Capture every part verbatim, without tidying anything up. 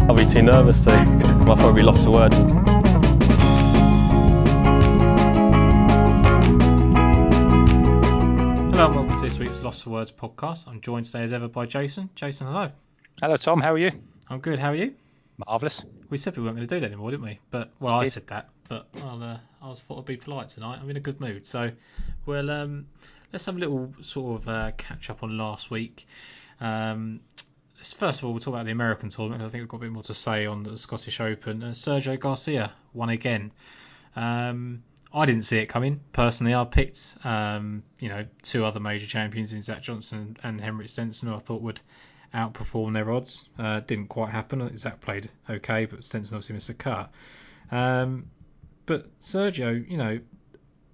I'll be too nervous to, I'll probably be lost for words. Hello and welcome to this week's Lost for Words podcast. I'm joined today as ever by Jason. Jason, hello. Hello Tom, how are you? I'm good, how are you? Marvellous. We said we weren't going to do that anymore, didn't we? But well, I said that, but I'll, uh, I was thought I'd be polite tonight. I'm in a good mood, so well, um, let's have a little sort of uh, catch up on last week. Um, first of all, we'll talk about the American tournament. I think we've got a bit more to say on the Scottish Open. Uh, Sergio Garcia won again. Um, I didn't see it coming personally. I picked um, you know two other major champions in Zach Johnson and Henrik Stenson, who I thought would outperform their odds. Uh, didn't quite happen. Zach played okay, but Stenson obviously missed a cut. Um, but Sergio, you know,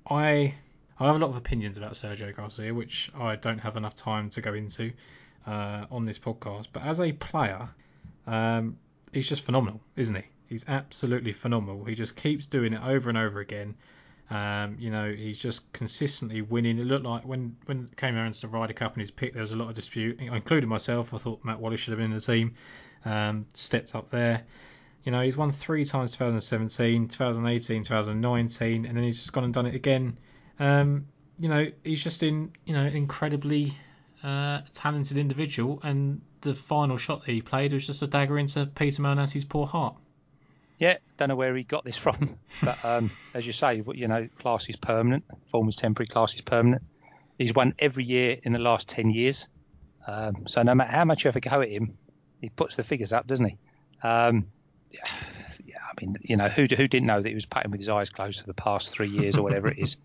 I I have a lot of opinions about Sergio Garcia, which I don't have enough time to go into uh, on this podcast. But as a player, um, he's just phenomenal, isn't he? He's absolutely phenomenal. He just keeps doing it over and over again. Um, you know, he's just consistently winning. It looked like when, when it came around to the Ryder Cup and his pick, there was a lot of dispute, including myself. I thought Matt Wallace should have been in the team, um, stepped up there. You know, he's won three times, twenty seventeen, twenty eighteen, twenty nineteen, and then he's just gone and done it again. Um, you know, he's just in, you know, an incredibly uh, talented individual, and the final shot that he played was just a dagger into Peter Mountnassy's poor heart. Yeah, don't know where he got this from, but um, as you say, you know, class is permanent. Form is temporary, class is permanent. He's won every year in the last ten years, um, so no matter how much you ever go at him, he puts the figures up, doesn't he? Um, yeah, yeah, I mean, you know, who who didn't know that he was putting with his eyes closed for the past three years or whatever it is?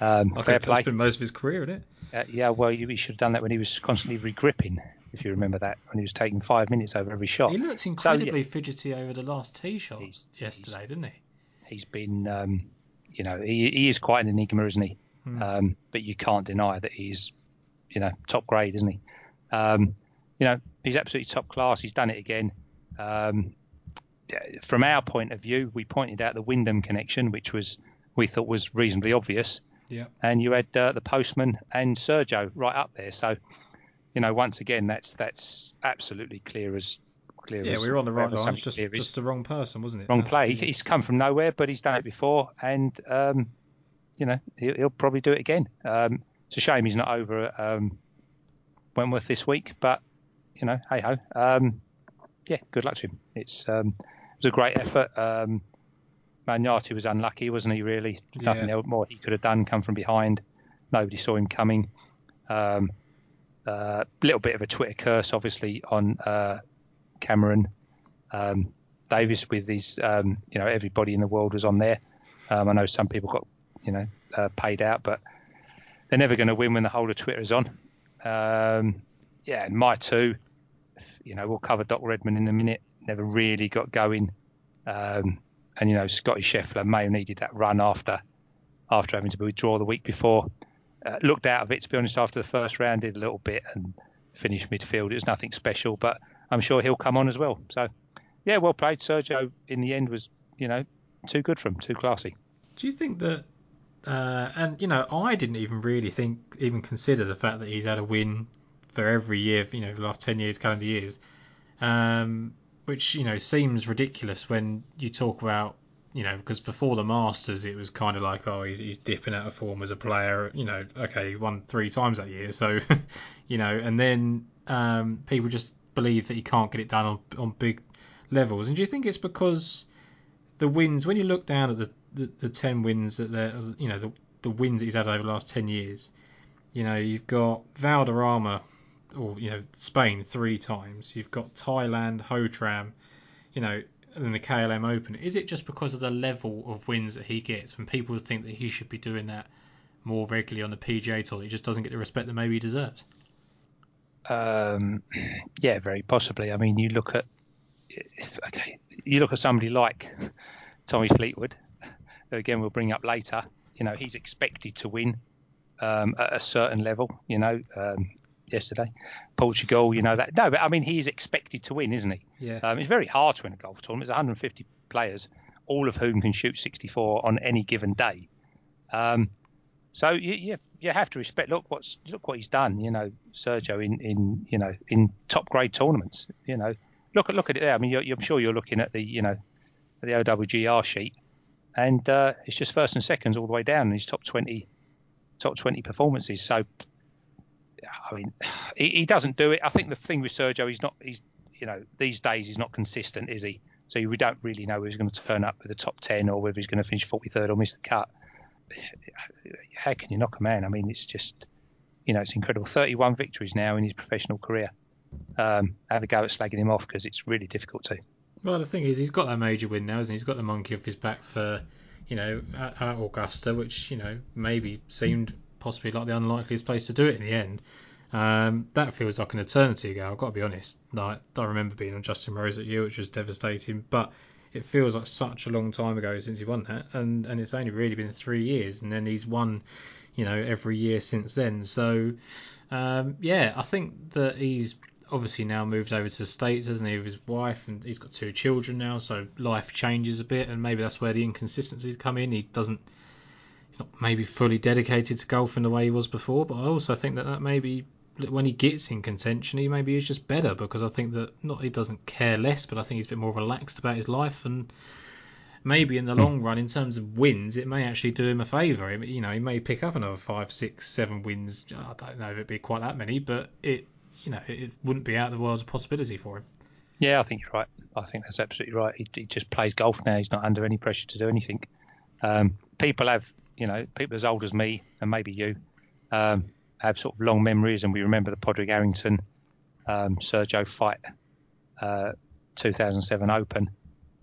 Um, okay, fair play. That's been most of his career, isn't it? Uh, yeah, well, you, you should have done that when he was constantly regripping, if you remember that, when he was taking five minutes over every shot. He looked incredibly so, yeah. fidgety over the last tee shot he's, yesterday, he's, didn't he? He's been, um, you know, he, he is quite an enigma, isn't he? Hmm. Um, but you can't deny that he's, you know, top grade, isn't he? Um, you know, he's absolutely top class. He's done it again. Um, from our point of view, we pointed out the Wyndham connection, which was we thought was reasonably obvious. Yeah, and you had uh, the postman and Sergio right up there. So, you know, once again, that's that's absolutely clear as clear. Yeah, as we were on the right line. It's just, just the wrong person, wasn't it? Wrong that's, play. Yeah. He's come from nowhere, but he's done it before, and um, you know, he'll, he'll probably do it again. Um, it's a shame he's not over at um, Wentworth this week, but you know, hey ho. Um, yeah, good luck to him. It's um, it was a great effort. Um, Magnati was unlucky, wasn't he, really? Yeah. Nothing else more he could have done, come from behind. Nobody saw him coming. A um, uh, little bit of a Twitter curse, obviously, on uh, Cameron um, Davis with his, um, you know, everybody in the world was on there. Um, I know some people got, you know, uh, paid out, but they're never going to win when the whole of Twitter is on. Um, yeah, and my two, you know, we'll cover Doc Redman in a minute. Never really got going. Um And, you know, Scotty Scheffler may have needed that run after after having to withdraw the week before. Uh, looked out of it, to be honest, after the first round, did a little bit and finished midfield. It was nothing special, but I'm sure he'll come on as well. So, yeah, well played. Sergio, in the end, was, you know, too good for him, too classy. Do you think that, uh, and, you know, I didn't even really think, even consider the fact that he's had a win for every year, you know, the last ten years, calendar years. Um Which, you know, seems ridiculous when you talk about, you know, because before the Masters, it was kind of like, oh, he's, he's dipping out of form as a player. You know, okay, he won three times that year. So, you know, and then um, people just believe that he can't get it done on, on big levels. And do you think it's because the wins, when you look down at the, the, the ten wins that they're, you know, the, the wins that he's had over the last ten years, you know, you've got Valderrama, or, you know, Spain three times. You've got Thailand, Ho Tram, you know, and then the K L M Open. Is it just because of the level of wins that he gets when people think that he should be doing that more regularly on the P G A Tour? He just doesn't get the respect that maybe he deserves. Um, yeah, very possibly. I mean, you look at okay, you look at somebody like Tommy Fleetwood, who again we'll bring up later. You know, he's expected to win um, at a certain level. You know. Um, Yesterday, Portugal, you know that. No, but I mean, he's expected to win, isn't he? Yeah. Um, it's very hard to win a golf tournament. It's one hundred fifty players, all of whom can shoot sixty-four on any given day. Um, So you, you you have to respect. Look what's look what he's done. You know, Sergio in, in you know in top grade tournaments. You know, look at look at it there. I mean, you're, you're, I'm sure you're looking at the you know the O W G R sheet, and uh, it's just first and seconds all the way down in his top twenty top twenty performances. So I mean, he, he doesn't do it. I think the thing with Sergio, he's not he's you know these days he's not consistent, is he? So we don't really know whether he's going to turn up with the top ten or whether he's going to finish forty-third or miss the cut. How can you knock a man? I mean, it's just, you know, it's incredible. thirty-one victories now in his professional career. Um, have a go at slagging him off because it's really difficult to. Well, the thing is, he's got that major win now, isn't he? He's got the monkey off his back for, you know, at, at Augusta, which, you know, maybe seemed possibly like the unlikeliest place to do it in the end. Um, that feels like an eternity ago, I've got to be honest. Like, I remember being on Justin Rose at you, which was devastating, but it feels like such a long time ago since he won that, and, and it's only really been three years, and then he's won, you know, every year since then. So, um, yeah, I think that he's obviously now moved over to the States, hasn't he, with his wife, and he's got two children now, so life changes a bit, and maybe that's where the inconsistencies come in. He doesn't he's not maybe fully dedicated to golf in the way he was before, but I also think that that maybe when he gets in contention, he maybe is just better, because I think that not he doesn't care less, but I think he's a bit more relaxed about his life, and maybe in the long run, in terms of wins, it may actually do him a favour. You know, he may pick up another five, six, seven wins. I don't know if it'd be quite that many, but it, you know, it wouldn't be out of the world of possibility for him. Yeah, I think you're right. I think that's absolutely right. He, he just plays golf now. He's not under any pressure to do anything. Um, people have, you know, people as old as me and maybe you. Um, have sort of long memories, and we remember the Padraig Harrington, um, Sergio fight, uh, two thousand seven Open.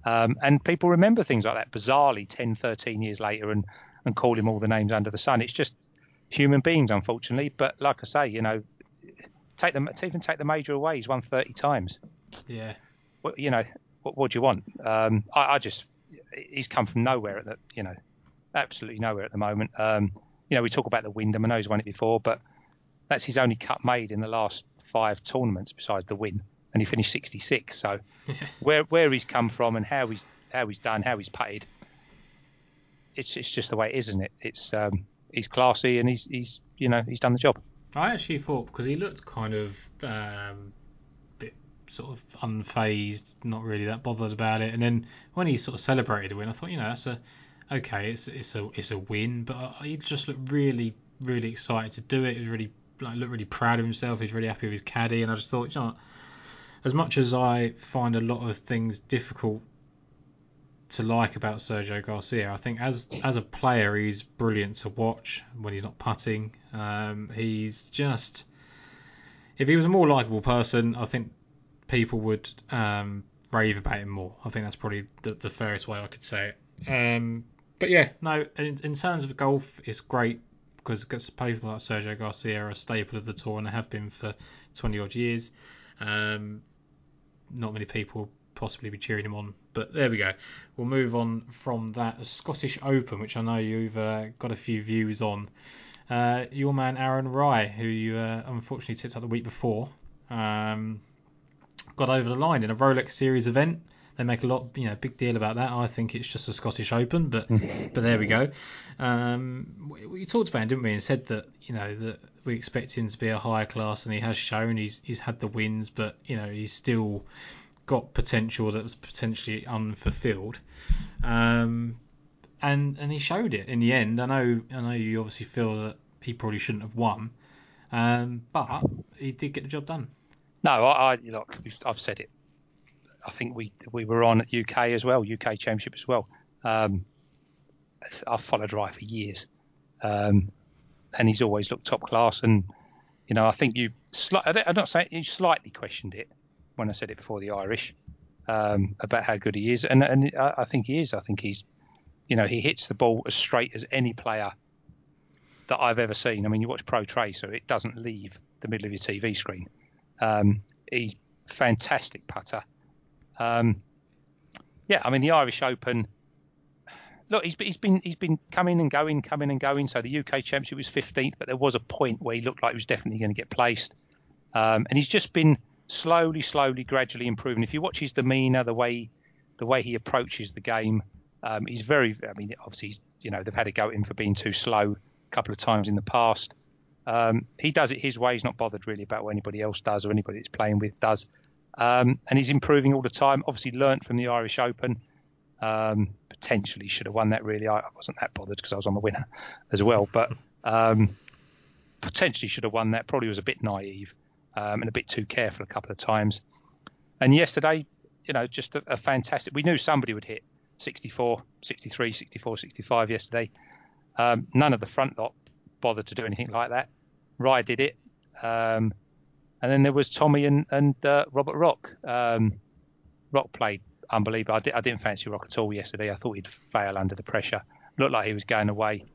Um, and people remember things like that bizarrely ten, thirteen years later and, and call him all the names under the sun. It's just human beings, unfortunately. But like I say, you know, take the, even take the major away, he's won thirty times. Yeah. Well, you know, what, what do you want? Um, I, I just, he's come from nowhere at the, you know, absolutely nowhere at the moment. Um, You know, we talk about the Wyndham. I know he's won it before, but that's his only cut made in the last five tournaments besides the win, and he finished sixty-six. So, where where he's come from and how he's how he's done, how he's putted, it's it's just the way it is, isn't it? It's um, he's classy, and he's he's you know he's done the job. I actually thought, because he looked kind of um, a bit sort of unfazed, not really that bothered about it, and then when he sort of celebrated the win, I thought, you know, that's a okay, it's it's a it's a win, but he just looked really really excited to do it. He was really like looked really proud of himself. He's really happy with his caddy, and I just thought, you know, as much as I find a lot of things difficult to like about Sergio Garcia, I think as as a player he's brilliant to watch when he's not putting. Um, he's just if he was a more likable person, I think people would um, rave about him more. I think that's probably the, the fairest way I could say it. Um, But yeah, no, in, in terms of golf, it's great because people like Sergio Garcia are a staple of the tour, and they have been for twenty-odd years. Um, not many people will possibly be cheering him on, but there we go. We'll move on from that. The Scottish Open, which I know you've uh, got a few views on. Uh, your man Aaron Rai, who you uh, unfortunately tipped up the week before, um, got over the line in a Rolex Series event. They make a lot, you know, big deal about that. I think it's just a Scottish Open, but but there we go. Um, we, we talked about him, didn't we, and said that, you know, that we expect him to be a higher class, and he has shown he's he's had the wins, but, you know, he's still got potential that was potentially unfulfilled. Um, and and he showed it in the end. I know I know you obviously feel that he probably shouldn't have won, um, but he did get the job done. No, I, I look, I've said it. I think we we were on at U K as well, U K Championship as well. Um, I've followed Rai for years, um, and he's always looked top class. And you know, I think you sli- I'm not saying you slightly questioned it when I said it before the Irish um, about how good he is, and and I think he is. I think he's, you know, he hits the ball as straight as any player that I've ever seen. I mean, you watch Pro Tracer, it doesn't leave the middle of your T V screen. Um, he's a fantastic putter. Um, yeah, I mean the Irish Open. Look, he's, he's been he's been coming and going, coming and going. So the U K Championship was fifteenth, but there was a point where he looked like he was definitely going to get placed. Um, and he's just been slowly, slowly, gradually improving. If you watch his demeanour, the way the way he approaches the game, um, he's very. I mean, obviously, he's, you know, they've had a go at him for being too slow couple of times in the past. Um, he does it his way. He's not bothered really about what anybody else does or anybody that's playing with does. Um, and he's improving all the time. Obviously learnt from the Irish Open. Um, potentially should have won that, really. I wasn't that bothered because I was on the winner as well. But um, potentially should have won that. Probably was a bit naive um, and a bit too careful a couple of times. And yesterday, you know, just a, a fantastic... We knew somebody would hit sixty-four, sixty-three, sixty-four, sixty-five yesterday. Um, none of the front lot bothered to do anything like that. Rai did it. Um, and then there was Tommy and, and uh, Robert Rock. Um, Rock played unbelievable. I, di- I didn't fancy Rock at all yesterday. I thought he'd fail under the pressure. Looked like he was going away.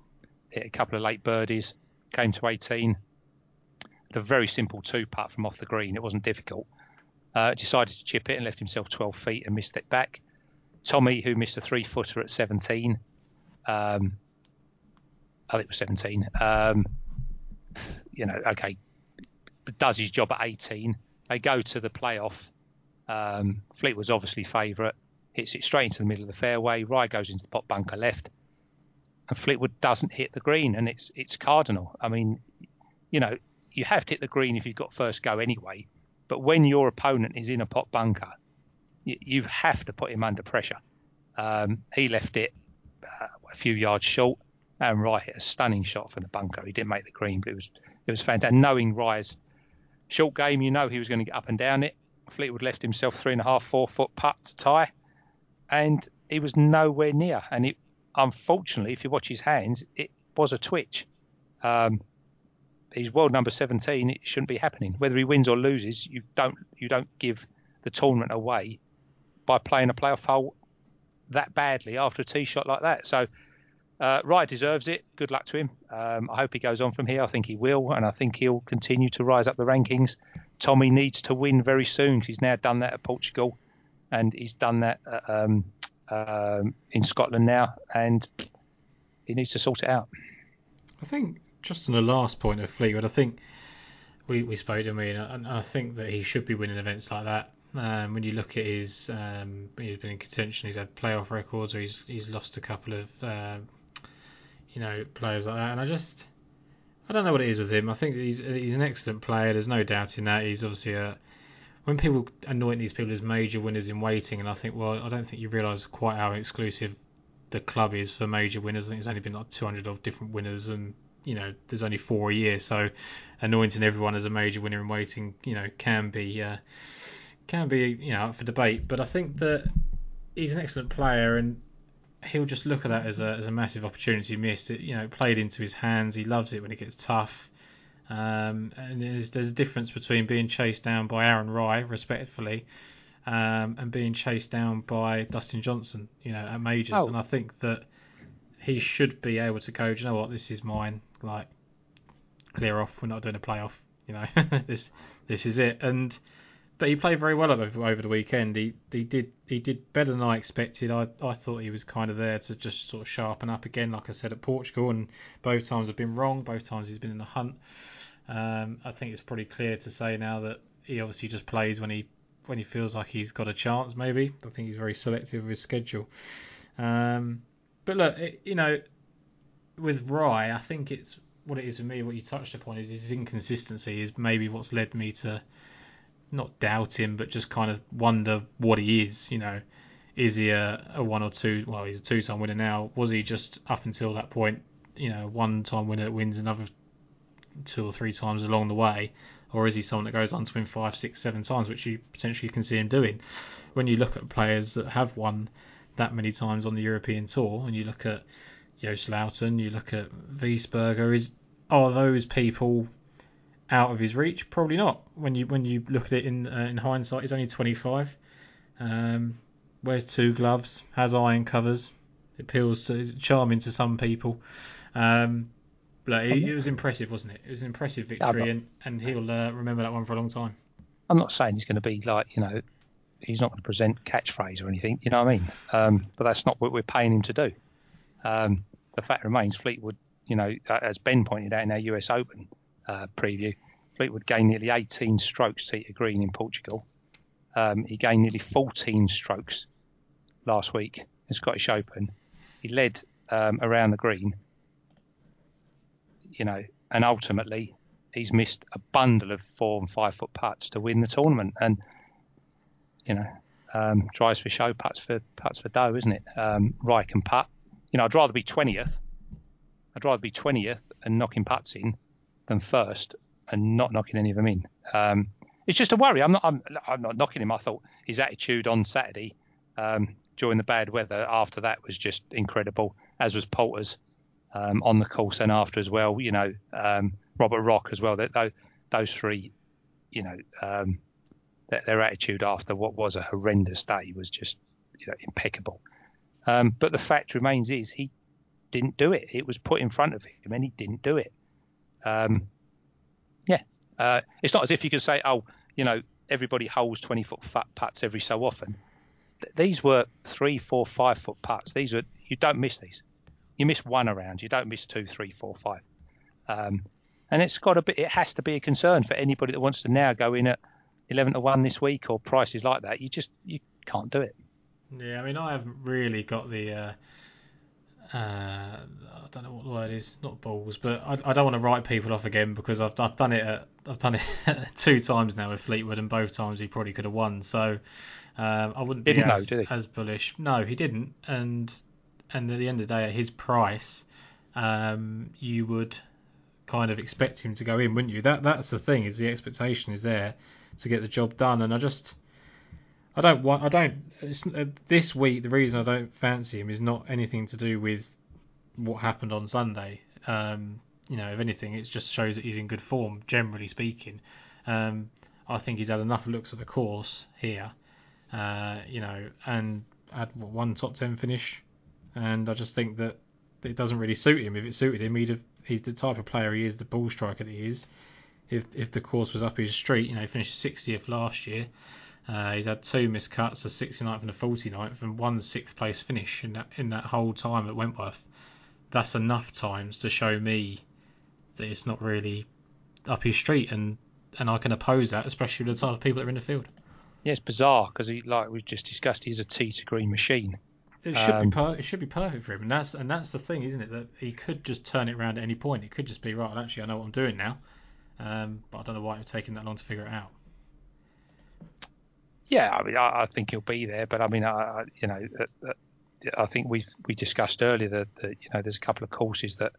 Hit a couple of late birdies. Came to eighteen. Had a very simple two-putt from off the green. It wasn't difficult. Uh, decided to chip it and left himself twelve feet and missed it back. Tommy, who missed a three-footer at seventeen, um, I think it was seventeen, um, you know, okay, does his job at eighteen. They go to the playoff. Um, Fleetwood's obviously favourite. Hits it straight into the middle of the fairway. Rai goes into the pot bunker left. And Fleetwood doesn't hit the green, and it's it's cardinal. I mean, you know, you have to hit the green if you've got first go anyway. But when your opponent is in a pot bunker, you, you have to put him under pressure. Um, he left it uh, a few yards short, and Rai hit a stunning shot from the bunker. He didn't make the green, but it was it was fantastic. And knowing Rai's short game, you know he was going to get up and down it. Fleetwood left himself three and a half, four foot putt to tie, and he was nowhere near. And it, unfortunately, if you watch his hands, it was a twitch. Um, He's world number seventeen. It shouldn't be happening. Whether he wins or loses, you don't you don't give the tournament away by playing a playoff hole that badly after a tee shot like that. So uh, Rai deserves it. Good luck to him. Um, I hope he goes on from here. I think he will, and I think he'll continue to rise up the rankings. Tommy needs to win very soon because he's now done that at Portugal, and he's done that um, um, in Scotland now, and he needs to sort it out. I think. Just on the last point of Fleetwood, I think we, we spoke to me, and I, I think that he should be winning events like that. Um, when you look at his, um, he's been in contention, he's had playoff records, or he's he's lost a couple of, uh, you know, players like that. And I just, I don't know what it is with him. I think he's he's an excellent player. There's no doubting that. He's obviously a. When people anoint these people as major winners in waiting, and I think, well, I don't think you realise quite how exclusive the club is for major winners. I think there's only been like two hundred of different winners, and you know, there's only four a year, so anointing everyone as a major winner in waiting, you know, can be, uh, can be, you know, up for debate. But I think that he's an excellent player, and he'll just look at that as a as a massive opportunity missed. It, you know, played into his hands. He loves it when it gets tough. Um, and there's there's a difference between being chased down by Aaron Rai, respectfully, um, and being chased down by Dustin Johnson, you know, at majors. Oh. And I think that he should be able to go, do you know what, this is mine. Like, clear off. We're not doing a playoff. You know, this this is it. And but he played very well over, over the weekend. He he did he did better than I expected. I I thought he was kind of there to just sort of sharpen up again, like I said at Portugal. And both times I've been wrong. Both times he's been in the hunt. Um, I think it's probably clear to say now that he obviously just plays when he when he feels like he's got a chance. Maybe I think he's very selective of his schedule. Um, but look, it, you know. With Rai, I think it's what it is with me. What you touched upon is his inconsistency is maybe what's led me to not doubt him, but just kind of wonder what he is. You know, is he a, a one or two? Well, he's a two-time winner now. Was he just up until that point, you know, one-time winner that wins another two or three times along the way, or is he someone that goes on to win five, six, seven times, which you potentially can see him doing? When you look at players that have won that many times on the European Tour, and you look at Joost Lauten, you look at Wiesberger, is are those people out of his reach? Probably not. When you when you look at it in uh, in hindsight, he's only twenty-five. Um, wears two gloves, has iron covers. It appeals to, it's charming to some people. Um, but it, it was impressive, wasn't it? It was an impressive victory, not, and, and he'll uh, remember that one for a long time. I'm not saying he's going to be like, you know, he's not going to present catchphrase or anything, you know what I mean? Um, but that's not what we're paying him to do. Um, the fact remains, Fleetwood, you know, as Ben pointed out in our U S Open uh, preview, Fleetwood gained nearly eighteen strokes to eat a green in Portugal. Um, he gained nearly fourteen strokes last week in Scottish Open. He led um, around the green you know, and ultimately he's missed a bundle of four and five foot putts to win the tournament. And, you know, um, drives for show, putts for putts for dough, isn't it? Um, Rai can putt. You know, I'd rather be twentieth. I'd rather be twentieth and knocking putts in than first and not knocking any of them in. Um, it's just a worry. I'm not. I'm, I'm not knocking him. I thought his attitude on Saturday um, during the bad weather after that was just incredible, as was Poulter's um, on the course and after as well. You know, um, Robert Rock as well. That those, those three, you know, um, their, their attitude after what was a horrendous day was just, you know, impeccable. Um, but the fact remains is he didn't do it. It was put in front of him and he didn't do it. Um, yeah, uh, it's not as if you can say, oh, you know, everybody holes twenty-foot putts every so often. Th- these were three, four, five-foot putts. These were, you don't miss these. You miss one around. You don't miss two, three, four, five. Um, and it's got a bit. It has to be a concern for anybody that wants to now go in at eleven to one this week or prices like that. You just you can't do it. Yeah, I mean, I haven't really got the. Uh... Uh, I don't know what the word is, not balls, but I, I don't want to write people off again because I've I've done it at, I've done it two times now with Fleetwood, and both times he probably could have won. So um, I wouldn't didn't be as, know, did as bullish. No, he didn't, and and at the end of the day, at his price, um, you would kind of expect him to go in, wouldn't you? That that's the thing, is the expectation is there to get the job done, and I just. I don't want. I don't. It's, uh, this week, the reason I don't fancy him is not anything to do with what happened on Sunday. Um, you know, if anything, it just shows that he's in good form, generally speaking. Um, I think he's had enough looks at the course here, uh, you know, and had what, one top ten finish, and I just think that it doesn't really suit him. If it suited him, he'd have. He's the type of player he is, the ball striker that he is. If if the course was up his street, you know, he finished sixtieth last year. Uh, he's had two missed cuts, a sixty-ninth and a forty-ninth, and one sixth place finish in that, in that whole time at Wentworth. That's enough times to show me that it's not really up his street, and, and I can oppose that, especially with the type of people that are in the field. Yeah, it's bizarre because, like we've just discussed, he's a tee to green machine. It should um, be per- it should be perfect for him, and that's and that's the thing, isn't it? That he could just turn it around at any point. It could just be right. Actually, I know what I'm doing now, um, but I don't know why it's taking that long to figure it out. Yeah, I mean, I, I think he'll be there, but I mean, I, I you know, uh, uh, I think we we discussed earlier that, that you know, there's a couple of courses that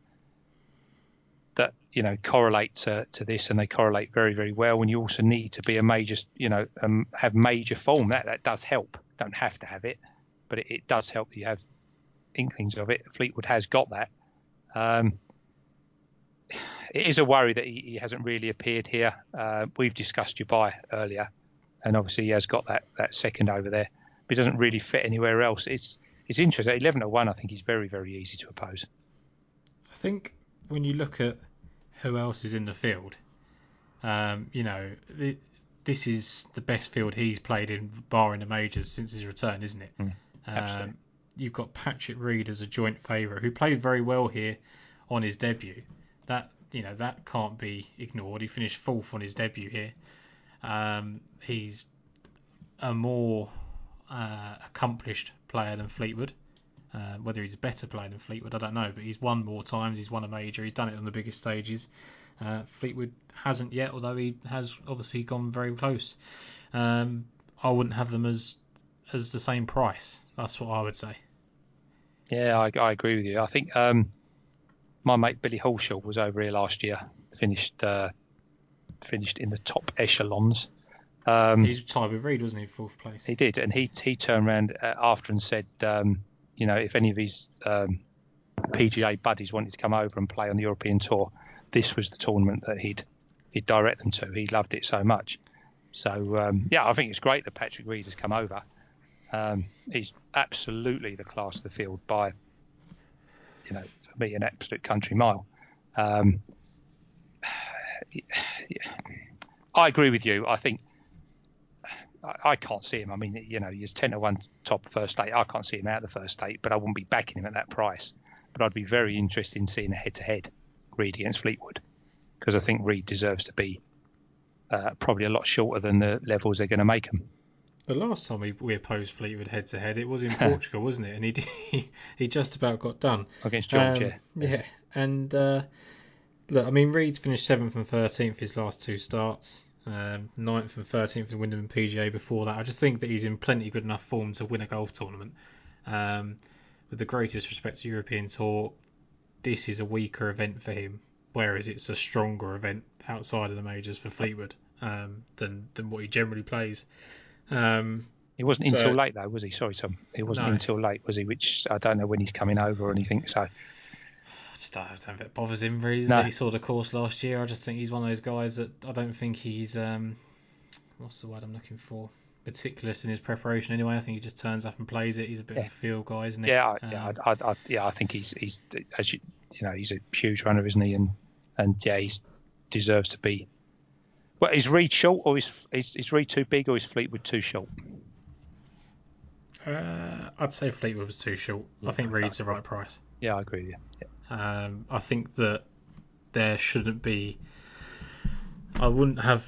that you know correlate to, to this, and they correlate very, very well. And you also need to be a major, you know, um, have major form. That that does help. Don't have to have it, but it, it does help that you have inklings of it. Fleetwood has got that. Um, it is a worry that he, he hasn't really appeared here. Uh, we've discussed Dubai earlier. And obviously he has got that, that second over there, but he doesn't really fit anywhere else. It's it's interesting. At eleven to one, I think he's very, very easy to oppose. I think when you look at who else is in the field, um, you know, it, this is the best field he's played in, barring the majors, since his return, isn't it? Mm, absolutely. Um, you've got Patrick Reed as a joint favourite, who played very well here on his debut. That you know that can't be ignored. He finished fourth on his debut here. Um, he's a more uh, accomplished player than Fleetwood. Uh, whether he's a better player than Fleetwood, I don't know. But he's won more times. He's won a major. He's done it on the biggest stages. Uh, Fleetwood hasn't yet, although he has obviously gone very close. Um, I wouldn't have them as as the same price. That's what I would say. Yeah, I, I agree with you. I think um, my mate Billy Holshaw was over here last year. Finished. Uh, Finished in the top echelons. Um, He's tied with Reed, wasn't he? Fourth place. He did, and he he turned around after and said, um, you know, if any of his um, P G A buddies wanted to come over and play on the European Tour, this was the tournament that he'd he'd direct them to. He loved it so much. So um, yeah, I think it's great that Patrick Reed has come over. Um, he's absolutely the class of the field by, you know, for me, an absolute country mile. Um, Yeah. I agree with you. I think I, I can't see him. I mean, you know, he's ten to one top first eight. I can't see him out of the first eight, but I wouldn't be backing him at that price. But I'd be very interested in seeing a head-to-head Reed against Fleetwood, because I think Reed deserves to be uh, probably a lot shorter than the levels they're going to make him. The last time we, we opposed Fleetwood head-to-head, it was in Portugal, wasn't it? And he he just about got done against Georgia. Um, yeah, and. Uh, Look, I mean, Reed's finished seventh and thirteenth his last two starts. Um, ninth and thirteenth in Wyndham and P G A before that. I just think that he's in plenty good enough form to win a golf tournament. Um, with the greatest respect to European Tour, this is a weaker event for him, whereas it's a stronger event outside of the majors for Fleetwood um, than than what he generally plays. Um, he wasn't so, until late though, was he? Sorry, Tom. He wasn't no. until late, was he? Which I don't know when he's coming over or anything. So. I don't think it bothers him really. No. He saw the course last year. I just think he's one of those guys that I don't think he's um, what's the word I'm looking for? Meticulous in his preparation. Anyway, I think he just turns up and plays it. He's a bit yeah. of a field guy, isn't he? Yeah, um, yeah, I, I, I, yeah. I think he's he's as you, you know he's a huge runner, isn't he? And and yeah, he deserves to be. Well, is Reed short or is is, is Reed too big or is Fleetwood too short? Uh, I'd say Fleetwood was too short. Yeah, I think Reed's I, the right price. Yeah, I agree with you. Yeah. Um, I think that there shouldn't be. I wouldn't have,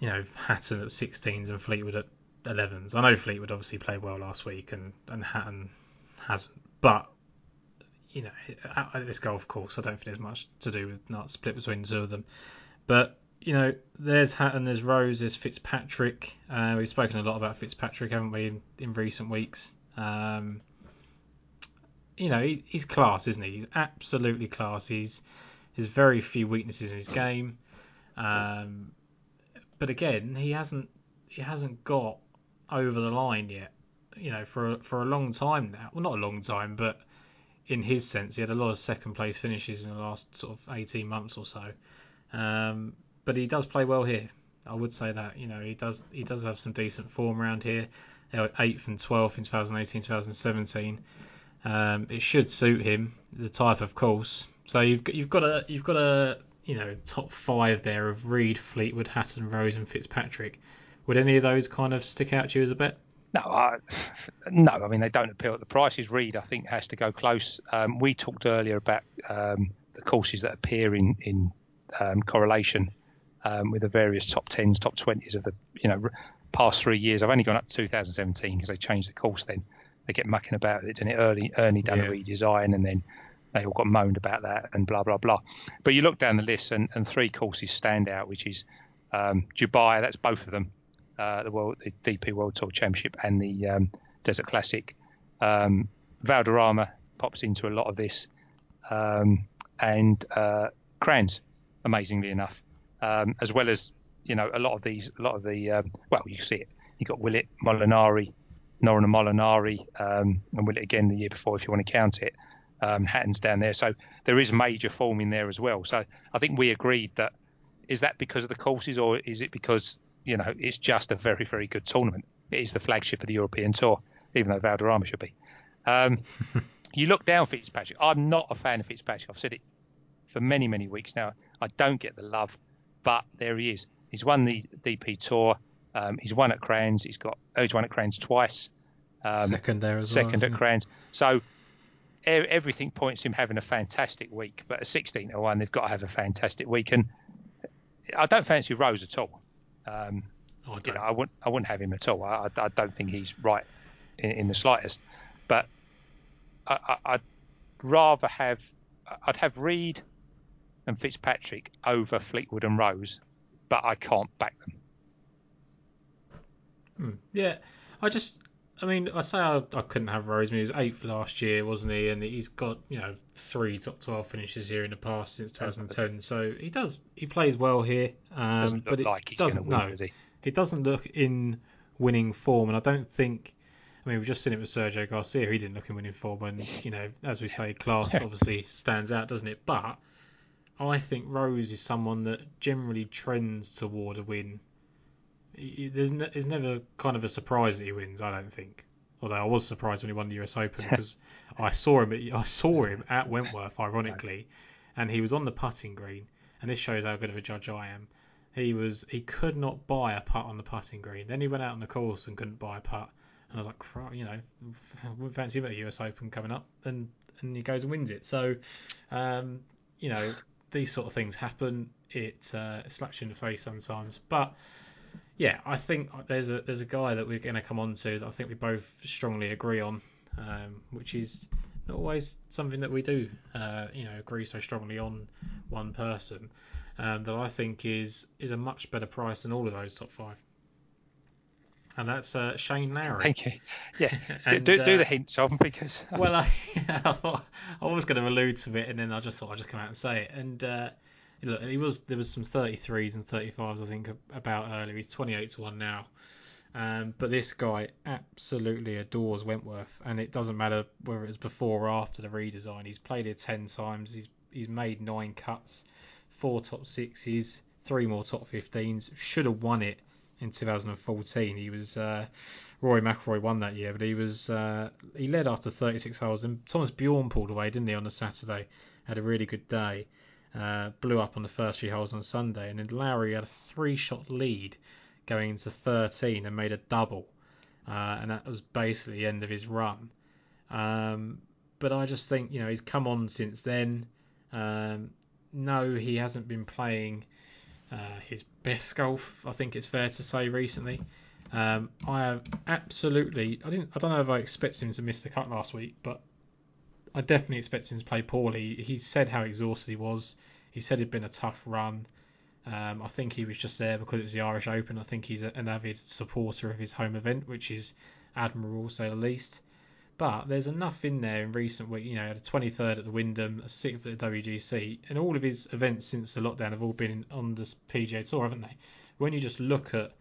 you know, Hatton at sixteens and Fleetwood at elevens. I know Fleetwood obviously played well last week, and, and Hatton hasn't. But you know, at, at this golf course, I don't think there's much to do with not split between the two of them. But you know, there's Hatton, there's Rose, there's Fitzpatrick. Uh, we've spoken a lot about Fitzpatrick, haven't we, in, in recent weeks? Um, You know, he's class, isn't he? He's absolutely class. He's there's very few weaknesses in his game, um, but again, he hasn't he hasn't got over the line yet. You know, for a, for a long time now. Well, not a long time, but in his sense, he had a lot of second place finishes in the last sort of eighteen months or so. Um, but he does play well here. I would say that. You know, he does he does have some decent form around here. Eighth and twelfth in twenty eighteen, twenty seventeen. Um, it should suit him, the type of course. So you've got, you've got a you've got a you know top five there of Reed, Fleetwood, Hatton, Rose, and Fitzpatrick. Would any of those kind of stick out to you as a bet? No, I, no. I mean, they don't appeal at the prices. Reed, I think, has to go close. Um, we talked earlier about um, the courses that appear in in um, correlation um, with the various top tens, top twenties of the you know past three years. I've only gone up to two thousand seventeen because they changed the course then. They get mucking about it, and it early, Ernie done yeah. a redesign, and then they all got moaned about that, and blah blah blah. But you look down the list, and, and three courses stand out, which is um, Dubai. That's both of them, uh, the world, the D P World Tour Championship, and the um, Desert Classic. Um, Valderrama pops into a lot of this, um, and uh, Crans, amazingly enough, um, as well as you know a lot of these, a lot of the um, well, you see it. You got Willett, Molinari. Noran and Molinari, um, and Willett again the year before, if you want to count it. Um, Hatton's down there. So there is major form in there as well. So I think we agreed that, is that because of the courses or is it because, you know, it's just a very, very good tournament? It is the flagship of the European Tour, even though Valderrama should be. Um, you look down Fitzpatrick. I'm not a fan of Fitzpatrick. I've said it for many, many weeks now. I don't get the love, but there he is. He's won the D P Tour. Um, he's won at Crans. He's got oh, he's won at Crans twice. Um, second there as second well. Second at Crans. So e- everything points to him having a fantastic week. But at sixteen to one, they've got to have a fantastic week. And I don't fancy Rose at all. Um, oh, I, you know, I wouldn't. I wouldn't have him at all. I, I don't think he's right in, in the slightest. But I, I, I'd rather have. I'd have Reed and Fitzpatrick over Fleetwood and Rose, but I can't back them. Hmm. Yeah, I just, I mean, I say I, I couldn't have Rose. I mean, he was eighth last year, wasn't he? And he's got, you know, three top twelve finishes here in the past since twenty ten. So he does, he plays well here. Um, doesn't look but it like he's going to win, no, does he? It doesn't look in winning form. And I don't think, I mean, we've just seen it with Sergio Garcia. He didn't look in winning form. And, you know, as we say, class obviously stands out, doesn't it? But I think Rose is someone that generally trends toward a win. There's, ne- there's never kind of a surprise that he wins, I don't think. Although I was surprised when he won the U S Open because I saw him. At, I saw him at Wentworth, ironically, and he was on the putting green. And this shows how good of a judge I am. He was. He could not buy a putt on the putting green. Then he went out on the course and couldn't buy a putt. And I was like, you know, I wouldn't fancy him at the U S Open coming up. And and he goes and wins it. So, um, you know, these sort of things happen. It uh, slaps you in the face sometimes, but. Yeah, I think there's a there's a guy that we're going to come on to that I think we both strongly agree on, um, which is not always something that we do, uh, you know, agree so strongly on one person, um, that I think is is a much better price than all of those top five. And that's uh, Shane Lowry. Thank you. Yeah, and, do, do the hint, Tom, because... I'm... Well, I, I, thought, I was going to allude to it, and then I just thought I'd just come out and say it. And uh, look, he was there was some thirty-threes and thirty-fives, I think, about earlier. He's twenty-eight to one now. Um, but this guy absolutely adores Wentworth, and it doesn't matter whether it was before or after the redesign. He's played it ten times. He's he's made nine cuts, four top sixes, three more top fifteens. Should have won it. In two thousand fourteen, he was uh, Rory McIlroy won that year, but he was uh, he led after thirty-six holes. And Thomas Bjorn pulled away, didn't he, on the Saturday? Had a really good day, uh, blew up on the first three holes on Sunday, and then Lowry had a three-shot lead going into thirteen and made a double, uh, and that was basically the end of his run. Um, but I just think, you know, he's come on since then. Um, no, he hasn't been playing. Uh, his best golf, I think it's fair to say, recently. Um, I have absolutely, I didn't, I don't know if I expected him to miss the cut last week, but I definitely expected him to play poorly. He, he said how exhausted he was. He said it'd been a tough run. Um, I think he was just there because it was the Irish Open. I think he's a, an avid supporter of his home event, which is admirable, say the least. But there's enough in there in recent weeks. You know, the twenty-third at the Wyndham, a sixth at the W G C, and all of his events since the lockdown have all been on the P G A Tour, haven't they? When you just look at,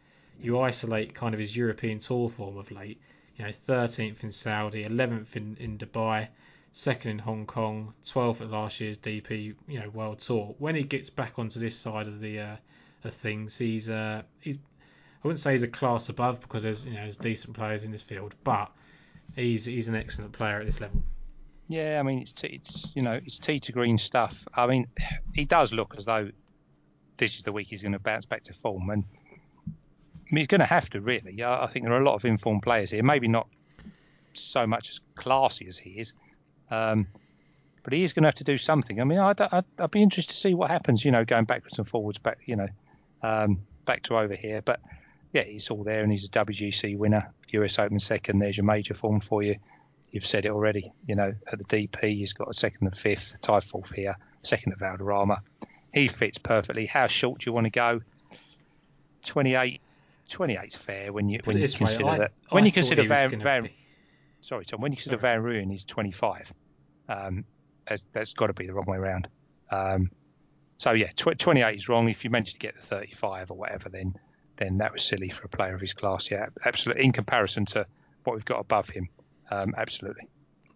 you isolate kind of his European Tour form of late, you know, thirteenth in Saudi, eleventh in, in Dubai, second in Hong Kong, twelfth at last year's D P, you know, World Tour. When he gets back onto this side of the uh, of things, he's uh, he's I wouldn't say he's a class above, because there's, you know, there's decent players in this field, but He's he's an excellent player at this level. Yeah, I mean, it's it's you know it's tea to green stuff. I mean, he does look as though this is the week he's going to bounce back to form, and I mean, he's going to have to really. I think there are a lot of informed players here. Maybe not so much as classy as he is, um, but he is going to have to do something. I mean, I'd, I'd I'd be interested to see what happens. You know, going backwards and forwards, back you know, um, back to over here, but. Yeah, he's all there, and he's a W G C winner, U S Open second. There's your major form for you. You've said it already. You know, at the D P, he's got a second and fifth, tied fourth here, second at Valderrama. He fits perfectly. How short do you want to go? twenty-eight. twenty-eight's fair when you when you consider way, that. I, when I you consider Van, Van sorry Tom, when you consider sorry. Van Ruin, he's twenty-five. Um, that's, that's got to be the wrong way around. Um, so yeah, tw- twenty-eight is wrong. If you manage to get the thirty-five or whatever, then. then that was silly for a player of his class. Yeah, absolutely. In comparison to what we've got above him, um, absolutely.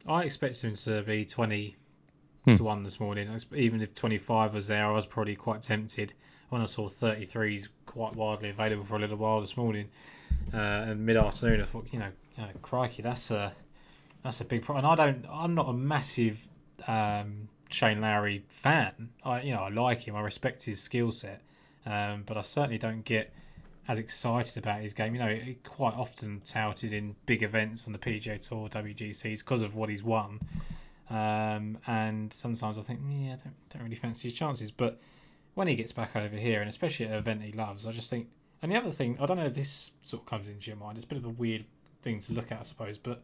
I expected him to be twenty to one this morning. Even if twenty-five was there, I was probably quite tempted. When I saw thirty-threes quite widely available for a little while this morning, uh, and mid-afternoon, I thought, you know, you know, crikey, that's a that's a big problem. And I don't, I'm not a massive um, Shane Lowry fan. I, you know, I like him. I respect his skill set, um, but I certainly don't get as excited about his game. You know, he quite often touted in big events on the P G A Tour, W G Cs, because of what he's won. Um, and sometimes I think, yeah, I don't, don't really fancy his chances. But when he gets back over here, and especially at an event he loves, I just think... And the other thing, I don't know if this sort of comes into your mind, it's a bit of a weird thing to look at, I suppose, but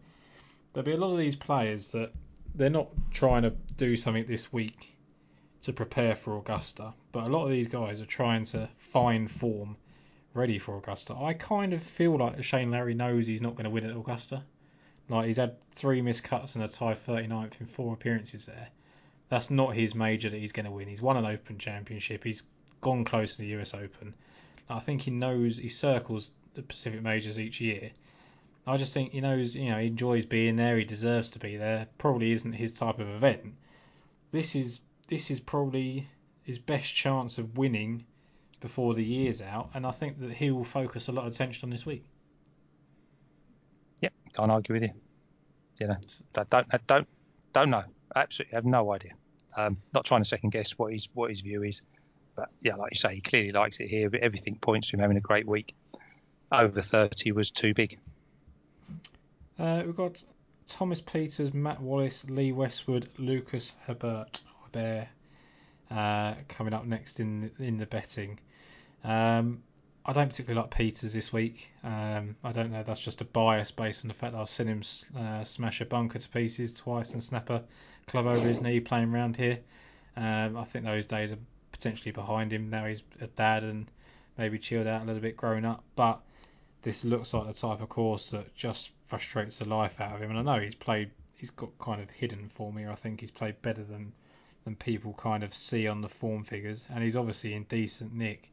there'll be a lot of these players that they're not trying to do something this week to prepare for Augusta, but a lot of these guys are trying to find form ready for Augusta. I kind of feel like Shane Lowry knows he's not going to win at Augusta. Like, he's had three missed cuts and a tie thirty-ninth in four appearances there. That's not his major that he's going to win. He's won an Open Championship. He's gone close to the U S Open. I think he knows he circles the Pacific Majors each year. I just think he knows, you know, he enjoys being there. He deserves to be there. Probably isn't his type of event. This is this is probably his best chance of winning before the year's out, and I think that he will focus a lot of attention on this week. Yep, can't argue with you. You know, I don't, I don't, don't know. Absolutely, have no idea. Um, not trying to second guess what his what his view is, but yeah, like you say, he clearly likes it here. But everything points to him having a great week. Over thirty was too big. Uh, we've got Thomas Peters, Matt Wallace, Lee Westwood, Lucas Herbert, Herbert. Uh, coming up next in in the betting. Um, I don't particularly like Peters this week. Um, I don't know. That's just a bias based on the fact that I've seen him uh, smash a bunker to pieces twice and snap a club over his knee playing round here. Um, I think those days are potentially behind him. Now he's a dad and maybe chilled out a little bit, grown up. But this looks like the type of course that just frustrates the life out of him. And I know he's played. He's got kind of hidden form here. I think he's played better than than people kind of see on the form figures. And he's obviously in decent nick.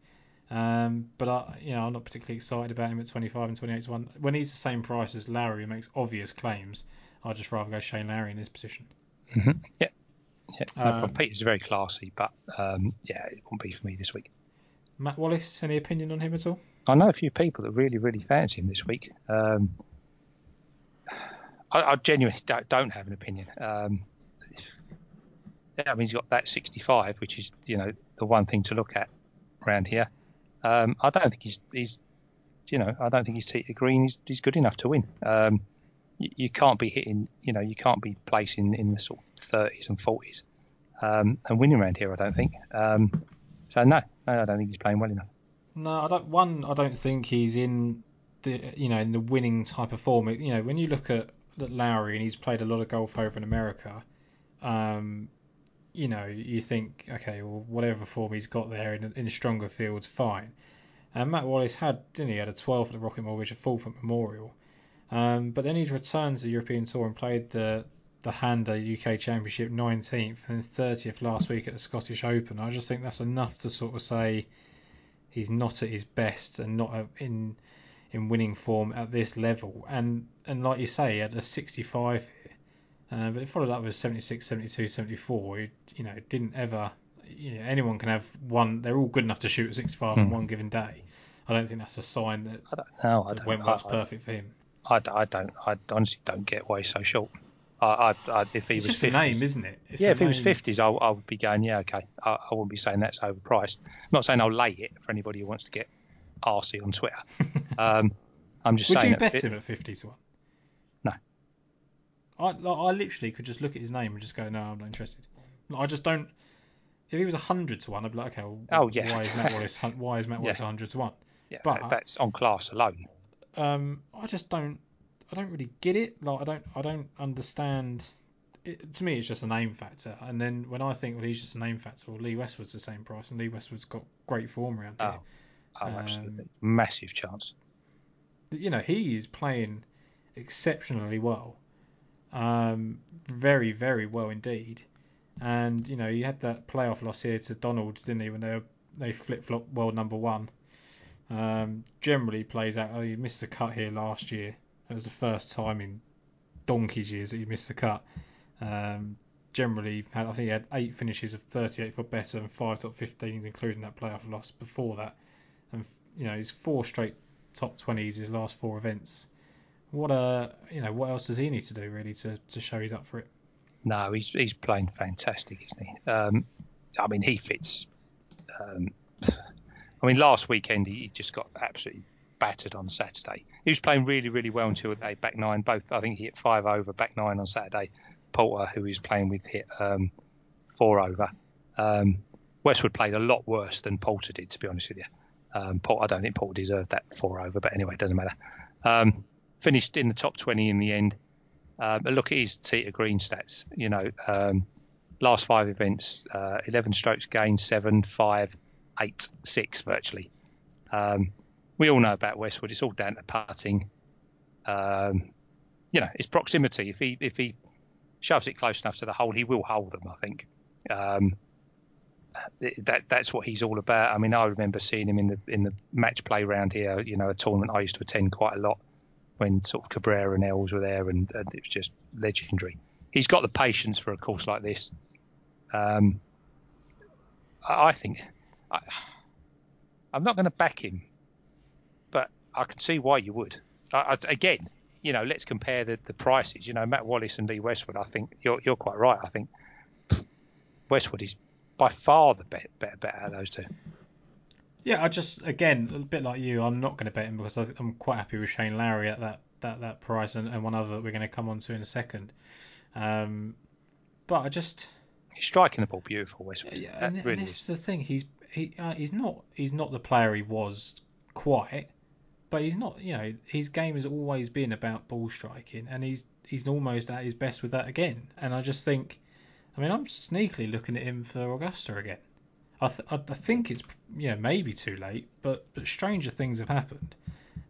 Um, but I, you know, I'm not particularly excited about him at twenty-five and twenty-eight to one. When he's the same price as Lowry, who makes obvious claims, I'd just rather go Shane Lowry in this position. Mm-hmm. Yeah, yeah. No um, problem. Peter's very classy, but um, yeah, it won't be for me this week. Matt Wallace, any opinion on him at all? I know a few people that really, really fancy him this week. Um, I, I genuinely don't, don't have an opinion. Um, I mean, he's got that sixty-five, which is, you know, the one thing to look at around here. Um, I don't think he's, he's, you know, I don't think he's T Green. He's, he's good enough to win. Um, you, you can't be hitting, you know, you can't be placing in the sort of thirties and forties um, and winning around here. I don't think. Um, so no, no, I don't think he's playing well enough. No, I don't. One, I don't think he's in the, you know, in the winning type of form. You know, when you look at, at Lowry, and he's played a lot of golf over in America. Um, You know, you think, okay, well, whatever form he's got there in, in stronger fields, fine. And Matt Wallace had, didn't he, he had a twelfth at the Rocket Mortgage, a fourth at Memorial. Um, but then he's returned to the European Tour and played the the Handa U K Championship nineteenth and thirtieth last week at the Scottish Open. I just think that's enough to sort of say he's not at his best and not in in winning form at this level. And and like you say, at a sixty-five. Uh, but it followed up with seventy-six, seventy-two, seventy-four. It, you know, didn't ever. You know, anyone can have one. They're all good enough to shoot at sixty-five on hmm. one given day. I don't think that's a sign that I don't, no, I don't, Wentworth's I, perfect for him. I, I don't. I honestly don't get why he's so short. I, I, I if he it's was just fifties, a name, isn't it? It's yeah, if name. He was fifties, I, I would be going, yeah, okay. I, I wouldn't be saying that's overpriced. I'm not saying I'll lay it for anybody who wants to get arsey on Twitter. um, I'm just Would saying. Would you bet it, him at fifty to one? I, I literally could just look at his name and just go, no, I'm not interested. I just don't. If he was one hundred to one, I'd be like, okay, well, oh, yeah. why is Matt Wallace, why is Matt Wallace yeah. one hundred to one? Yeah, but that's on class alone. Um, I just don't. I don't really get it. Like, I don't. I don't understand. It, to me, it's just a name factor. And then when I think, well, he's just a name factor. Well, Lee Westwood's the same price, and Lee Westwood's got great form around here. Oh, oh um, absolutely, massive chance. You know, he is playing exceptionally well. Um, very, very well indeed. And, you know, you had that playoff loss here to Donald, didn't he, when they were, they flip-flop world number one. Um, generally plays out, oh, you missed the cut here last year. It was the first time in donkey's years that you missed the cut. Um, generally, had, I think he had eight finishes of thirty-eight for better and five top fifteens, including that playoff loss before that. And, you know, he's four straight top twenties his last four events. What a, you know, what else does he need to do really to, to show he's up for it? No, he's he's playing fantastic, isn't he? Um, I mean, he fits. Um, I mean, last weekend he just got absolutely battered on Saturday. He was playing really, really well until they back nine. Both, I think, he hit five over back nine on Saturday. Porter, who he's playing with, hit um, four over. Um, Westwood played a lot worse than Porter did, to be honest with you. Um, Porter, I don't think Porter deserved that four over, but anyway, it doesn't matter. Um, Finished in the top twenty in the end. Uh, but look at his Tita Green stats. You know, um, last five events, uh, eleven strokes gained, seven, five, eight, six virtually. Um, we all know about Westwood. It's all down to putting. Um, you know, it's proximity. If he if he shoves it close enough to the hole, he will hold them, I think. Um, that that's what he's all about. I mean, I remember seeing him in the in the match play round here. You know, a tournament I used to attend quite a lot. When sort of Cabrera and Ells were there, and, and it was just legendary. He's got the patience for a course like this. Um, I think I, I'm not going to back him, but I can see why you would. I, I, again, you know, let's compare the, the prices. You know, Matt Wallace and Lee Westwood. I think you're you're quite right. I think Westwood is by far the better better, better out of those two. Yeah, I just, again, a bit like you, I'm not going to bet him because I th- I'm quite happy with Shane Lowry at that that, that price and, and one other that we're going to come on to in a second. Um, but I just... He's striking the ball beautiful, Westwood. Yeah, and, really and this is the thing. He's he uh, he's not he's not the player he was quite, but he's not, you know, his game has always been about ball striking, and he's he's almost at his best with that again. And I just think, I mean, I'm sneakily looking at him for Augusta again. I th- I think it's, yeah, maybe too late, but, but stranger things have happened.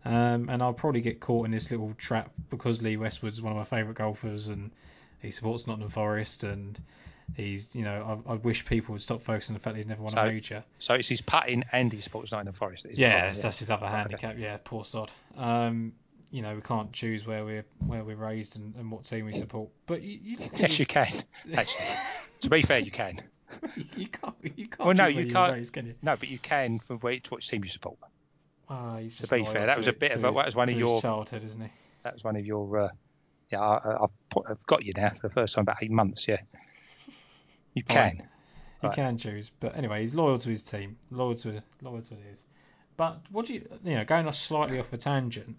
Um, and I'll probably get caught in this little trap because Lee Westwood's one of my favourite golfers and he supports Nottingham Forest, and he's, you know, I, I wish people would stop focusing on the fact that he's never won so, a major. So it's his putting and he supports Nottingham Forest. That yeah, that's, that's his other handicap. Okay. Yeah, poor sod. Um, you know, we can't choose where we're where we're raised and, and what team we support. But you, you yes, his... you can. Actually, to be fair, you can. You can't. You can't. Well, no, you can't. Raised, can you? No, but you can from which which team you support. Oh, he's to be fair, that was a bit of a, that was one of your childhood, isn't he? That was one of your. Uh, yeah, I, I've, put, I've got you now for the first time in about eight months. Yeah, you can, right. you right. can choose. But anyway, he's loyal to his team, loyal to loyal to his. But what do you, you know, going off slightly off a tangent,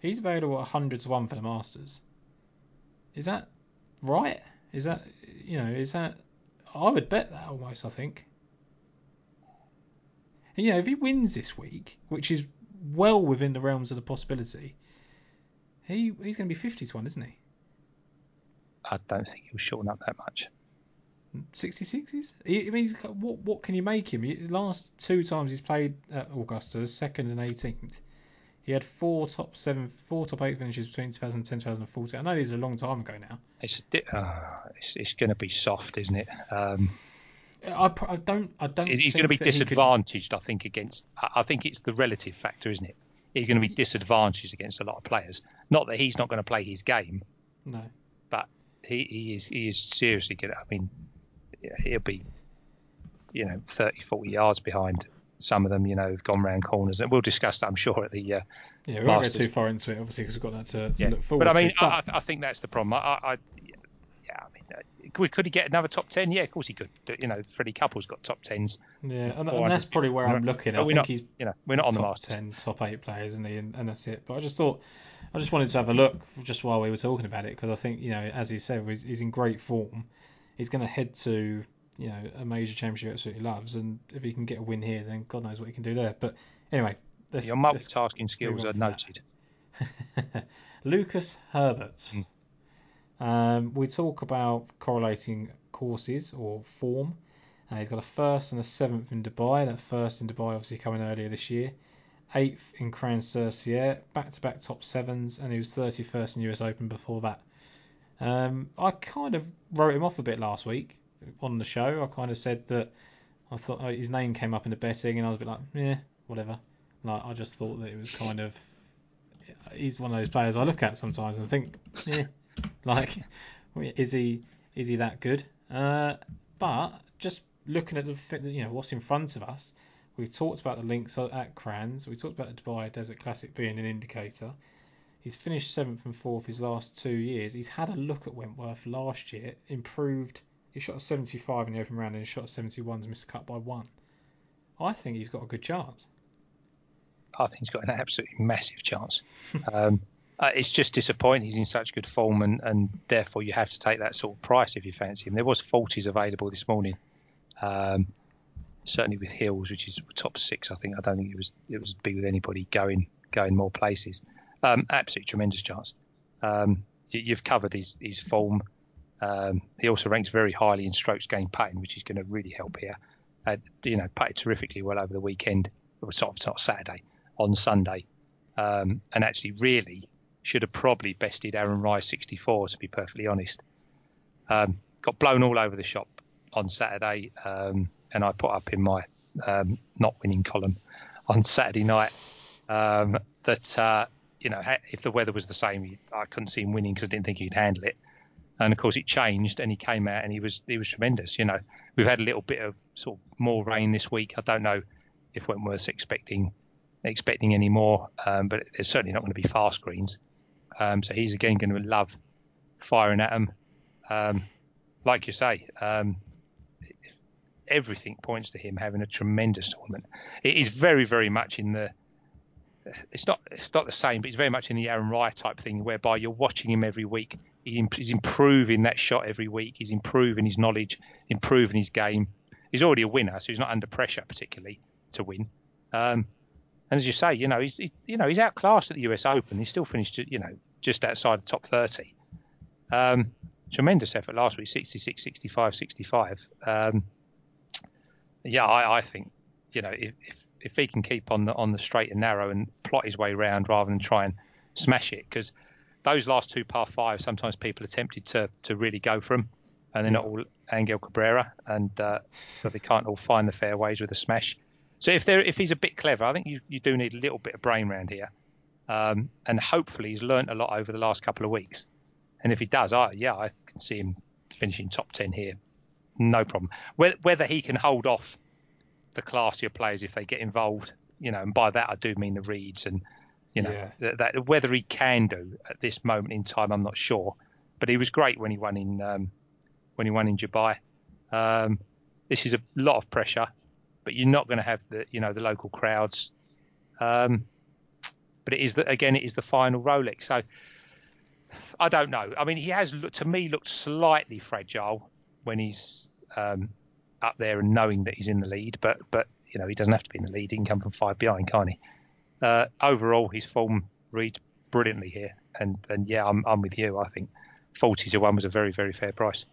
he's available at hundred to one for the Masters. Is that right? Is that you know? Is that I would bet that almost. I think. And, you know, if he wins this week, which is well within the realms of the possibility, he he's going to be fifty to one, isn't he? I don't think he'll shorten up that much. sixty-sixes? He, I mean, he's got, what what can you make him? He, last two times he's played at Augusta, second and eighteenth, he had four top seven, four top eight finishes between twenty ten and twenty fourteen. I know these are a long time ago now. It's a di- oh, it's, it's going to be soft, isn't it? Um I, I don't. I don't. He's think going to be disadvantaged. Could... I think against. I think it's the relative factor, isn't it? He's going to be disadvantaged against a lot of players. Not that he's not going to play his game. No. But he, he is. He is seriously good. I mean, he'll be, you know, thirty, forty yards behind. Some of them, you know, have gone round corners, and we'll discuss that, I'm sure, at the. Uh, yeah, we won't go too far into it, obviously, because we've got that to, to yeah. look forward to. But I mean, to, but... I, I think that's the problem. I. I Yeah, I mean, could he get another top ten? Yeah, of course he could. You know, Freddie Couples got top tens. Yeah, and, and that's probably where I'm looking. I we're think not, he's, you know, we're not on the top ten, top eight players, isn't he? And, and that's it. But I just thought, I just wanted to have a look just while we were talking about it, because I think, you know, as he said, he's in great form. He's going to head to, you know, a major championship he absolutely loves, and if he can get a win here, then God knows what he can do there. But anyway, let's, your multitasking skills are noted. Lucas Herbert. Mm. Um, we talk about correlating courses or form. Uh, he's got a first and a seventh in Dubai. That first in Dubai obviously coming earlier this year. Eighth in Crans-sur-Sierre, back-to-back top sevens, and he was thirty-first in U S Open before that. Um, I kind of wrote him off a bit last week on the show. I kind of said that I thought oh, his name came up in the betting, and I was a bit like, yeah, whatever. Like, I just thought that it was kind of... He's one of those players I look at sometimes and think, yeah. Like, is he is he that good? Uh, but just looking at the you know what's in front of us, we've talked about the links at Crans. We talked about the Dubai Desert Classic being an indicator. He's finished seventh and fourth his last two years. He's had a look at Wentworth last year. Improved. He shot a seventy-five in the open round and he shot a seventy-one to miss a cut by one. I think he's got a good chance. I think he's got an absolutely massive chance. Um, Uh, it's just disappointing he's in such good form, and, and therefore you have to take that sort of price if you fancy him. There was forties available this morning, um, certainly with Hills, which is top six. I think I don't think it was it was big with anybody going going more places. Um, absolutely tremendous chance. Um, you, you've covered his his form. Um, he also ranks very highly in strokes gained putting, which is going to really help here. Uh, you know, putted terrifically well over the weekend, or sort of not Saturday, on Sunday, um, and actually really. Should have probably bested Aaron Rai sixty-four, to be perfectly honest. Um, got blown all over the shop on Saturday, um, and I put up in my um, not winning column on Saturday night um, that, uh, you know, if the weather was the same, I couldn't see him winning because I didn't think he'd handle it. And, of course, it changed and he came out and he was he was tremendous. You know, we've had a little bit of sort of more rain this week. I don't know if Wentworth's expecting expecting any more, um, but it's certainly not going to be fast greens. Um, so he's again going to love firing at him. Um, like you say, um, everything points to him having a tremendous tournament. It is very, very much in the. It's not. It's not the same, but it's very much in the Aaron Rai type thing, whereby you're watching him every week. He imp- he's improving that shot every week. He's improving his knowledge, improving his game. He's already a winner, so he's not under pressure particularly to win. Um, And as you say, you know, he's he, you know he's outclassed at the U S Open. He still finished, you know, just outside the top thirty. Um, tremendous effort last week, sixty-six, sixty-five, sixty-five. Um, yeah, I, I think, you know, if, if he can keep on the on the straight and narrow and plot his way round rather than try and smash it, because those last two par fives, sometimes people are tempted to to really go for them, and they're not all Angel Cabrera, and uh, so they can't all find the fairways with a smash. So if they're if he's a bit clever, I think you, you do need a little bit of brain round here, um, and hopefully he's learnt a lot over the last couple of weeks. And if he does, I yeah, I can see him finishing top ten here, no problem. Whether he can hold off the classier players if they get involved, you know, and by that I do mean the Reeds and, you know, yeah. that, that whether he can do at this moment in time, I'm not sure. But he was great when he won in um, when he won in Dubai. Um, this is a lot of pressure, but you're not going to have the you know the local crowds. Um, but it is the, again it is the final Rolex, so I don't know. I mean, he has looked, to me looked slightly fragile when he's um, up there and knowing that he's in the lead, but but you know he doesn't have to be in the lead. He can come from five behind, can't he? Uh, overall, his form reads brilliantly here, and and yeah, I'm I'm with you. I think forty to one was a very very fair price.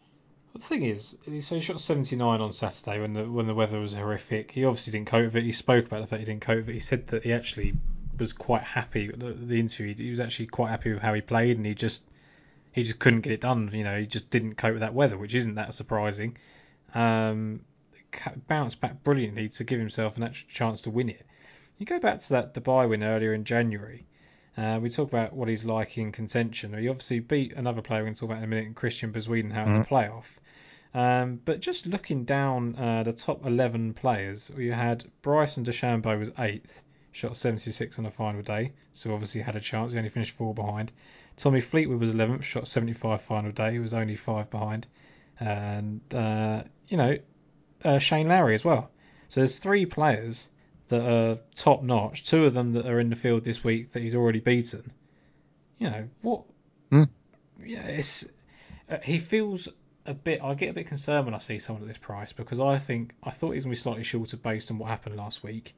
Well, the thing is, so he shot seventy-nine on Saturday when the when the weather was horrific. He obviously didn't cope with it. He spoke about the fact he didn't cope with it. He said that he actually was quite happy. The, the interview, he was actually quite happy with how he played, and he just he just couldn't get it done. You know, he just didn't cope with that weather, which isn't that surprising. Um, bounced back brilliantly to give himself an actual chance to win it. You go back to that Dubai win earlier in January. Uh, we talk about what he's like in contention. He obviously beat another player we're going to talk about in a minute, Christian Bezwiedenhout, mm-hmm. in the playoff. Um, but just looking down uh, the top eleven players, you had Bryson DeChambeau was eighth, shot seventy-six on the final day, so obviously had a chance. He only finished four behind. Tommy Fleetwood was eleventh, shot seventy-five final day. He was only five behind. And, uh, you know, uh, Shane Lowry as well. So there's three players that are top notch, two of them that are in the field this week that he's already beaten. You know, what? Mm. Yeah, it's uh, he feels a bit. I get a bit concerned when I see someone at this price because I think I thought he was going to be slightly shorter based on what happened last week.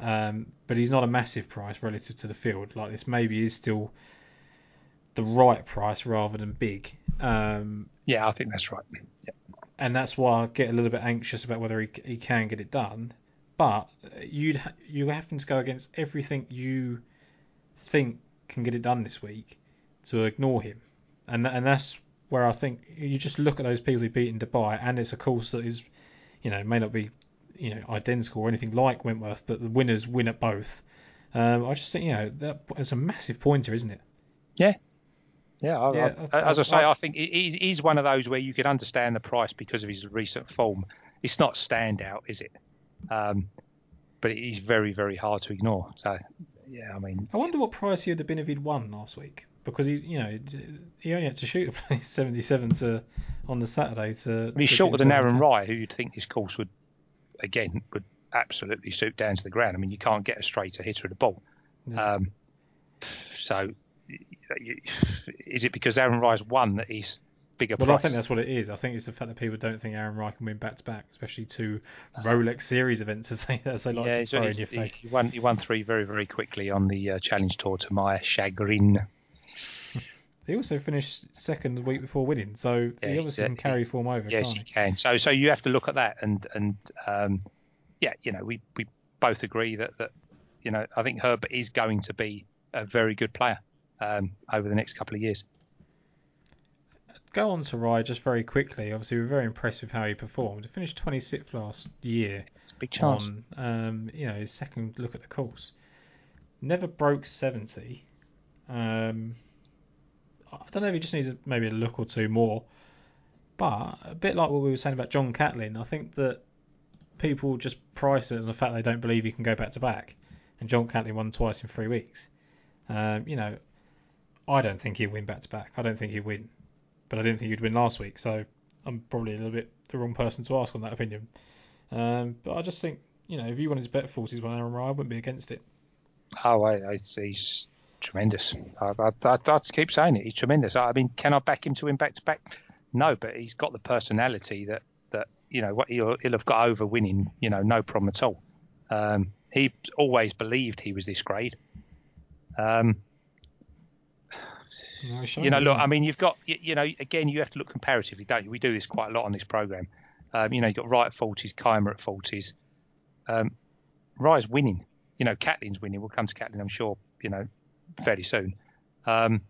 Um, but he's not a massive price relative to the field. Like this, maybe is still the right price rather than big. Um, yeah, I think that's right. Yeah. And that's why I get a little bit anxious about whether he he can get it done. But you'd you happen to go against everything you think can get it done this week to ignore him, and and that's where I think you just look at those people he beat in Dubai, and it's a course that is, you know, may not be, you know, identical or anything like Wentworth, but the winners win at both. Um, I just think you know that it's a massive pointer, isn't it? Yeah, yeah. I, yeah I, I, as I say, I, I think he, he's one of those where you could understand the price because of his recent form. It's not standout, is it? Um, but it is very, very hard to ignore. So, yeah, I mean, I wonder what price he would have been if he'd won last week, because he, you know, he only had to shoot a place seventy-seven to on the Saturday to. He's to shorter than Aaron Rai, who you'd think his course would, again, would absolutely suit down to the ground. I mean, you can't get a straighter hitter of the ball. Yeah. Um, so, is it because Aaron Rai's won that he's? Bigger well, price. I think that's what it is. I think it's the fact that people don't think Aaron Rai can win back-to-back, especially two Rolex Series events, as they, as they like yeah, to throw he, in your he, face. He won, he won three very, very quickly on the uh, Challenge Tour, to my chagrin. He also finished second the week before winning, so yeah, he obviously can carry form over, yes, can't he? Yes, he can. So so you have to look at that, and, and um, yeah, you know, we, we both agree that, that, you know, I think Herbert is going to be a very good player um, over the next couple of years. Go on to Rai just very quickly. Obviously, we were very impressed with how he performed. He finished twenty-sixth last year. It's a big chance. On, um, you know, his second look at the course. Never broke seventy. Um, I don't know if he just needs maybe a look or two more. But a bit like what we were saying about John Catlin, I think that people just price it on the fact they don't believe he can go back-to-back. And John Catlin won twice in three weeks. Um, you know, I don't think he'll win back-to-back. I don't think he'll win. But I didn't think he'd win last week, so I'm probably a little bit the wrong person to ask on that opinion. Um, but I just think, you know, if you wanted to bet forties on Aaron Rai, I wouldn't be against it. Oh, I, I, he's tremendous. I, I, I, I keep saying it. He's tremendous. I mean, can I back him to win back-to-back? No, but he's got the personality that, that you know, what he'll, he'll have got over winning, you know, no problem at all. Um, he always believed he was this great. Um, no, sure you know, look, I mean, you've got, you, you know, again, you have to look comparatively, don't you? We do this quite a lot on this programme. Um, you know, you've got Wright at forties, Keimer at forties. Um, Rai's winning. You know, Catlin's winning. We'll come to Catlin, I'm sure, you know, fairly soon. Um,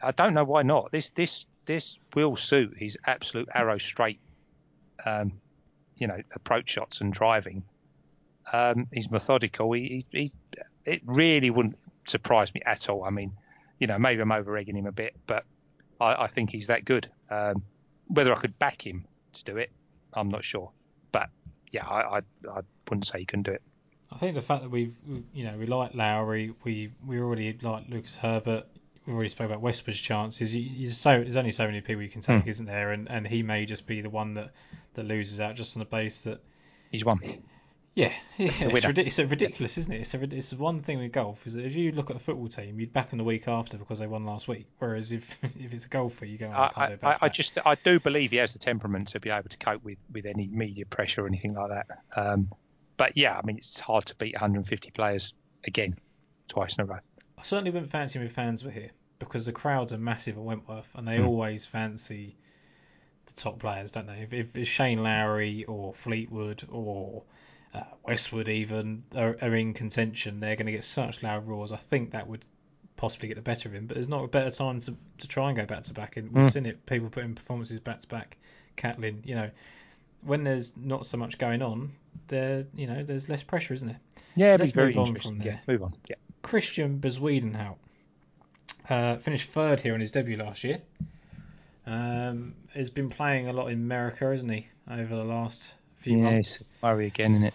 I don't know why not. This this this will suit his absolute arrow straight, um, you know, approach shots and driving. Um, he's methodical. He, he, he it really wouldn't surprise me at all. I mean, you know, maybe I'm over egging him a bit, but I, I think he's that good. Um, whether I could back him to do it, I'm not sure. But yeah, I I, I wouldn't say he couldn't do it. I think the fact that we've, you know, we like Lowry, we we already like Lucas Herbert. We already spoke about Westwood's chances. He's so there's only so many people you can take, mm. isn't there? And and he may just be the one that, that loses out just on the base that he's won. Yeah, yeah. It's, ridic- it's ridiculous, isn't it? It's a, it's one thing with golf is that if you look at a football team, you'd back them the week after because they won last week. Whereas if if it's a golfer, you go. I I, do I, I just I do believe he has the temperament to be able to cope with, with any media pressure or anything like that. Um, but yeah, I mean it's hard to beat one hundred fifty players again, twice in a row. I certainly wouldn't fancy him if fans were here because the crowds are massive at Wentworth and they mm. always fancy the top players, don't they? If, if it's Shane Lowry or Fleetwood or Uh, Westwood even are, are in contention, they're going to get such loud roars. I think that would possibly get the better of him, but there's not a better time to, to try and go back to back. And we've mm. seen it, people putting performances back to back. Catlin, you know, when there's not so much going on, there, you know, there's less pressure, isn't there? Yeah, let's move on from there. Yeah, move on. Yeah. Christian Beswedenhout uh, finished third here on his debut last year. Um, has been playing a lot in America, hasn't he, over the last few yeah, months? Worry again, isn't it?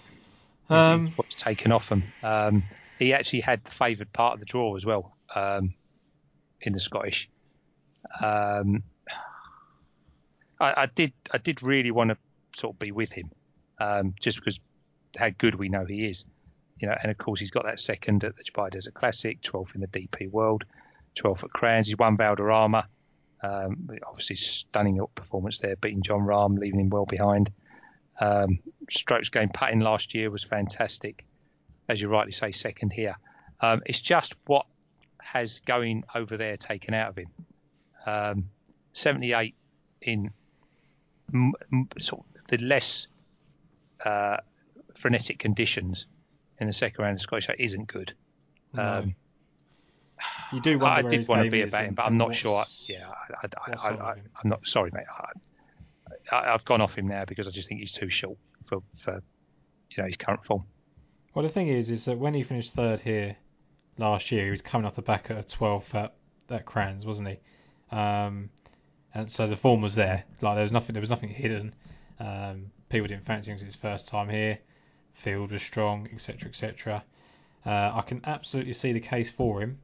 Um, what's taken off him. Um, he actually had the favoured part of the draw as well, um, in the Scottish. Um, I, I did I did really want to sort of be with him, um, just because how good we know he is. You know, and of course he's got that second at the Dubai Desert Classic, twelfth in the D P World, twelfth at Crans. He's won Valderrama. Um, obviously stunning performance there, beating John Rahm, leaving him well behind. Um, strokes game putting last year was fantastic, as you rightly say, second here. Um, it's just what has going over there taken out of him. Um, seventy-eight in m- m- sort of the less uh, frenetic conditions in the second round of the Scottish isn't good. Um, no. You do wonder. I did want to be about him, but I'm not sure. I, yeah, I, I, I, I, I, I'm not sorry, mate. I, I've gone off him now because I just think he's too short for, for you know, his current form. Well, the thing is, is that when he finished third here last year, he was coming off the back at a twelfth at, at Crans, wasn't he? Um, and so the form was there. Like there was nothing, there was nothing hidden. Um, people didn't fancy him because it was his first time here. Field was strong, et cetera, et cetera. Uh, I can absolutely see the case for him.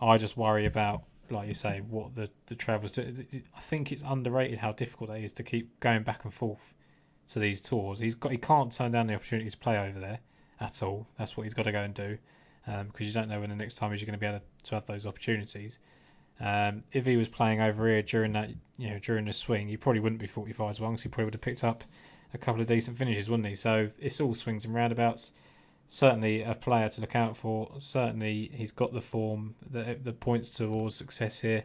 I just worry about, like you say, what the, the travels do. I think it's underrated how difficult that is to keep going back and forth to these tours. He's got he can't turn down the opportunity to play over there at all. That's what he's got to go and do, um, because you don't know when the next time is you're going to be able to have those opportunities. Um, if he was playing over here during that, you know, during the swing, he probably wouldn't be forty-five as well because he probably would have picked up a couple of decent finishes, wouldn't he? So it's all swings and roundabouts. Certainly a player to look out for. Certainly he's got the form that, that points towards success here.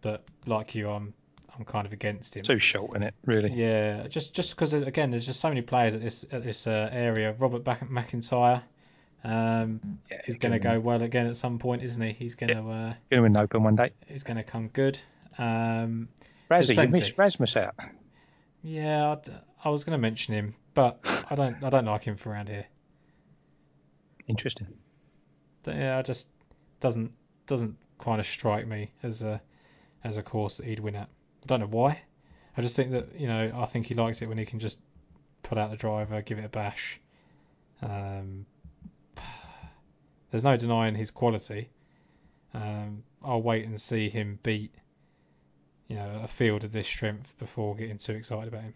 But like you, I'm I'm kind of against him. Too short, isn't it? Really? Yeah. Just just because again, there's just so many players at this at this uh, area. Robert McIntyre um, yeah, is going to go well again at some point, isn't he? He's going to yeah. uh, going to win Open one day. He's going to come good. Um, Razzie, you missed Rasmus out. Yeah, I'd, I was going to mention him, but I don't I don't like him for around here. Interesting. Yeah, just doesn't doesn't kind of strike me as a as a course that he'd win at. I don't know why. I just think that, you know, I think he likes it when he can just put out the driver, give it a bash. Um, there's no denying his quality. Um, I'll wait and see him beat, you know, a field of this strength before getting too excited about him.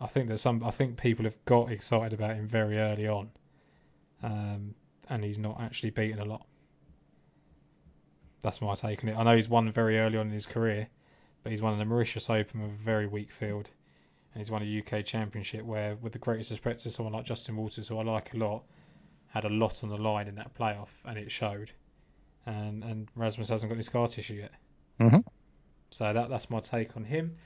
I think that some. I think people have got excited about him very early on, um, and he's not actually beaten a lot. That's my take on it. I know he's won very early on in his career, but he's won the Mauritius Open with a very weak field. and he's won a U K Championship where, with the greatest respect to someone like Justin Walters, who I like a lot, had a lot on the line in that playoff, and it showed. And and Rasmus hasn't got any scar tissue yet. Mm-hmm. So that that's my take on him.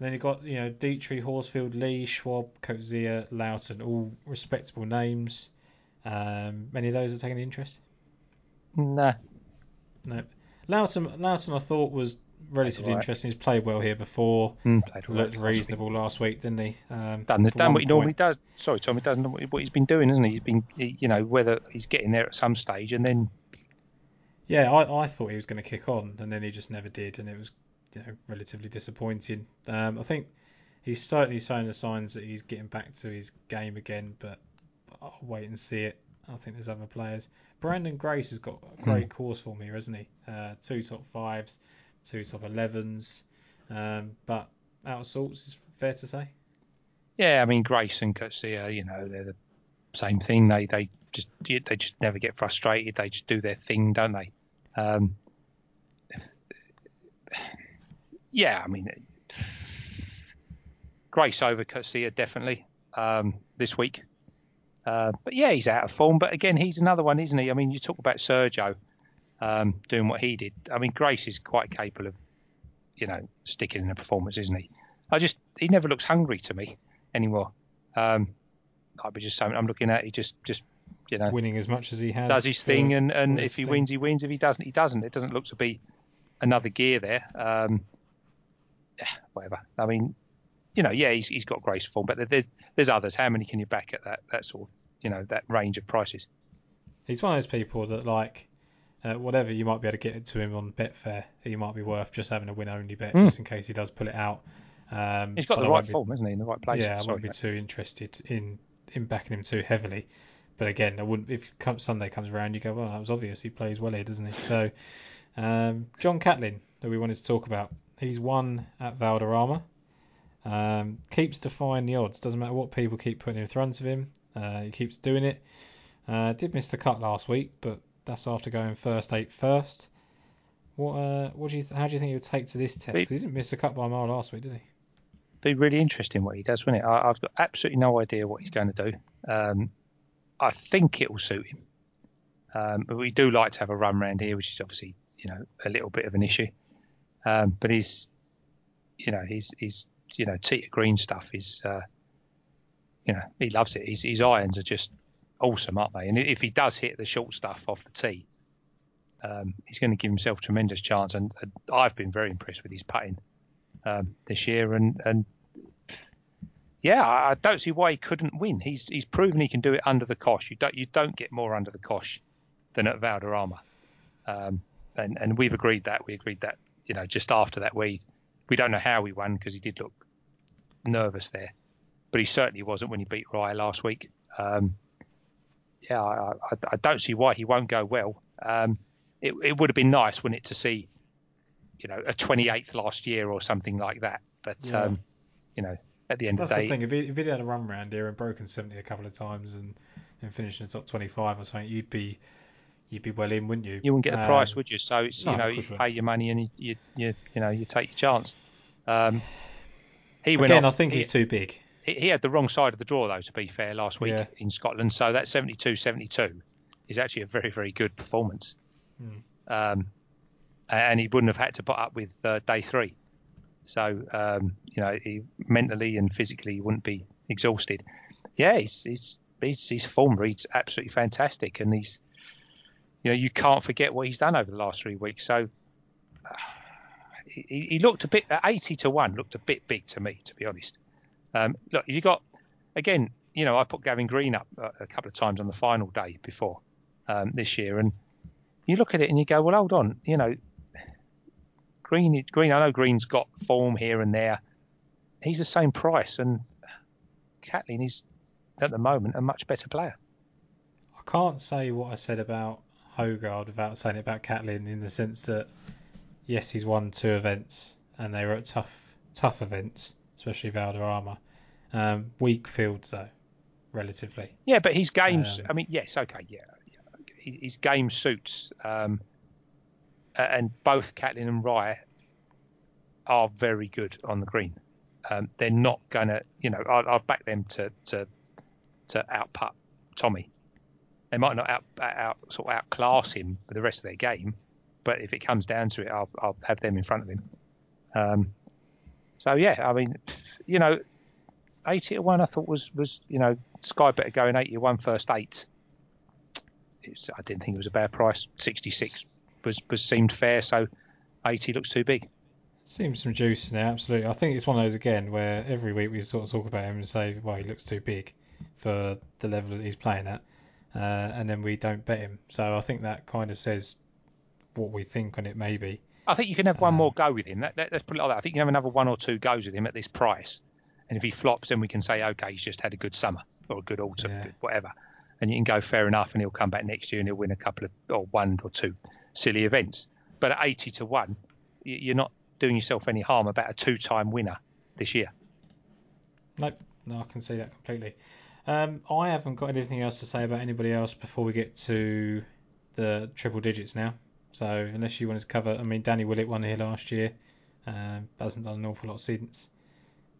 And then you've got, you know, Dietrich, Horsfield, Lee, Schwab, Coetzee, Loughton, all respectable names. Um, many of those are taking interest? Nah. No. Loughton, Loughton I thought, was relatively right. interesting. He's played well here before. Mm, looked right. reasonable last week, didn't he? Um, done, done what he point. normally does. Sorry, Tommy, does what he's been doing, hasn't he? He's been, he, you know, whether he's getting there at some stage and then... Yeah, I, I thought he was going to kick on, and then he just never did, and it was, you know, relatively disappointing. Um, I think he's certainly showing the signs that he's getting back to his game again, but I'll wait and see it. I think there's other players. Brandon Grace has got a great course form here, hasn't he? Uh, two top fives, two top elevens, um, but out of sorts, is fair to say. Yeah, I mean, Grace and Garcia, you know, they're the same thing. They they just they just never get frustrated. They just do their thing, don't they? Um, yeah, I mean, Grace over Garcia definitely um, this week. Uh, but yeah, he's out of form. But again, he's another one, isn't he? I mean, you talk about Sergio um, doing what he did. I mean, Grace is quite capable of, you know, sticking in a performance, isn't he? I just he never looks hungry to me anymore. Um, I'd be just saying I'm looking at he just just you know winning as much as he has, does his thing, and, and if he wins, he wins. If he doesn't, he doesn't. It doesn't look to be another gear there. Um, yeah, whatever. I mean. You know, yeah, he's he's got Grace form, but there's there's others. How many can you back at that that sort of, you know, that range of prices? He's one of those people that, like, uh, whatever you might be able to get to him on Betfair, he might be worth just having a win-only bet mm. just in case he does pull it out. Um, he's got the right be, form, hasn't he, in the right place? Yeah, Sorry, I wouldn't be too interested in, in backing him too heavily. But again, I wouldn't. If come, Sunday comes around, you go, well, that was obvious. He plays well here, doesn't he? So, um, John Catlin, that we wanted to talk about, he's won at Valderrama. Um, keeps defying the odds. Doesn't matter what people keep putting in front of him. Uh, he keeps doing it. Uh, did miss the cut last week, but that's after going first eight first. What? Uh, what do you? Th- how do you think he'll take to this test? He didn't miss the cut by a mile last week, did he? Be really interesting what he does, wouldn't it? I, I've got absolutely no idea what he's going to do. Um, I think it will suit him. Um, but we do like to have a run round here, which is obviously, you know, a little bit of an issue. Um, but he's, you know, he's he's. You know, Tita Green stuff is, uh, you know, he loves it. His, his irons are just awesome, aren't they? And if he does hit the short stuff off the tee, um, he's going to give himself a tremendous chance. And uh, I've been very impressed with his putting um, this year. And, and yeah, I, I don't see why he couldn't win. He's he's proven he can do it under the cosh. You don't you don't get more under the cosh than at Valderrama. Um, and and we've agreed that we agreed that you know just after that we we don't know how he won because he did look nervous there, but he certainly wasn't when he beat Rai last week. Um, yeah, I, I, I don't see why he won't go well. Um, it, it would have been nice, wouldn't it, to see, you know, a twenty-eighth last year or something like that. But yeah. um, you know, at the end That's of the day, the thing. If he, if he had a run round here and broken seventy a couple of times and, and finished in the top twenty-five or something, you'd be you'd be well in, wouldn't you? You wouldn't get the price, um, would you? So it's no, you know, you pay your money and you you you, you know you take your chance. Um, He went Again, off. I think he, he's too big. He, he had the wrong side of the draw, though, to be fair, last week yeah. in Scotland. So that seventy-two seventy-two is actually a very, very good performance. Mm. Um, and he wouldn't have had to put up with uh, day three. So, um, you know, he, mentally and physically he wouldn't be exhausted. Yeah, he's, he's, he's, his form reads absolutely fantastic. And he's, you know, you can't forget what he's done over the last three weeks. So... Uh, He, he looked a bit at eighty to one looked a bit big to me, to be honest. Um, look, you got again, you know, I put Gavin Green up a, a couple of times on the final day before um, this year, and you look at it and you go, well, hold on, you know, Green, Green. I know Green's got form here and there. He's the same price, and Catlin is at the moment a much better player. I can't say what I said about Hogard without saying it about Catlin, in the sense that. Yes, he's won two events, and they were at tough, tough events, especially Valderrama. Um, weak fields, though, relatively. Yeah, but his games. Um, I mean, yes, okay, yeah, yeah. His game suits, um, and both Catlin and Rai are very good on the green. um, they're not going to, you know, I'll, I'll back them to to to outputt Tommy. They might not out, out sort of outclass him for the rest of their game, but if it comes down to it, I'll, I'll have them in front of him. Um, so yeah, I mean, you know, eighty to one I thought was was you know Sky better going eighty to one first eight. It's, I didn't think it was a bad price. sixty-six was, was seemed fair, so eighty looks too big. Seems some juice in there, absolutely. I think it's one of those again where every week we sort of talk about him and say, well, he looks too big for the level that he's playing at, uh, and then we don't bet him. So I think that kind of says what we think on it, maybe. I think you can have one um, more go with him. That, that, let's put it like that. I think you can have another one or two goes with him at this price, and if he flops, then we can say, okay, he's just had a good summer or a good autumn, yeah. whatever. And you can go fair enough, and he'll come back next year and he'll win a couple of or one or two silly events. But at eighty to one, you're not doing yourself any harm about a two-time winner this year. Nope, no, I can see that completely. Um, I haven't got anything else to say about anybody else before we get to the triple digits now. So unless you want to cover, I mean, Danny Willett won here last year, um, hasn't done an awful lot since.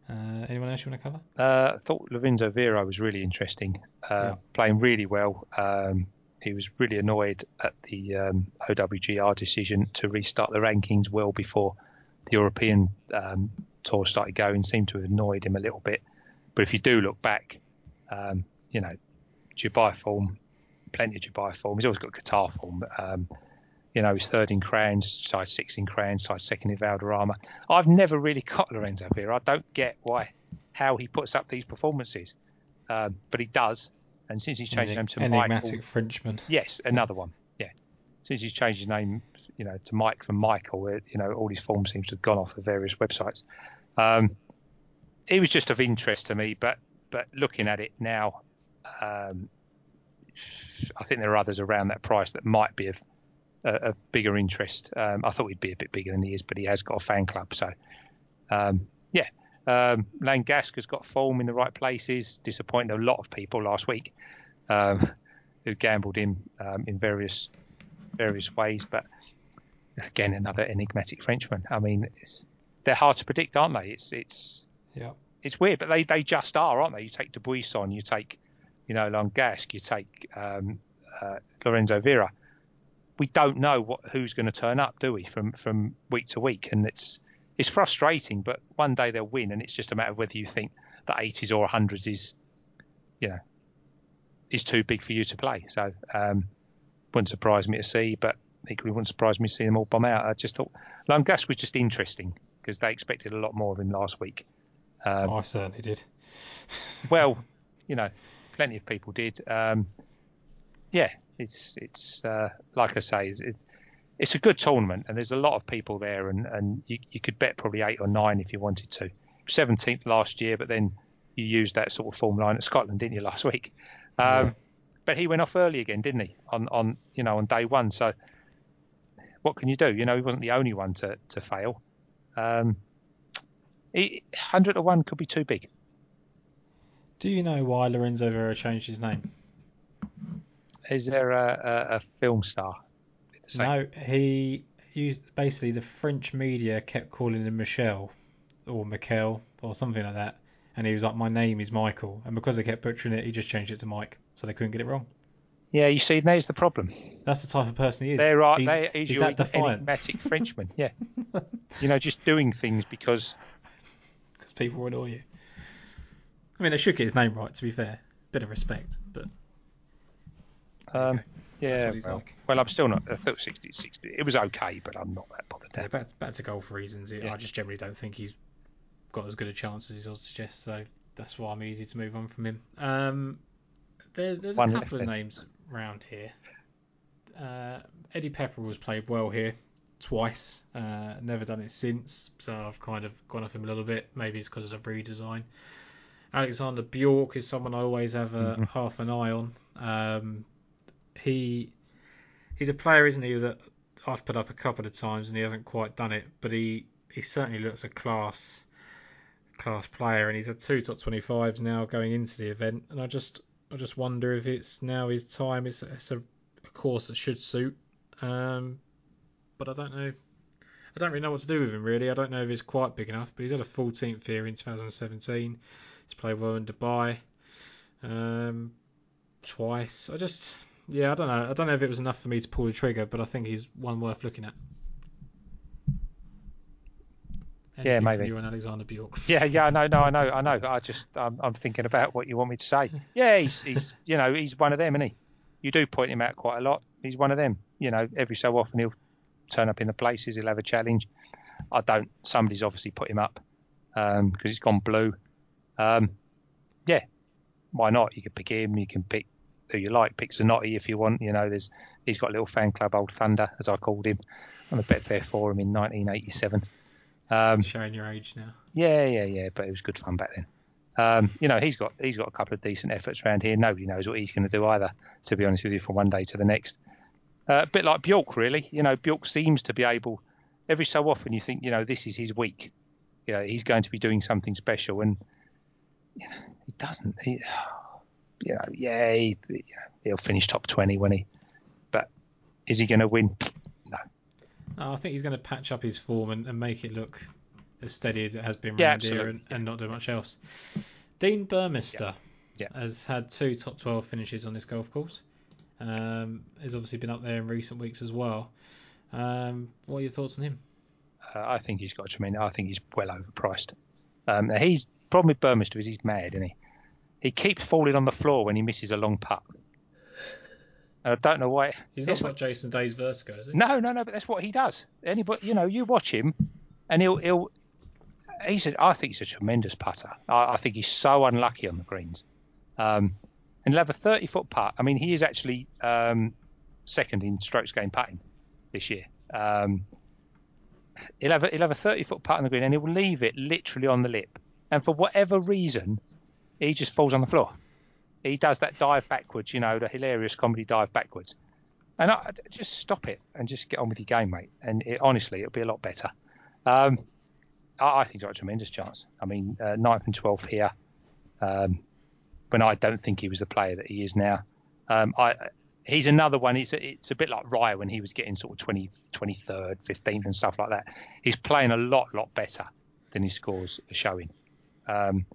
Uh, anyone else you want to cover? Uh, I thought Lorenzo Vera was really interesting, uh, yeah. playing really well. Um, he was really annoyed at the um, O W G R decision to restart the rankings well before the European um, tour started going. Seemed to have annoyed him a little bit. But if you do look back, um, you know, Dubai form, plenty of Dubai form. He's always got Qatar form. But, um, you know, he's third in Crans, side six in Crans, side second in Valderrama. I've never really caught Lorenzo Vera. I don't get why, how he puts up these performances. Um, but he does. And since he's changed his name to Mike... Enigmatic Frenchman. Yes, another one. Yeah. Since he's changed his name, you know, to Mike from Michael, you know, all his form seems to have gone off the various websites. Um, he was just of interest to me. But, but looking at it now, um, I think there are others around that price that might be of... of bigger interest. Um, I thought he'd be a bit bigger than he is, but he has got a fan club. So, um, yeah. Um, Langasque has got form in the right places. Disappointed a lot of people last week um, who gambled him um, in various various ways. But, again, another enigmatic Frenchman. I mean, it's, they're hard to predict, aren't they? It's it's yeah. it's weird, but they, they just are, aren't they? You take De Buisson, you take, you know, Langasque, you take um, uh, Lorenzo Vera. We don't know what who's going to turn up, do we, from from week to week? And it's it's frustrating, but one day they'll win, and it's just a matter of whether you think the eighties or hundreds is, you know, is too big for you to play. So um, wouldn't surprise me to see, but equally wouldn't surprise me to see them all bomb out. I just thought Langasque was just interesting because they expected a lot more of him last week. Um, oh, I certainly did. Well, you know, plenty of people did. Um, yeah. It's it's uh, like I say, it's, it, it's a good tournament, and there's a lot of people there, and, and you, you could bet probably eight or nine if you wanted to. seventeenth last year, but then you used that sort of form line at Scotland, didn't you, last week? Um, yeah. But he went off early again, didn't he? On on you know on day one. So what can you do? You know, he wasn't the only one to to fail. Um, one hundred to one could be too big. Do you know why Lorenzo Vera changed his name? Is there a, a, a film star? No, he used, basically the French media kept calling him Michel or Mikel or something like that. And he was like, my name is Michael. And because they kept butchering it, he just changed it to Mike. So they couldn't get it wrong. Yeah, you see, there's the problem. That's the type of person he is. There are, he's there is he's your that defiant. Enigmatic Frenchman, yeah. You know, just doing things because... Because people annoy you. I mean, they should get his name right, to be fair. Bit of respect, but... Um, yeah, well, like. well, I'm still not. I thought sixty, sixty. It was okay, but I'm not that bothered. Yeah, back, back to golf reasons. It, yeah. I just generally don't think he's got as good a chance as his odds suggest. So that's why I'm easy to move on from him. Um, there, there's One a couple left. of names around here. Uh, Eddie Pepperell has played well here twice. Uh, never done it since, so I've kind of gone off him a little bit. Maybe it's because of the redesign. Alexander Bjork is someone I always have a mm-hmm. half an eye on. Um, He he's a player, isn't he, that I've put up a couple of times and he hasn't quite done it, but he, he certainly looks a class class player, and he's had two top twenty-fives now going into the event, and I just I just wonder if it's now his time. It's, it's a, a course that should suit, um, but I don't know. I don't really know what to do with him, really. I don't know if he's quite big enough, but he's had a fourteenth here in twenty seventeen. He's played well in Dubai um, twice. I just, yeah, I don't know. I don't know if it was enough for me to pull the trigger, but I think he's one worth looking at. Anything yeah, maybe. You and Alexander Bjork. Yeah, yeah, I know, no, I know, I know. But I just, I'm, I'm thinking about what you want me to say. Yeah, he's, he's, you know, he's one of them, isn't he? You do point him out quite a lot. He's one of them. You know, every so often he'll turn up in the places. He'll have a challenge. I don't. Somebody's obviously put him up because um, he's gone blue. Um, yeah, why not? You can pick him. You can pick who you like. Pick Zanotti if you want. You know, there's he's got a little fan club, Old Thunder, as I called him, on the Betfair Forum in nineteen eighty-seven. Um, Showing your age now. Yeah, yeah, yeah. But it was good fun back then. Um, you know, he's got he's got a couple of decent efforts around here. Nobody knows what he's going to do either, to be honest with you, from one day to the next. Uh, a bit like Bjork, really. You know, Bjork seems to be able, every so often you think, you know, this is his week. You know, he's going to be doing something special. And, you know, he doesn't. He, you know, yeah, he, you know, he'll finish top twenty when he, but is he going to win? No. No, I think he's going to patch up his form and, and make it look as steady as it has been yeah, round here and, and not do much else. Dean Burmester yeah. Yeah. has had two top twelve finishes on this golf course. Um, he's obviously been up there in recent weeks as well. Um, what are your thoughts on him? Uh, I think he's got to mean. I think he's well overpriced. Um, he's problem with Burmester is he's mad, isn't he? He keeps falling on the floor when he misses a long putt. And I don't know why. He's not like Jason Day's Vertigo, is he? No, no, no. But that's what he does. Anybody, you know, you watch him, and he'll he'll. He's a, I think he's a tremendous putter. I, I think he's so unlucky on the greens. Um, and he'll have a thirty-foot putt. I mean, he is actually um, second in strokes game putting this year. Um, he'll have a, he'll have a thirty-foot putt on the green, and he'll leave it literally on the lip. And for whatever reason, he just falls on the floor. He does that dive backwards, you know, the hilarious comedy dive backwards. And I, just stop it and just get on with your game, mate. And it, honestly, it'll be a lot better. Um, I, I think he's got a tremendous chance. I mean, uh, ninth and twelfth here. Um, when I don't think he was the player that he is now. Um, I, he's another one. It's a, it's a bit like Rai when he was getting sort of twentieth, twenty-third, fifteenth and stuff like that. He's playing a lot, lot better than his scores are showing. Um,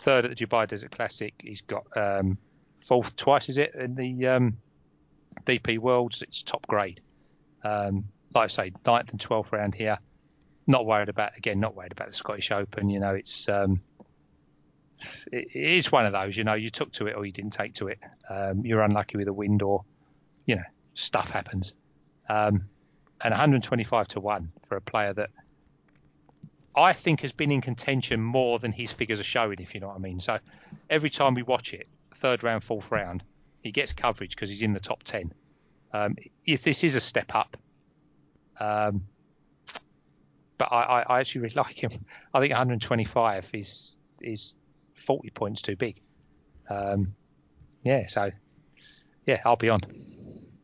third at the Dubai Desert Classic. He's got um, fourth twice, is it, in the um, D P Worlds. It's top grade. Um, like I say, ninth and twelfth round here. Not worried about, again, not worried about the Scottish Open. You know, it's... Um, it is one of those, you know, you took to it or you didn't take to it. Um, you're unlucky with the wind or, you know, stuff happens. Um, and one hundred twenty-five to one for a player that I think has been in contention more than his figures are showing, if you know what I mean. So every time we watch it, third round, fourth round, he gets coverage because he's in the top ten. Um, if this is a step up. Um, but I, I actually really like him. I think one hundred twenty-five is is... forty points too big. Um, yeah, so, yeah, I'll be on.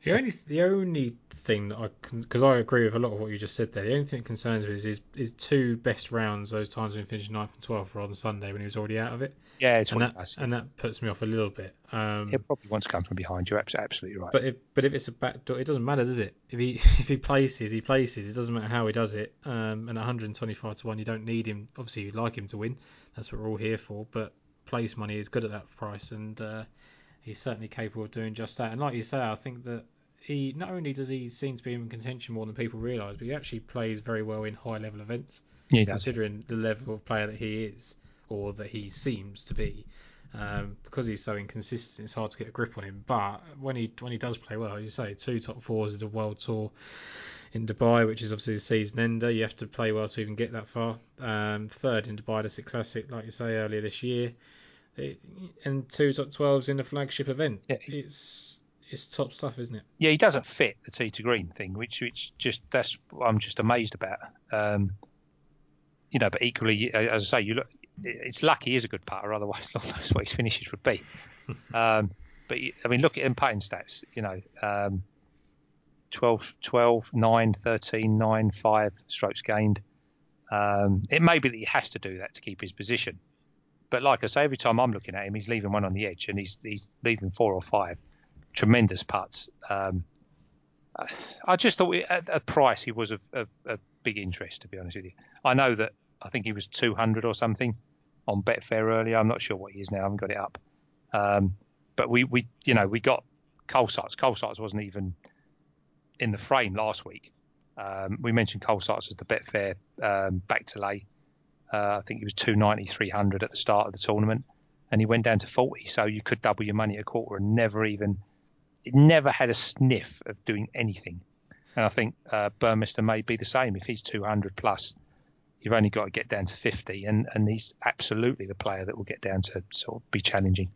The only the only thing that I can, because I agree with a lot of what you just said there, the only thing that concerns me is his, his two best rounds, those times when he finished ninth and twelfth, were on Sunday when he was already out of it. Yeah, it's and what that, it does. And that puts me off a little bit. Um, He'll probably want to come from behind, you're absolutely right. But if, but if it's a backdoor, it doesn't matter, does it? If he if he places, he places. It doesn't matter how he does it. Um, and one hundred twenty-five to one, you don't need him. Obviously, you'd like him to win. That's what we're all here for. But place money is good at that price. And uh, he's certainly capable of doing just that. And like you say, I think that He not only does he seem to be in contention more than people realise, but he actually plays very well in high level events, yeah, considering the level of player that he is, or that he seems to be. Um, because he's so inconsistent, it's hard to get a grip on him. But when he when he does play well, as you say, two top fours at the World Tour in Dubai, which is obviously the season ender. You have to play well to even get that far. Um, third in Dubai Desert Classic, like you say, earlier this year, it, and two top twelves in the flagship event. Yeah. It's It's top stuff, isn't it? Yeah, he doesn't fit the tee to green thing, which which just that's what I'm just amazed about. Um, you know, but equally, as I say, you look, it's lucky he is a good putter, otherwise, Lord knows what his finishes would be. um, but I mean, look at him putting stats. You know, um, twelve, twelve, nine, thirteen, nine, five strokes gained. Um, it may be that he has to do that to keep his position, but like I say, every time I'm looking at him, he's leaving one on the edge, and he's he's leaving four or five. Tremendous putts. Um, I just thought it, at a price he was of, of, of big interest, to be honest with you. I know that I think he was two hundred or something on Betfair earlier. I'm not sure what he is now. I haven't got it up. Um, but we, we, you know, we got Colsarts. Colsarts wasn't even in the frame last week. Um, we mentioned Colsarts as the Betfair um, back to lay. Uh, I think he was two ninety, three hundred at the start of the tournament, and he went down to forty. So you could double your money at a quarter and never even, it never had a sniff of doing anything. And I think uh, Burmester may be the same. If he's two hundred plus, you've only got to get down to fifty, and, and he's absolutely the player that will get down to sort of be challenging.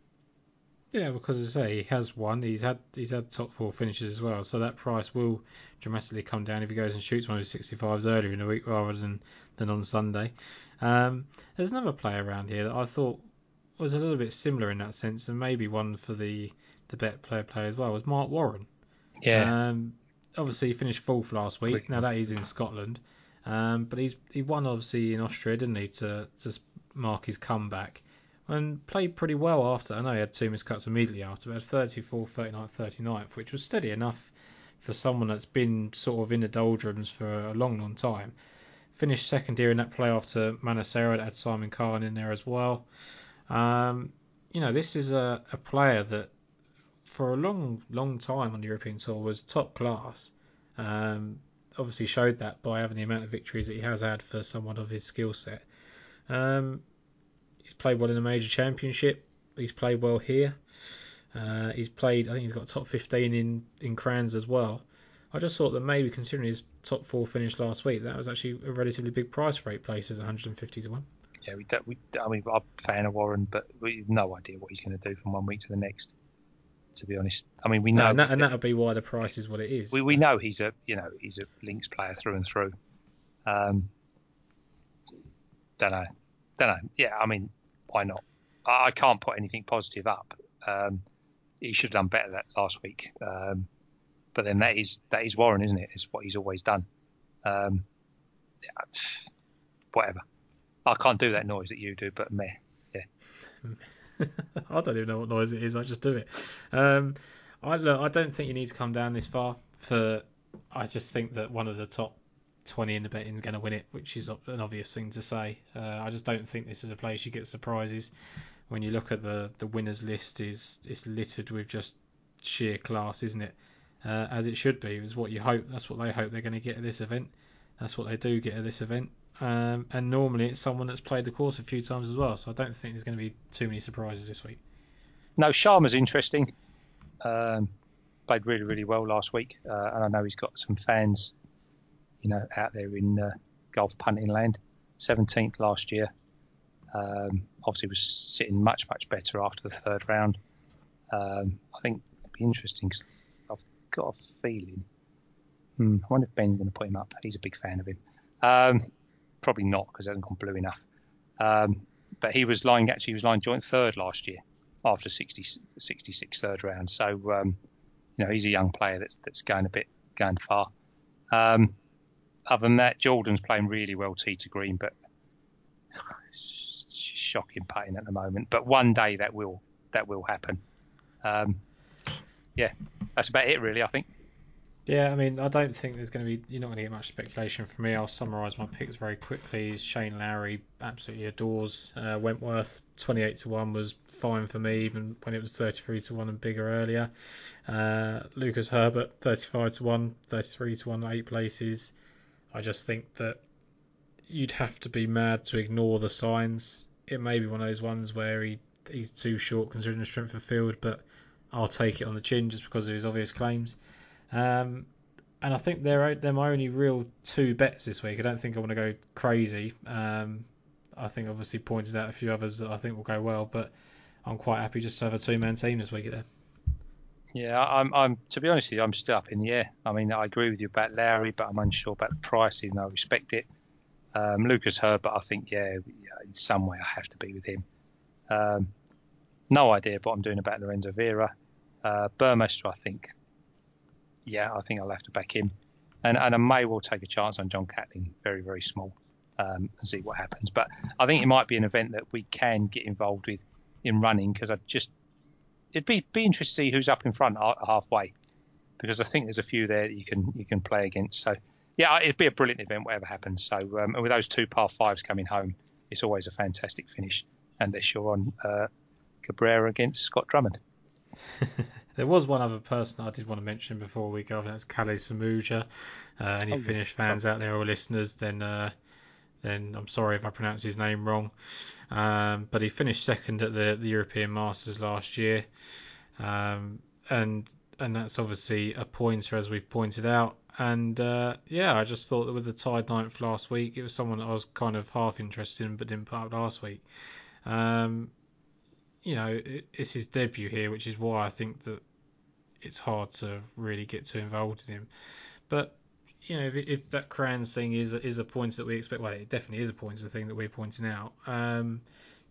Yeah, because as I say, he has won. He's had he's had top four finishes as well, so that price will dramatically come down if he goes and shoots one of his sixty-fives earlier in the week rather than, than on Sunday. Um, there's another player around here that I thought was a little bit similar in that sense, and maybe one for the, the bet player player as well, was Mark Warren. Yeah. Um, obviously, he finished fourth last week. Now, that is in Scotland. Um, but he's he won, obviously, in Austria, didn't he, to, to mark his comeback. And played pretty well after. I know he had two miscuts immediately after, but thirty-four, thirty-nine, thirty-ninth, which was steady enough for someone that's been sort of in the doldrums for a long, long time. Finished second here in that play after Manacera, that had Simon Khan in there as well. Um, you know, this is a, a player that for a long, long time on the European Tour was top class. Um, obviously showed that by having the amount of victories that he has had for someone of his skill set. Um... He's played well in a major championship. He's played well here. Uh, he's played, I think he's got top fifteen in, in Crans as well. I just thought that maybe considering his top four finish last week, that was actually a relatively big price for eight places, one hundred fifty to one. Yeah, we don't, we, I mean, I'm a fan of Warren, but we've no idea what he's going to do from one week to the next, to be honest. I mean, we know. No, and, that, and that'll be why the price is what it is. We, we know he's a, you know, he's a Lynx player through and through. Um, don't know. Don't know. Yeah, I mean, why not? I can't put anything positive up. Um, he should have done better that last week. Um, but then that is that is Warren, isn't it? It's what he's always done. Um, yeah, whatever. I can't do that noise that you do, but meh. Yeah. I don't even know what noise it is. I just do it. Um, I look, I don't think you need to come down this far. For I just think that one of the top twenty in the betting is going to win it, which is an obvious thing to say. Uh, I just don't think this is a place you get surprises. When you look at the, the winners list, is it's littered with just sheer class, isn't it? Uh, as it should be. It's what you hope. That's what they hope they're going to get at this event. That's what they do get at this event. Um, and normally it's someone that's played the course a few times as well. So I don't think there's going to be too many surprises this week. No, Sharma's interesting. Um, played really, really well last week, uh, and I know he's got some fans, you know, out there in uh, golf punting land. seventeenth last year. Um, obviously was sitting much, much better after the third round. Um, I think it'd be interesting because I've got a feeling. Hmm, I wonder if Ben's going to put him up. He's a big fan of him. Um, probably not because he hasn't gone blue enough. Um, but he was lying, actually, he was lying joint third last year after sixty-six third round. So, um, you know, he's a young player that's that's going a bit, going far. Um, Other than that, Jordan's playing really well tee to green, but shocking putting at the moment. But one day that will that will happen. Um, yeah, that's about it really, I think. Yeah, I mean, I don't think there's going to be, you're not going to get much speculation from me. I'll summarise my picks very quickly. Shane Lowry absolutely adores uh, Wentworth. twenty-eight to one was fine for me, even when it was thirty-three to one and bigger earlier. Uh, Lucas Herbert, thirty-five to one, thirty-three to one, eight places. I just think that you'd have to be mad to ignore the signs. It may be one of those ones where he he's too short considering the strength of field, but I'll take it on the chin just because of his obvious claims. Um, and I think they're they're my only real two bets this week. I don't think I want to go crazy. Um, I think obviously pointed out a few others that I think will go well, but I'm quite happy just to have a two-man team this week there. Yeah, I'm. I'm. To be honest with you, I'm still up in the air. I mean, I agree with you about Lowry, but I'm unsure about the price, even though I respect it. Um, Lucas Herbert, I think, yeah, in some way I have to be with him. Um, no idea what I'm doing about Lorenzo Vera. Uh, Burmester, I think, yeah, I think I'll have to back him. And and I may well take a chance on John Catlin, very, very small, um, and see what happens. But I think it might be an event that we can get involved with in running because I just... It'd be, be interesting to see who's up in front halfway. because I think there's a few there that you can you can play against. So yeah, it'd be a brilliant event, whatever happens. So um, and with those two par fives coming home, it's always a fantastic finish, unless you're on uh, Cabrera against Scott Drummond. There was one other person I did want to mention before we go, and that's Kale Samuja. Uh, any oh, Finnish fans out there or listeners, then uh, then I'm sorry if I pronounce his name wrong. Um, but he finished second at the, the European Masters last year. Um, and and that's obviously a pointer, as we've pointed out. And uh, yeah, I just thought that with the tied ninth last week, it was someone that I was kind of half interested in but didn't put up last week. Um, you know, it, it's his debut here, which is why I think that it's hard to really get too involved in him. But, you know, if, if that Crans thing is is a point that we expect, well, it definitely is a point, the thing that we're pointing out, um,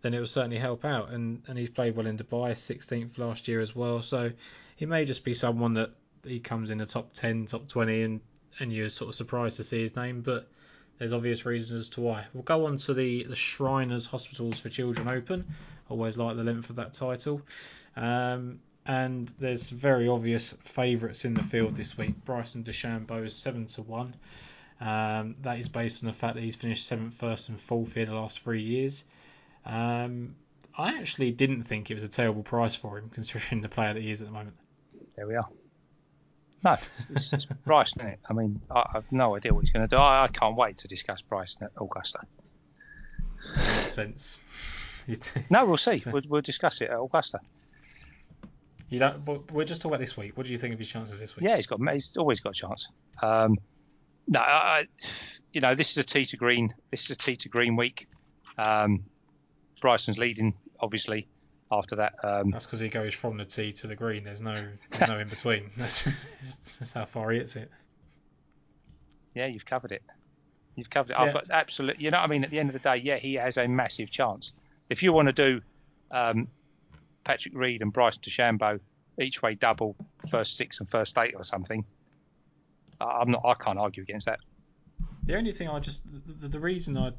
then it will certainly help out. And, and he's played well in Dubai, sixteenth last year as well. So he may just be someone that he comes in the top ten, top twenty, and, and you're sort of surprised to see his name. But there's obvious reasons as to why. We'll go on to the, the Shriners Hospitals for Children Open. Always like the length of that title. Um... And there's very obvious favourites in the field this week. Bryson DeChambeau is seven to one. Um, that is based on the fact that he's finished seventh, first and fourth here the last three years. Um, I actually didn't think it was a terrible price for him, considering the player that he is at the moment. There we are. No, it's Bryson, isn't it? I mean, I have no idea what he's going to do. I, I can't wait to discuss Bryson at Augusta. That makes sense. No, we'll see. We'll, we'll discuss it at Augusta. You don't, but we're just talking about this week. What do you think of his chances this week? Yeah, he's got. He's always got a chance. Um, no, I, you know, this is a tee to green. This is a tee to green week. Um, Bryson's leading, obviously. After that, um, that's because he goes from the tee to the green. There's no, there's no in between. That's, that's how far he hits it. Yeah, you've covered it. You've covered it. Yeah. I've got absolutely. You know what I mean? At the end of the day, yeah, he has a massive chance. If you want to do. Um, Patrick Reed and Bryson DeChambeau each way double first six and first eight or something. I'm not. I can't argue against that. The only thing I just the, the reason I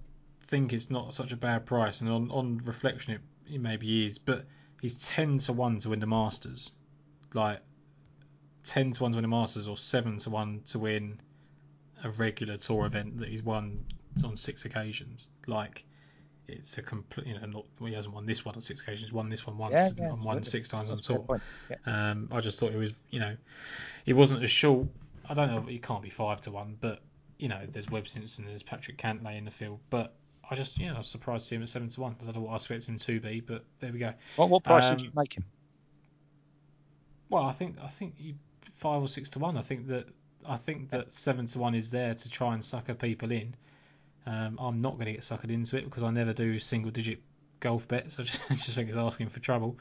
think it's not such a bad price, and on, on reflection it, it maybe is, but he's ten to one to win the Masters, like ten to one to win the Masters, or seven to one to win a regular tour event that he's won on six occasions, like. It's a complete, you know, not, well, he hasn't won this one on six occasions, he's won this one once, yeah, yeah, and won six times on tour. Yeah. Um, I just thought it was, you know, it wasn't as short. I don't know, it can't be five to one, but, you know, there's Webb Simpson, there's Patrick Cantlay in the field, but I just, you know, I was surprised to see him at seven to one. I don't know what I expected him to be, but there we go. What, what price um, did you make him? Well, I think I think you, five or six to one. I think that I think that seven to one is there to try and sucker people in. Um, I'm not going to get suckered into it because I never do single-digit golf bets. I just, I just think it's asking for trouble.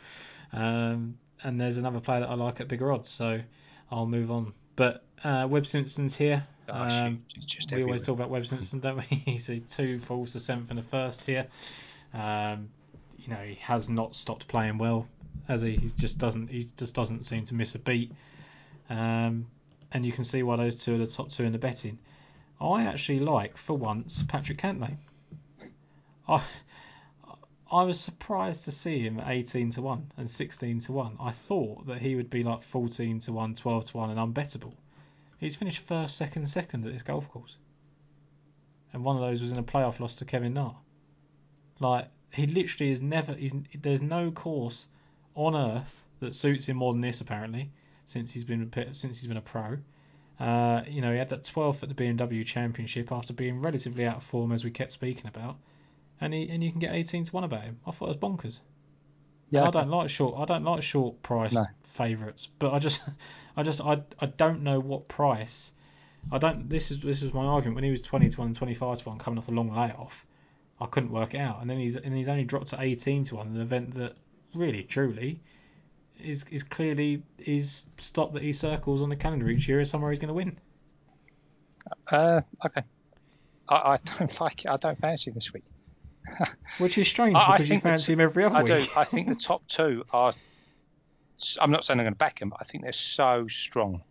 Um, and there's another player that I like at bigger odds, so I'll move on. But uh, Webb Simpson's here. Um, oh, just we always talk about Webb Simpson, don't we? He's a two falls to seventh and a first here. Um, you know, he has not stopped playing well, as he, he just doesn't. He just doesn't seem to miss a beat. Um, and you can see why those two are the top two in the betting. I actually like, for once, Patrick Cantlay. I I was surprised to see him at eighteen to one and sixteen to one. I thought that he would be like fourteen to one, twelve to one and unbettable. He's finished first, second, second at this golf course. And one of those was in a playoff loss to Kevin Na. Like, he literally is never... He's, there's no course on earth that suits him more than this, apparently, since he's been since he's been a pro. Uh, you know, he had that twelfth at the B M W Championship after being relatively out of form, as we kept speaking about, and he and you can get eighteen to one about him. I thought it was bonkers. Yeah, I, I don't like short. I don't like short price no. favourites, but I just, I just, I, I don't know what price. I don't. This is this was my argument when he was twenty to one and twenty five to one coming off a long layoff. I couldn't work it out, and then he's and he's only dropped to eighteen to one, an event that really, truly. Is is clearly his stop that he circles on the calendar each year is somewhere he's going to win. Uh, okay, I, I don't like it. I don't fancy him this week, which is strange I, because I you fancy him every other I week. I do. I think the top two are. I'm not saying I'm going to back him, but I think they're so strong.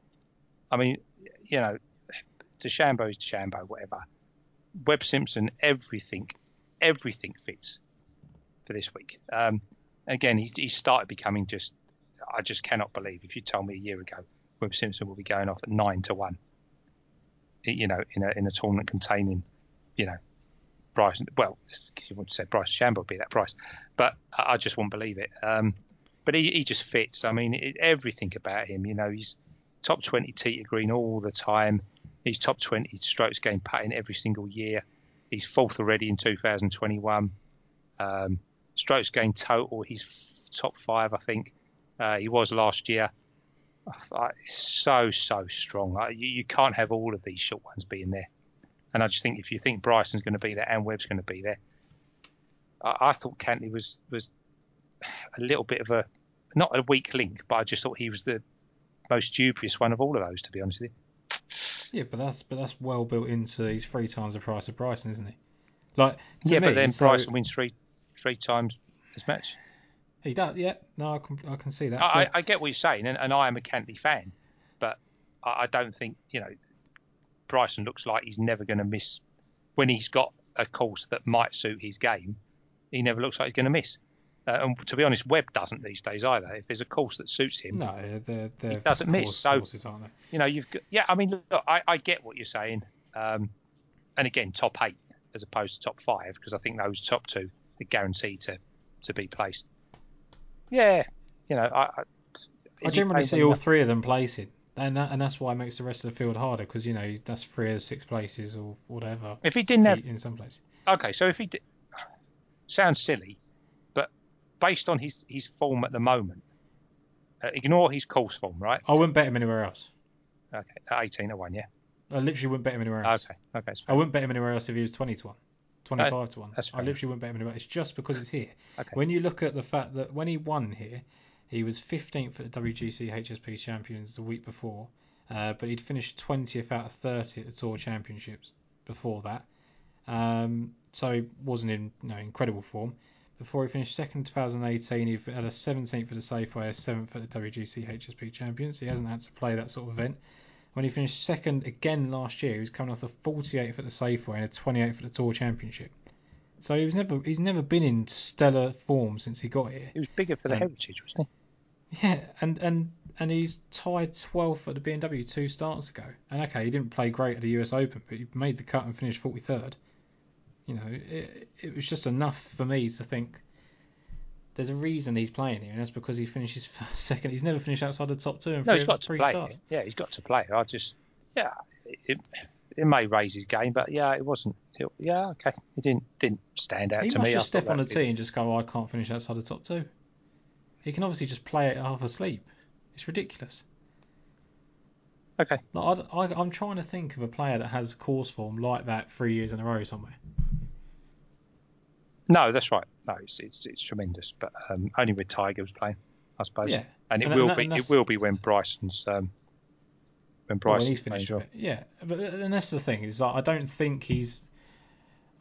I mean, you know, DeChambeau is DeChambeau, whatever. Webb Simpson, everything, everything fits for this week. Um, again, he, he started becoming just. I just cannot believe if you told me a year ago Webb Simpson will be going off at nine to one. You know, in a in a tournament containing, you know, Bryson. Well, you want to say Bryson DeChambeau would be that price, but I, I just wouldn't believe it. Um, but he, he just fits. I mean, it, everything about him. You know, he's top twenty tee to green all the time. He's top twenty strokes game putting every single year. He's fourth already in two thousand twenty-one. Um, strokes game total, he's f- top five, I think. Uh, he was last year. I, so, so strong. I, you, you can't have all of these short ones being there. And I just think if you think Bryson's going to be there and Webb's going to be there, I, I thought Cantlay was, was a little bit of a, not a weak link, but I just thought he was the most dubious one of all of those, to be honest with you. Yeah, but that's but that's well built into he's three times the price of Bryson, isn't he? Like yeah, me, but then so Bryson wins three three times as much. He does, yeah. No, I can I can see that. I, I get what you're saying, and, and I am a Cantlay fan, but I, I don't think you know Bryson looks like he's never going to miss when he's got a course that might suit his game. He never looks like he's going to miss. Uh, and to be honest, Webb doesn't these days either. If there's a course that suits him, no, they're, they're he doesn't miss. So courses, aren't they? You know, you've got, yeah. I mean, look, I, I get what you're saying. Um, and again, top eight as opposed to top five, because I think those top two are guaranteed to, to be placed. Yeah, you know, I, I, I generally see all that? three of them placing, and that, and that's why it makes the rest of the field harder because you know that's three or six places or whatever. If he didn't have in some place, okay. So if he did, sounds silly. Based on his, his form at the moment, uh, ignore his course form, right? I wouldn't bet him anywhere else. Okay, at eighteen to one, yeah. I literally wouldn't bet him anywhere else. Okay, okay. I wouldn't bet him anywhere else if he was twenty to one, twenty-five no, to one. That's I literally wouldn't bet him anywhere else. It's just because it's here. Okay. When you look at the fact that when he won here, he was fifteenth at the W G C H S P Champions the week before, uh, but he'd finished twentieth out of thirty at the Tour Championships before that. Um, so he wasn't in you know, incredible form. Before he finished second in twenty eighteen, he had a seventeenth for the Safeway, a seventh for the W G C H S P Champions. He hasn't had to play that sort of event. When he finished second again last year, he was coming off the forty-eighth at the Safeway and a twenty-eighth for the Tour Championship. So he was never he's never been in stellar form since he got here. He was bigger for the um, Heritage, wasn't he? Yeah, and, and and he's tied twelfth at the B M W two starts ago. And okay, he didn't play great at the U S Open, but he made the cut and finished forty-third. You know, it, it was just enough for me to think there's a reason he's playing here, and that's because he finishes first, second. He's never finished outside the top two. And no, he's got to play. Stars. Yeah, he's got to play. I just, yeah, it it may raise his game, but yeah, it wasn't. It, yeah, okay, he didn't didn't stand out he to me. He must just step on a tee and just go, oh, I can't finish outside the top two. He can obviously just play it half asleep. It's ridiculous. Okay. Like, I, I, I'm trying to think of a player that has course form like that three years in a row somewhere. No, that's right. No, it's it's, it's tremendous, but um, only with Tiger was playing, I suppose. Yeah. and it and will that, be it will be when Bryson's um, when Bryson's well, finished. Well. Yeah, but and that's the thing is I don't think he's.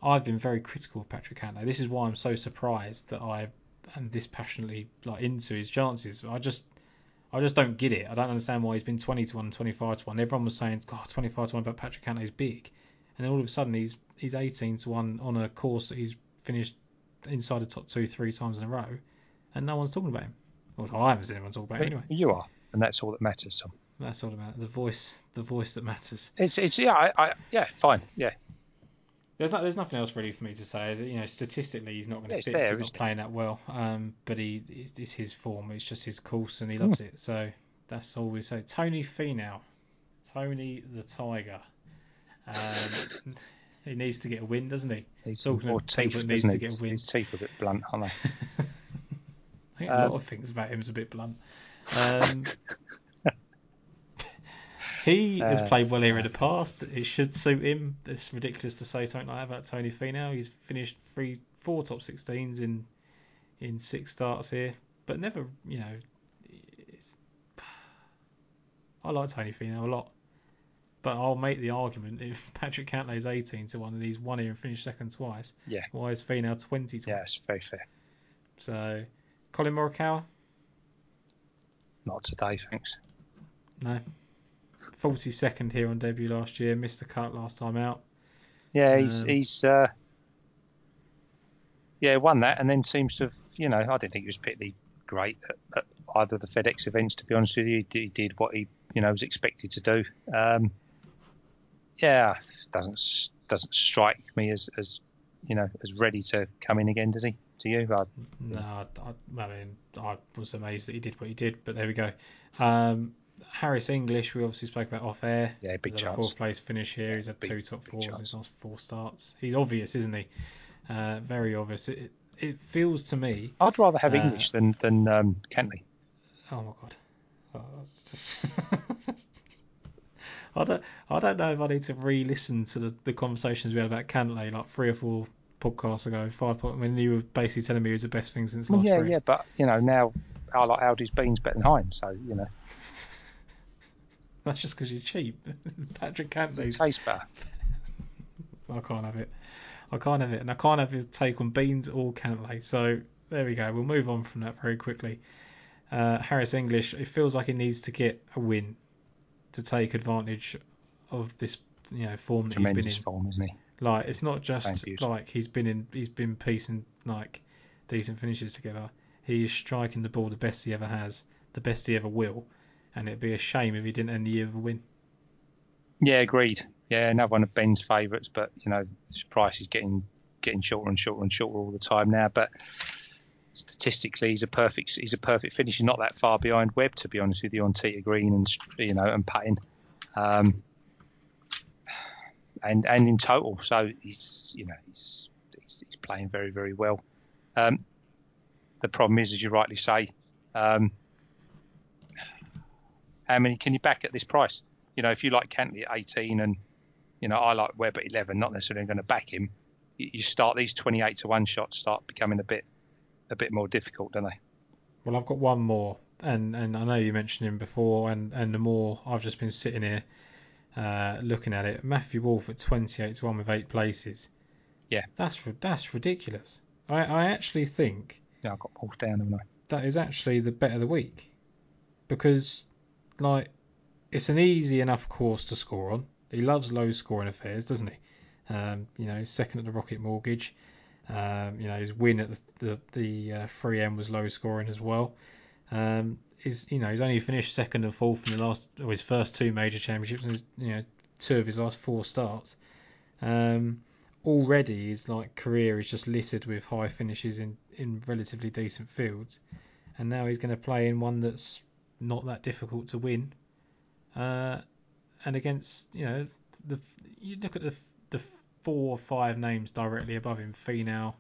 I've been very critical of Patrick Cantlay. This is why I'm so surprised that I am this passionately like into his chances. I just I just don't get it. I don't understand why he's been twenty to one, twenty-five to one. Everyone was saying, God, twenty-five to one, but Patrick Cantlay's big, and then all of a sudden he's he's eighteen to one on a course that he's finished inside the top two three times in a row, and no one's talking about him. Well, I haven't seen anyone talk about him anyway. You are, and that's all that matters, Tom. That's all about the voice, the voice that matters. It's, it's yeah, I, I, yeah, fine, yeah. There's not, there's nothing else really for me to say. Is it, you know, statistically, he's not going to yeah, fit. There, he's not playing it? that well, um, but he, it's, it's his form. It's just his course, and he loves mm. it. So that's all we say. Tony Finau, Tony the Tiger. Um, He needs to get a win, doesn't he? He's talking about people that needs to get a win. His teeth are a bit blunt, aren't they? I think um, a lot of things about him is a bit blunt. Um, he uh, has played well here in the past. It should suit him. It's ridiculous to say something like that about Tony Finau. He's finished three, four top sixteens in in six starts here, but never, you know. It's, I like Tony Finau a lot. But I'll make the argument if Patrick Cantlay's eighteen to one and he's won here and finished second twice. Yeah. Why is Finau twenty to one? Yeah, it's very fair. So, Colin Morikawa? Not today, thanks. No. Forty second here on debut last year. Missed the cut last time out. Yeah, he's um, he's uh, yeah won that and then seems to have, you know I don't think he was particularly great at, at either of the FedEx events, to be honest with you. He did what he, you know, was expected to do. Um, yeah, doesn't doesn't strike me as, as you know, as ready to come in again, does he? To you? I, no, I, I mean, I was amazed that he did what he did, but there we go. Um, Harris English, we obviously spoke about off air. Yeah, big he's chance. Fourth place finish here. Yeah, he's had big, two top fours. He's lost four starts. He's obvious, isn't he? Uh, very obvious. It, it feels to me. I'd rather have uh, English than than um, Cantlay. Oh my god. Oh, just... I don't. I don't know if I need to re-listen to the, the conversations we had about Cantlay like three or four podcasts ago. Five. Pod, when you were basically telling me it was the best thing since last year. Well, yeah, yeah, but you know now I like Aldi's beans better than Heinz, so you know. That's just because you're cheap. Patrick Cantlay's taste better. I can't have it. I can't have it, and I can't have his take on beans or Cantlay. So there we go. We'll move on from that very quickly. Uh, Harris English. It feels like he needs to get a win to take advantage of this, you know, form that Tremendous he's been in. Form, isn't he? Like it's not just like he's been in. He's been piecing like decent finishes together. He is striking the ball the best he ever has, the best he ever will. And it'd be a shame if he didn't end the year with a win. Yeah, agreed. Yeah, another one of Ben's favourites, but you know, his price is getting getting shorter and shorter and shorter all the time now. But statistically, he's a perfect he's a perfect finish. He's not that far behind Webb, to be honest with you, on tee to green and you know and putting, um, and and in total. So he's you know he's he's, he's playing very very well. Um, the problem is, as you rightly say. Um, How many can you back at this price? You know, if you like Cantlay at eighteen and, you know, I like Webb at eleven, not necessarily going to back him. You start these twenty-eight to one shots start becoming a bit a bit more difficult, don't they? Well, I've got one more. And, and I know you mentioned him before. And, and the more I've just been sitting here uh, looking at it, Matthew Wolff at twenty-eight to one with eight places. Yeah. That's that's ridiculous. I, I actually think... Yeah, I've got Wolff down, haven't I? That is actually the bet of the week. Because... Like, it's an easy enough course to score on. He loves low scoring affairs, doesn't he? Um, you know, second at the Rocket Mortgage. Um, you know, his win at the the, the uh, three M was low scoring as well. Um, he's you know he's only finished second and fourth in the last or his first two major championships and his, you know two of his last four starts. Um, already his like career is just littered with high finishes in, in relatively decent fields, and now he's going to play in one that's not that difficult to win, uh, and against you know the you look at the the four or five names directly above him: Finau,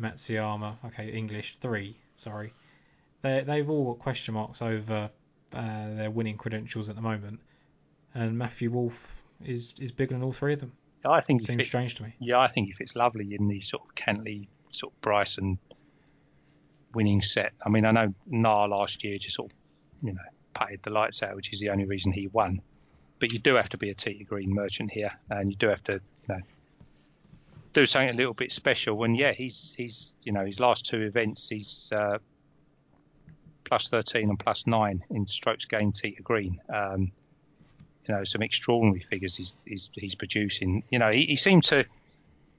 Matsuyama, okay, English three, sorry, they they've all got question marks over uh, their winning credentials at the moment, and Matthew Wolff is is bigger than all three of them. I think it seems fit, strange to me. Yeah, I think if it's lovely in the sort of Cantlay, sort of Bryson winning set. I mean, I know Nah last year just sort of. You know, putted the lights out, which is the only reason he won. But you do have to be a tee to green merchant here, and you do have to, you know, do something a little bit special. When yeah, he's he's you know his last two events, he's uh, plus thirteen and plus nine in strokes gained tee to green. Um, you know, some extraordinary figures he's he's, he's producing. You know, he, he seemed to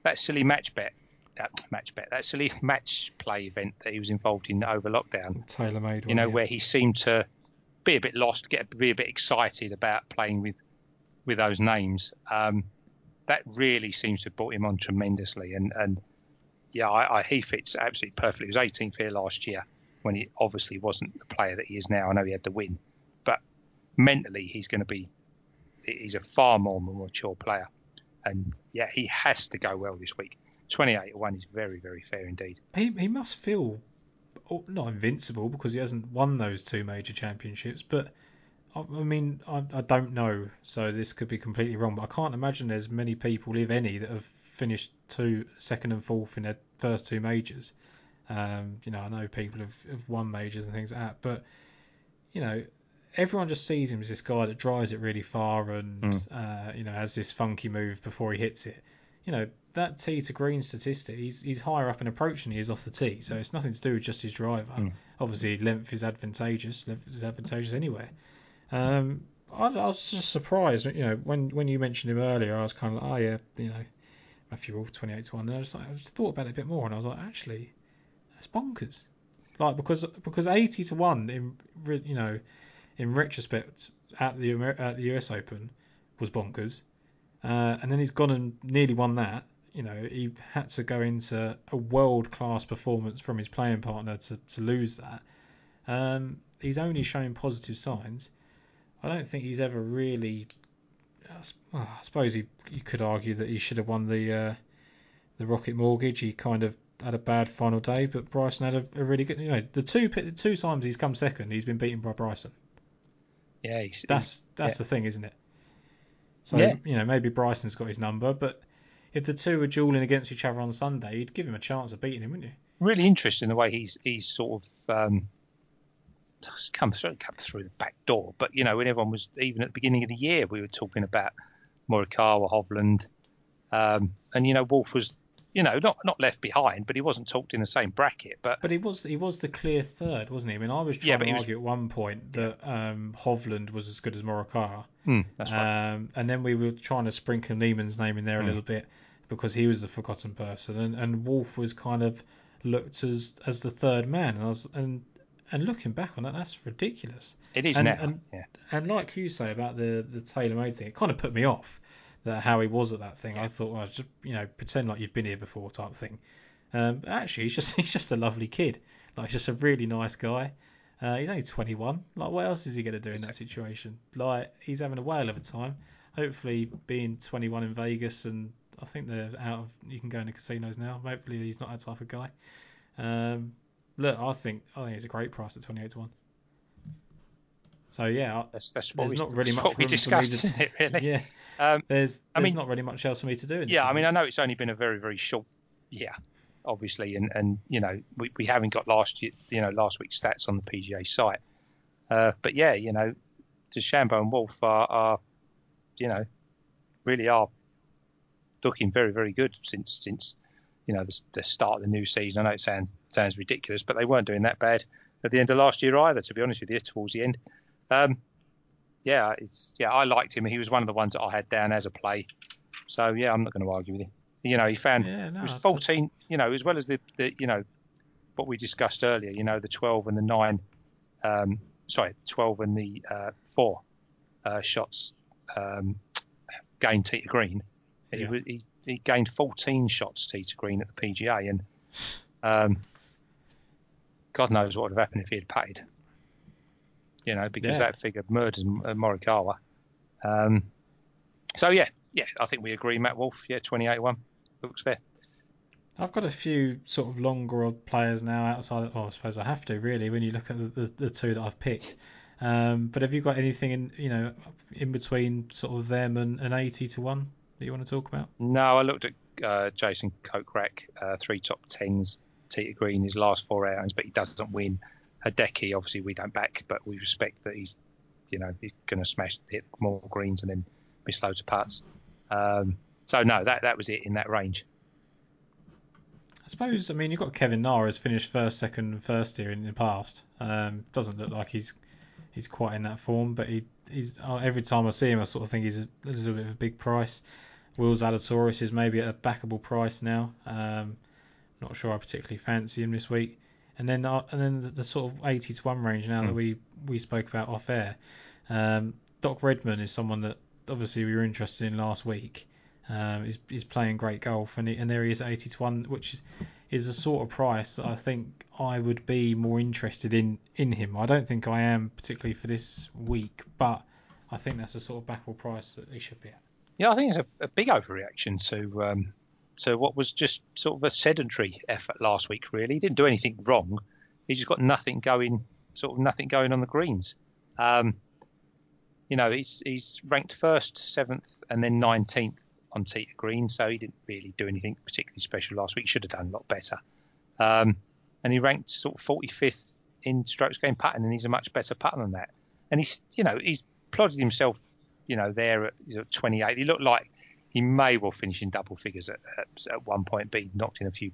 that silly match bet, that match bet, that silly match play event that he was involved in over lockdown. Tailor-made, you know, yeah. Where he seemed to. Be a bit lost, get be a bit excited about playing with with those names. Um, that really seems to have brought him on tremendously. And, and yeah, I, I, he fits absolutely perfectly. He was eighteenth here last year when he obviously wasn't the player that he is now. I know he had the win, but mentally he's going to be he's a far more mature player. And yeah, he has to go well this week. twenty-eight to one is very very fair indeed. He he must feel. Not invincible because he hasn't won those two major championships, but I, I mean I, I don't know, so this could be completely wrong, but I can't imagine there's many people, if any, that have finished two second and fourth in their first two majors. Um, you know, I know people have, have won majors and things like that, but you know, everyone just sees him as this guy that drives it really far and mm. uh, you know has this funky move before he hits it. You know, that tee to green statistic, he's he's higher up in approach than he is off the tee, so it's nothing to do with just his driver. Mm. Obviously, length is advantageous. Length is advantageous anywhere. Um, I, I was just surprised, you know, when, when you mentioned him earlier, I was kind of like, oh yeah, you know, Matthew Wolff twenty-eight to one. And I just like, I just thought about it a bit more, and I was like, actually, that's bonkers. Like because because eighty to one in you know in retrospect at the at the U S Open was bonkers, uh, and then he's gone and nearly won that. You know, he had to go into a world class performance from his playing partner to, to lose that. Um, he's only shown positive signs. I don't think he's ever really. I suppose he you could argue that he should have won the uh, the Rocket Mortgage. He kind of had a bad final day, but Bryson had a, a really good. You know, the two the two times he's come second, he's been beaten by Bryson. Yeah, he's, that's that's yeah. the thing, isn't it? So yeah. you know, maybe Bryson's got his number, but if the two were dueling against each other on Sunday, you'd give him a chance of beating him, wouldn't you? Really interesting the way he's he's sort of um, come through come through the back door. But you know, when everyone was even at the beginning of the year, we were talking about Morikawa, Hovland, um, and you know, Wolf was. You know, not not left behind, but he wasn't talked in the same bracket. But but he was he was the clear third, wasn't he? I mean, I was trying yeah, to argue was... at one point that um, Hovland was as good as Morikawa. Mm, that's right. Um, and then we were trying to sprinkle Neiman's name in there mm. a little bit because he was the forgotten person, and, and Wolf was kind of looked as as the third man. And I was, and and looking back on that, that's ridiculous. It is and, now. And, yeah. and like you say about the the tailor-made thing, it kind of put me off. That how he was at that thing, I thought, well, just you know, pretend like you've been here before, type thing. Um, actually, he's just he's just a lovely kid, like he's just a really nice guy. Uh, he's only twenty-one. Like, what else is he going to do in that situation? Like, he's having a whale of a time. Hopefully, being twenty-one in Vegas, and I think they're out of. You can go into casinos now. Hopefully, he's not that type of guy. Um, look, I think I think it's a great price at twenty-eight to one. So yeah, that's, that's what there's we, not really much room discussed, for me to, isn't it, really? Yeah, um, there's, there's I mean, not really much else for me to do. In yeah, I mean, I know it's only been a very, very short year, obviously, and, and you know we, we haven't got last year, you know, last week's stats on the P G A site, uh, but yeah, you know, DeChambeau and Wolf are, are, you know, really are looking very, very good since since you know the, the start of the new season. I know it sounds sounds ridiculous, but they weren't doing that bad at the end of last year either. To be honest with you, towards the end. Um, yeah, it's yeah. I liked him. He was one of the ones that I had down as a play. So yeah, I'm not going to argue with him. You know, he found yeah, no, it was fourteen. You know, as well as the, the you know what we discussed earlier. You know, the twelve and the nine. Um, sorry, twelve and the uh, four uh, shots um, gained tee to green. Yeah. He, he he gained fourteen shots tee to green at the P G A, and um, God knows what would have happened if he had putted. You know, because yeah. that figure murdered Morikawa. Um, so, yeah, yeah, I think we agree, Matt Wolf. Yeah, twenty-eight to one. Looks fair. I've got a few sort of longer odd players now outside. Of, well, I suppose I have to, really, when you look at the, the, the two that I've picked. Um, but have you got anything in, you know, in between sort of them and, and eighty to one that you want to talk about? No, I looked at uh, Jason Kokrak, uh, three top tens, Tita Green, his last four rounds, but he doesn't win. Hideki, obviously, we don't back, but we respect that he's, you know, he's going to smash hit more greens and then miss loads of putts. Um, so, no, that that was it in that range. I suppose, I mean, you've got Kevin Na has finished first, second and first here in the past. Um, doesn't look like he's he's quite in that form, but he he's oh, every time I see him, I sort of think he's a, a little bit of a big price. Will Zalatoris is maybe at a backable price now. Um, not sure I particularly fancy him this week. And then, and then the, the sort of eighty to one range now mm. that we, we spoke about off air. Um, Doc Redman is someone that obviously we were interested in last week. Um, he's, he's playing great golf, and he, and there he is at eighty to one, which is is the sort of price that I think I would be more interested in, in him. I don't think I am particularly for this week, but I think that's the sort of backable price that he should be at. Yeah, I think it's a, a big overreaction to. Um... to what was just sort of a sedentary effort last week, really. He didn't do anything wrong. He just got nothing going, sort of nothing going on the greens. Um, you know, he's he's ranked first, seventh, and then nineteenth on tee to green, so he didn't really do anything particularly special last week. He should have done a lot better. Um, and he ranked sort of forty-fifth in strokes gained putting, and he's a much better putter than that. And he's, you know, he's plodded himself, you know, there at you know, twenty-eight. He looked like he may well finish in double figures at, at, at one point, but he knocked in a few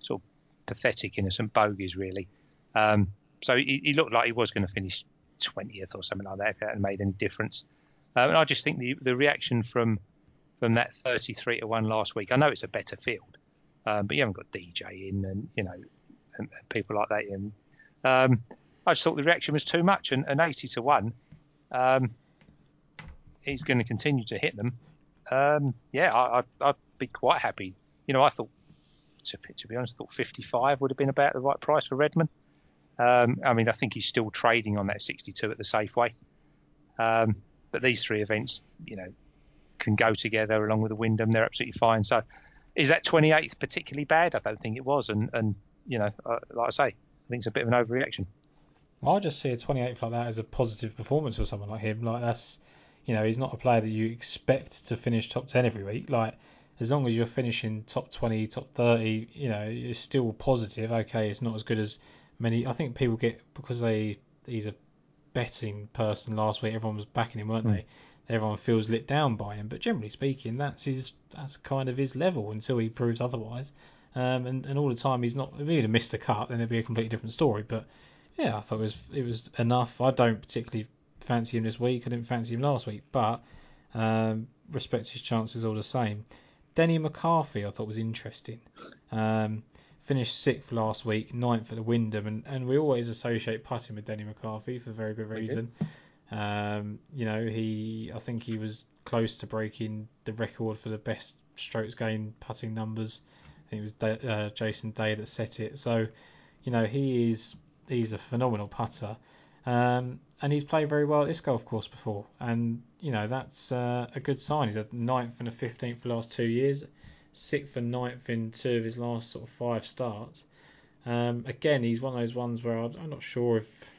sort of pathetic, innocent bogeys, really. Um, so he, he looked like he was going to finish twentieth or something like that, if that had made any difference. Uh, and I just think the, the reaction from from that thirty-three to one last week, I know it's a better field, um, but you haven't got D J in and, you know, and, and people like that. And Um, I just thought the reaction was too much, and, and eighty to one. Um, he's going to continue to hit them. Um, yeah, I, I'd, I'd be quite happy. You know, I thought, to, to be honest, I thought fifty-five would have been about the right price for Redmond. Um, I mean, I think he's still trading on that sixty-two at the Safeway. Um, but these three events, you know, can go together along with the Wyndham. They're absolutely fine. So is that twenty-eighth particularly bad? I don't think it was. And, and you know, uh, like I say, I think it's a bit of an overreaction. I just see a twenty-eighth like that as a positive performance for someone like him. Like, that's, you know, he's not a player that you expect to finish top ten every week. Like, as long as you're finishing top twenty, top thirty, you know, it's still positive. Okay, it's not as good as many. I think people get, because they he's a betting person last week, everyone was backing him, weren't mm. they? Everyone feels lit down by him. But generally speaking, that's his that's kind of his level until he proves otherwise. Um, and, and all the time he's not, if he'd have missed a cut, then it'd be a completely different story. But yeah, I thought it was it was enough. I don't particularly fancy him this week. I didn't fancy him last week, but um, respect his chances all the same. Denny McCarthy, I thought, was interesting. Um, finished sixth last week, ninth at the Wyndham, and, and we always associate putting with Denny McCarthy for very good reason. Okay. Um, you know, he I think he was close to breaking the record for the best strokes gained putting numbers. I think it was uh, Jason Day that set it. So, you know, he is. He's a phenomenal putter, um, and he's played very well at this golf course before, and you know that's uh, a good sign. He's had ninth and a fifteenth for the last two years, sixth and ninth in two of his last sort of five starts. Um, again, he's one of those ones where I'm not sure if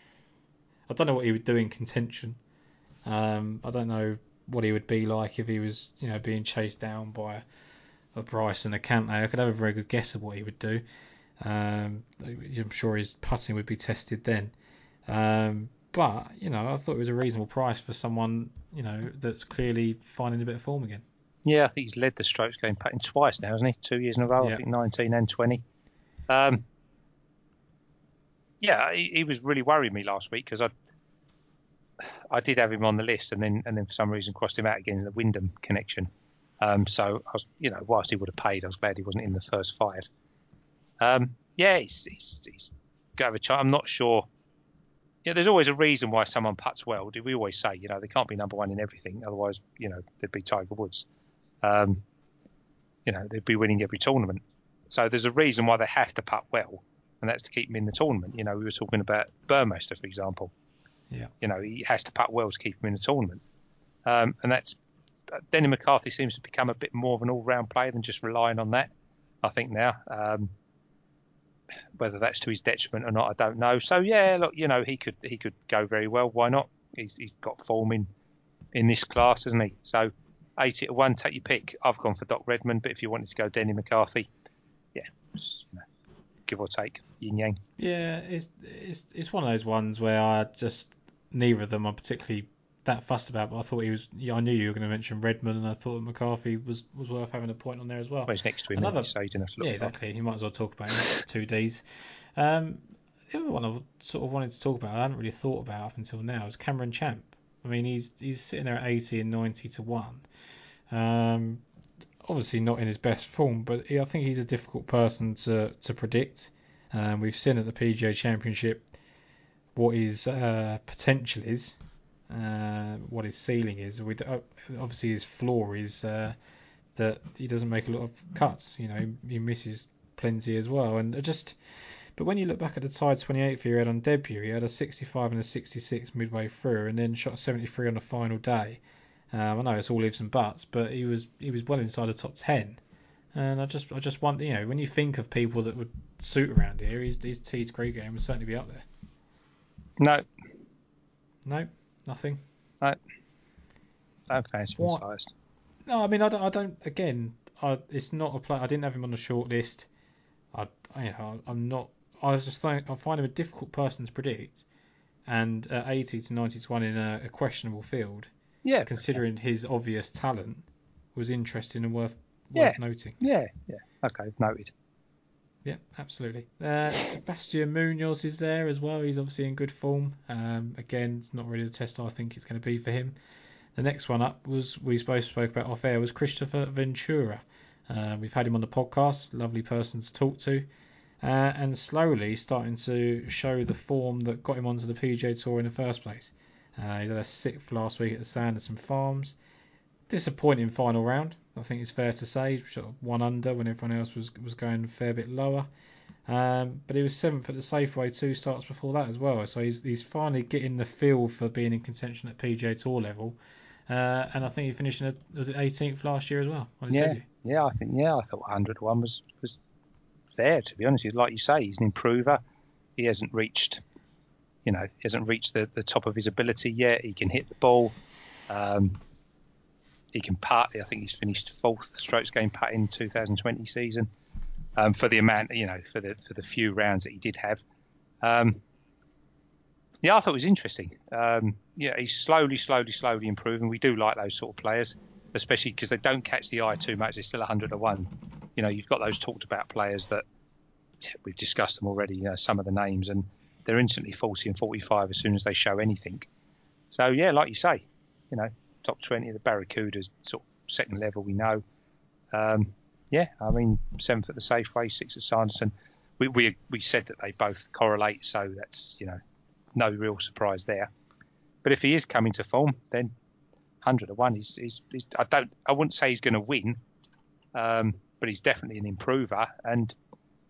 I don't know what he would do in contention. Um, I don't know what he would be like if he was, you know, being chased down by a Bryson, a Cantlay. I could have a very good guess of what he would do. Um, I'm sure his putting would be tested then, um, but you know I thought it was a reasonable price for someone, you know, that's clearly finding a bit of form again. Yeah, I think he's led the strokes game putting twice now, hasn't he? Two years in a row, yeah. I think nineteen and twenty. Um, yeah, he, he was really worrying me last week because I I did have him on the list and then and then for some reason crossed him out again in the Wyndham connection. Um, so I was, you know, whilst he would have paid, I was glad he wasn't in the first five. Um, yeah, he's, he's, he's got a chance. I'm not sure. Yeah, there's always a reason why someone putts well. We always say, you know, they can't be number one in everything. Otherwise, you know, they'd be Tiger Woods. Um, you know, they'd be winning every tournament. So there's a reason why they have to putt well, and that's to keep them in the tournament. You know, we were talking about Burmester, for example. Yeah. You know, he has to putt well to keep him in the tournament. Um, and that's Denny McCarthy seems to become a bit more of an all-round player than just relying on that, I think now. Um, Whether that's to his detriment or not, I don't know. So yeah, look, you know, he could he could go very well. Why not? He's, he's got form in, in this class, hasn't he? So eighty to one, take your pick. I've gone for Doc Redmond, but if you wanted to go Denny McCarthy, yeah, just, you know, give or take, yin yang. Yeah, it's it's it's one of those ones where I just neither of them are particularly that fussed about. But I thought he was. Yeah, I knew you were going to mention Redmond, and I thought McCarthy was, was worth having a point on there as well. Well, he's next to him, another, so you didn't have to look. Yeah, exactly. You might as well talk about it. Two Ds. Um, the other one I sort of wanted to talk about, I haven't really thought about up until now, is Cameron Champ. I mean, he's he's sitting there at eighty and ninety to one. Um, obviously not in his best form, but he, I think he's a difficult person to to predict. Um, we've seen at the P G A Championship what his uh, potential is. Uh, what his ceiling is. We uh, obviously his floor is uh, that he doesn't make a lot of cuts. You know, he misses plenty as well. And just, but when you look back at the tied twenty-eighth he had on debut, he had a sixty-five and a sixty-six midway through, and then shot seventy-three on the final day. Um, I know it's all ifs and buts, but he was he was well inside the top ten. And I just I just want, you know, when you think of people that would suit around here, his his Tees Creek game would certainly be up there. No. No. Nothing. No. I'm fancy sized. No, I mean, I don't. I don't again, I, it's not a play. I didn't have him on the short list. I, I you know, I'm not. I was just think I find him a difficult person to predict, and at eighty to ninety to one in a, a questionable field. Yeah. Considering okay. his obvious talent, was interesting and worth yeah. worth noting. Yeah. Yeah. Okay. Noted. Yeah, absolutely. Uh, Sebastian Munoz is there as well. He's obviously in good form. Um, again, it's not really the test I think it's going to be for him. The next one up was, we both spoke about off air, was Christopher Ventura. Uh, we've had him on the podcast. Lovely person to talk to. uh, and slowly starting to show the form that got him onto the P G A Tour in the first place. Uh, he had a sixth last week at the Sanderson Farms. Disappointing final round, I think it's fair to say. Sort of one under when everyone else was, was going a fair bit lower. Um, but he was seventh at the Safeway two starts before that as well. So he's he's finally getting the feel for being in contention at P G A Tour level. Uh, and I think he finished in a, was it eighteenth last year as well on his yeah, debut. Yeah, I think yeah, I thought one hundred one was was there, to be honest. Like you say, he's an improver. He hasn't reached, you know, he hasn't reached the, the top of his ability yet. He can hit the ball. Um, he can putt. I think he's finished fourth strokes game putting two thousand twenty season. Um, for the amount, you know, for the for the few rounds that he did have, um, yeah, I thought it was interesting. Um, yeah, he's slowly, slowly, slowly improving. We do like those sort of players, especially because they don't catch the eye too much. They're still one hundred to one. You know, you've got those talked about players that we've discussed them already. You know, some of the names, and they're instantly forty and forty-five as soon as they show anything. So yeah, like you say, you know, top twenty of the Barracuda's sort of second level. We know. Um, Yeah, I mean, seventh at the Safeway, sixth at Sanderson. We, we we said that they both correlate, so that's, you know, no real surprise there. But if he is coming to form, then one hundred to one, he's, he's, he's, I don't, I wouldn't say he's going to win, um, but he's definitely an improver. And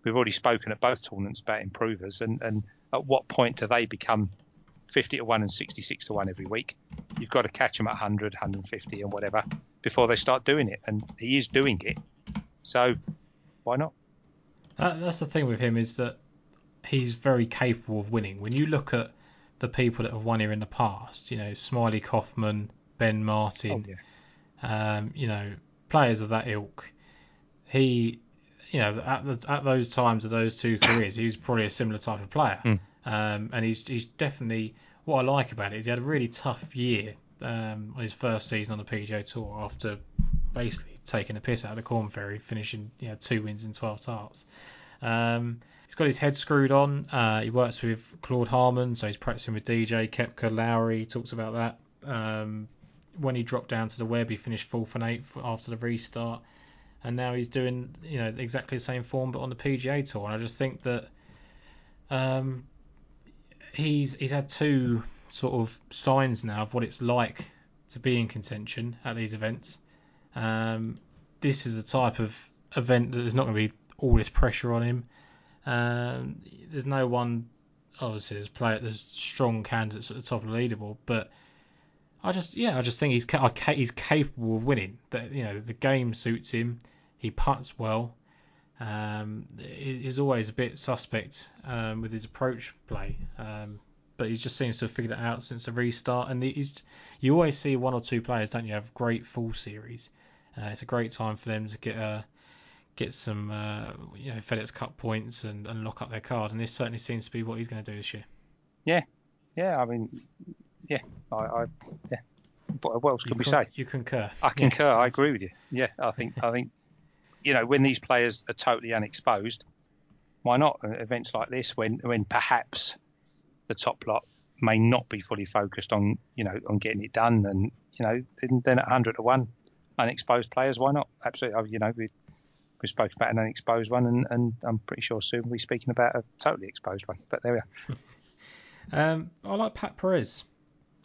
we've already spoken at both tournaments about improvers. And, and at what point do they become fifty to one and sixty-six to one every week? You've got to catch them at one hundred, one hundred fifty and whatever before they start doing it. And he is doing it. So, why not? Uh, that's the thing with him, is that he's very capable of winning. When you look at the people that have won here in the past, you know, Smiley Kaufman, Ben Martin, oh, yeah. um, you know, players of that ilk. He, you know, at the, at those times of those two careers, he was probably a similar type of player. Mm. Um, and he's he's definitely, what I like about it is he had a really tough year um, on his first season on the P G A Tour after basically taking a piss out of the Corn Ferry, finishing, you know, two wins in twelve starts. Um, he's got his head screwed on. Uh, he works with Claude Harmon, so he's practicing with D J, Koepka, Lowry. He talks about that. Um, when he dropped down to the Webb, he finished fourth and eighth after the restart, and now he's doing, you know, exactly the same form but on the P G A Tour. And I just think that um, he's he's had two sort of signs now of what it's like to be in contention at these events. Um, this is the type of event that there's not going to be all this pressure on him. Um, there's no one, obviously, there's play, there's strong candidates at the top of the leaderboard, but I just, yeah, I just think he's he's capable of winning. That, you know, the game suits him. He putts well. Um, he's always a bit suspect um, with his approach play, um, but he just seems to have figured it out since the restart. And he's, you always see one or two players, don't you, have great full series. Uh, it's a great time for them to get uh, get some uh, you know, FedEx Cup points and, and lock up their card. And this certainly seems to be what he's going to do this year. Yeah, yeah. I mean, yeah. I, I yeah. What else could we say? You concur. I concur. Yeah. I agree with you. Yeah, I think I think you know, when these players are totally unexposed, why not events like this? When when perhaps the top lot may not be fully focused on, you know, on getting it done, and, you know, then, then at one hundred to one. Unexposed players, why not? Absolutely. You know, we we spoke about an unexposed one, and, and I'm pretty sure soon we'll be speaking about a totally exposed one. But there we are. um, I like Pat Perez.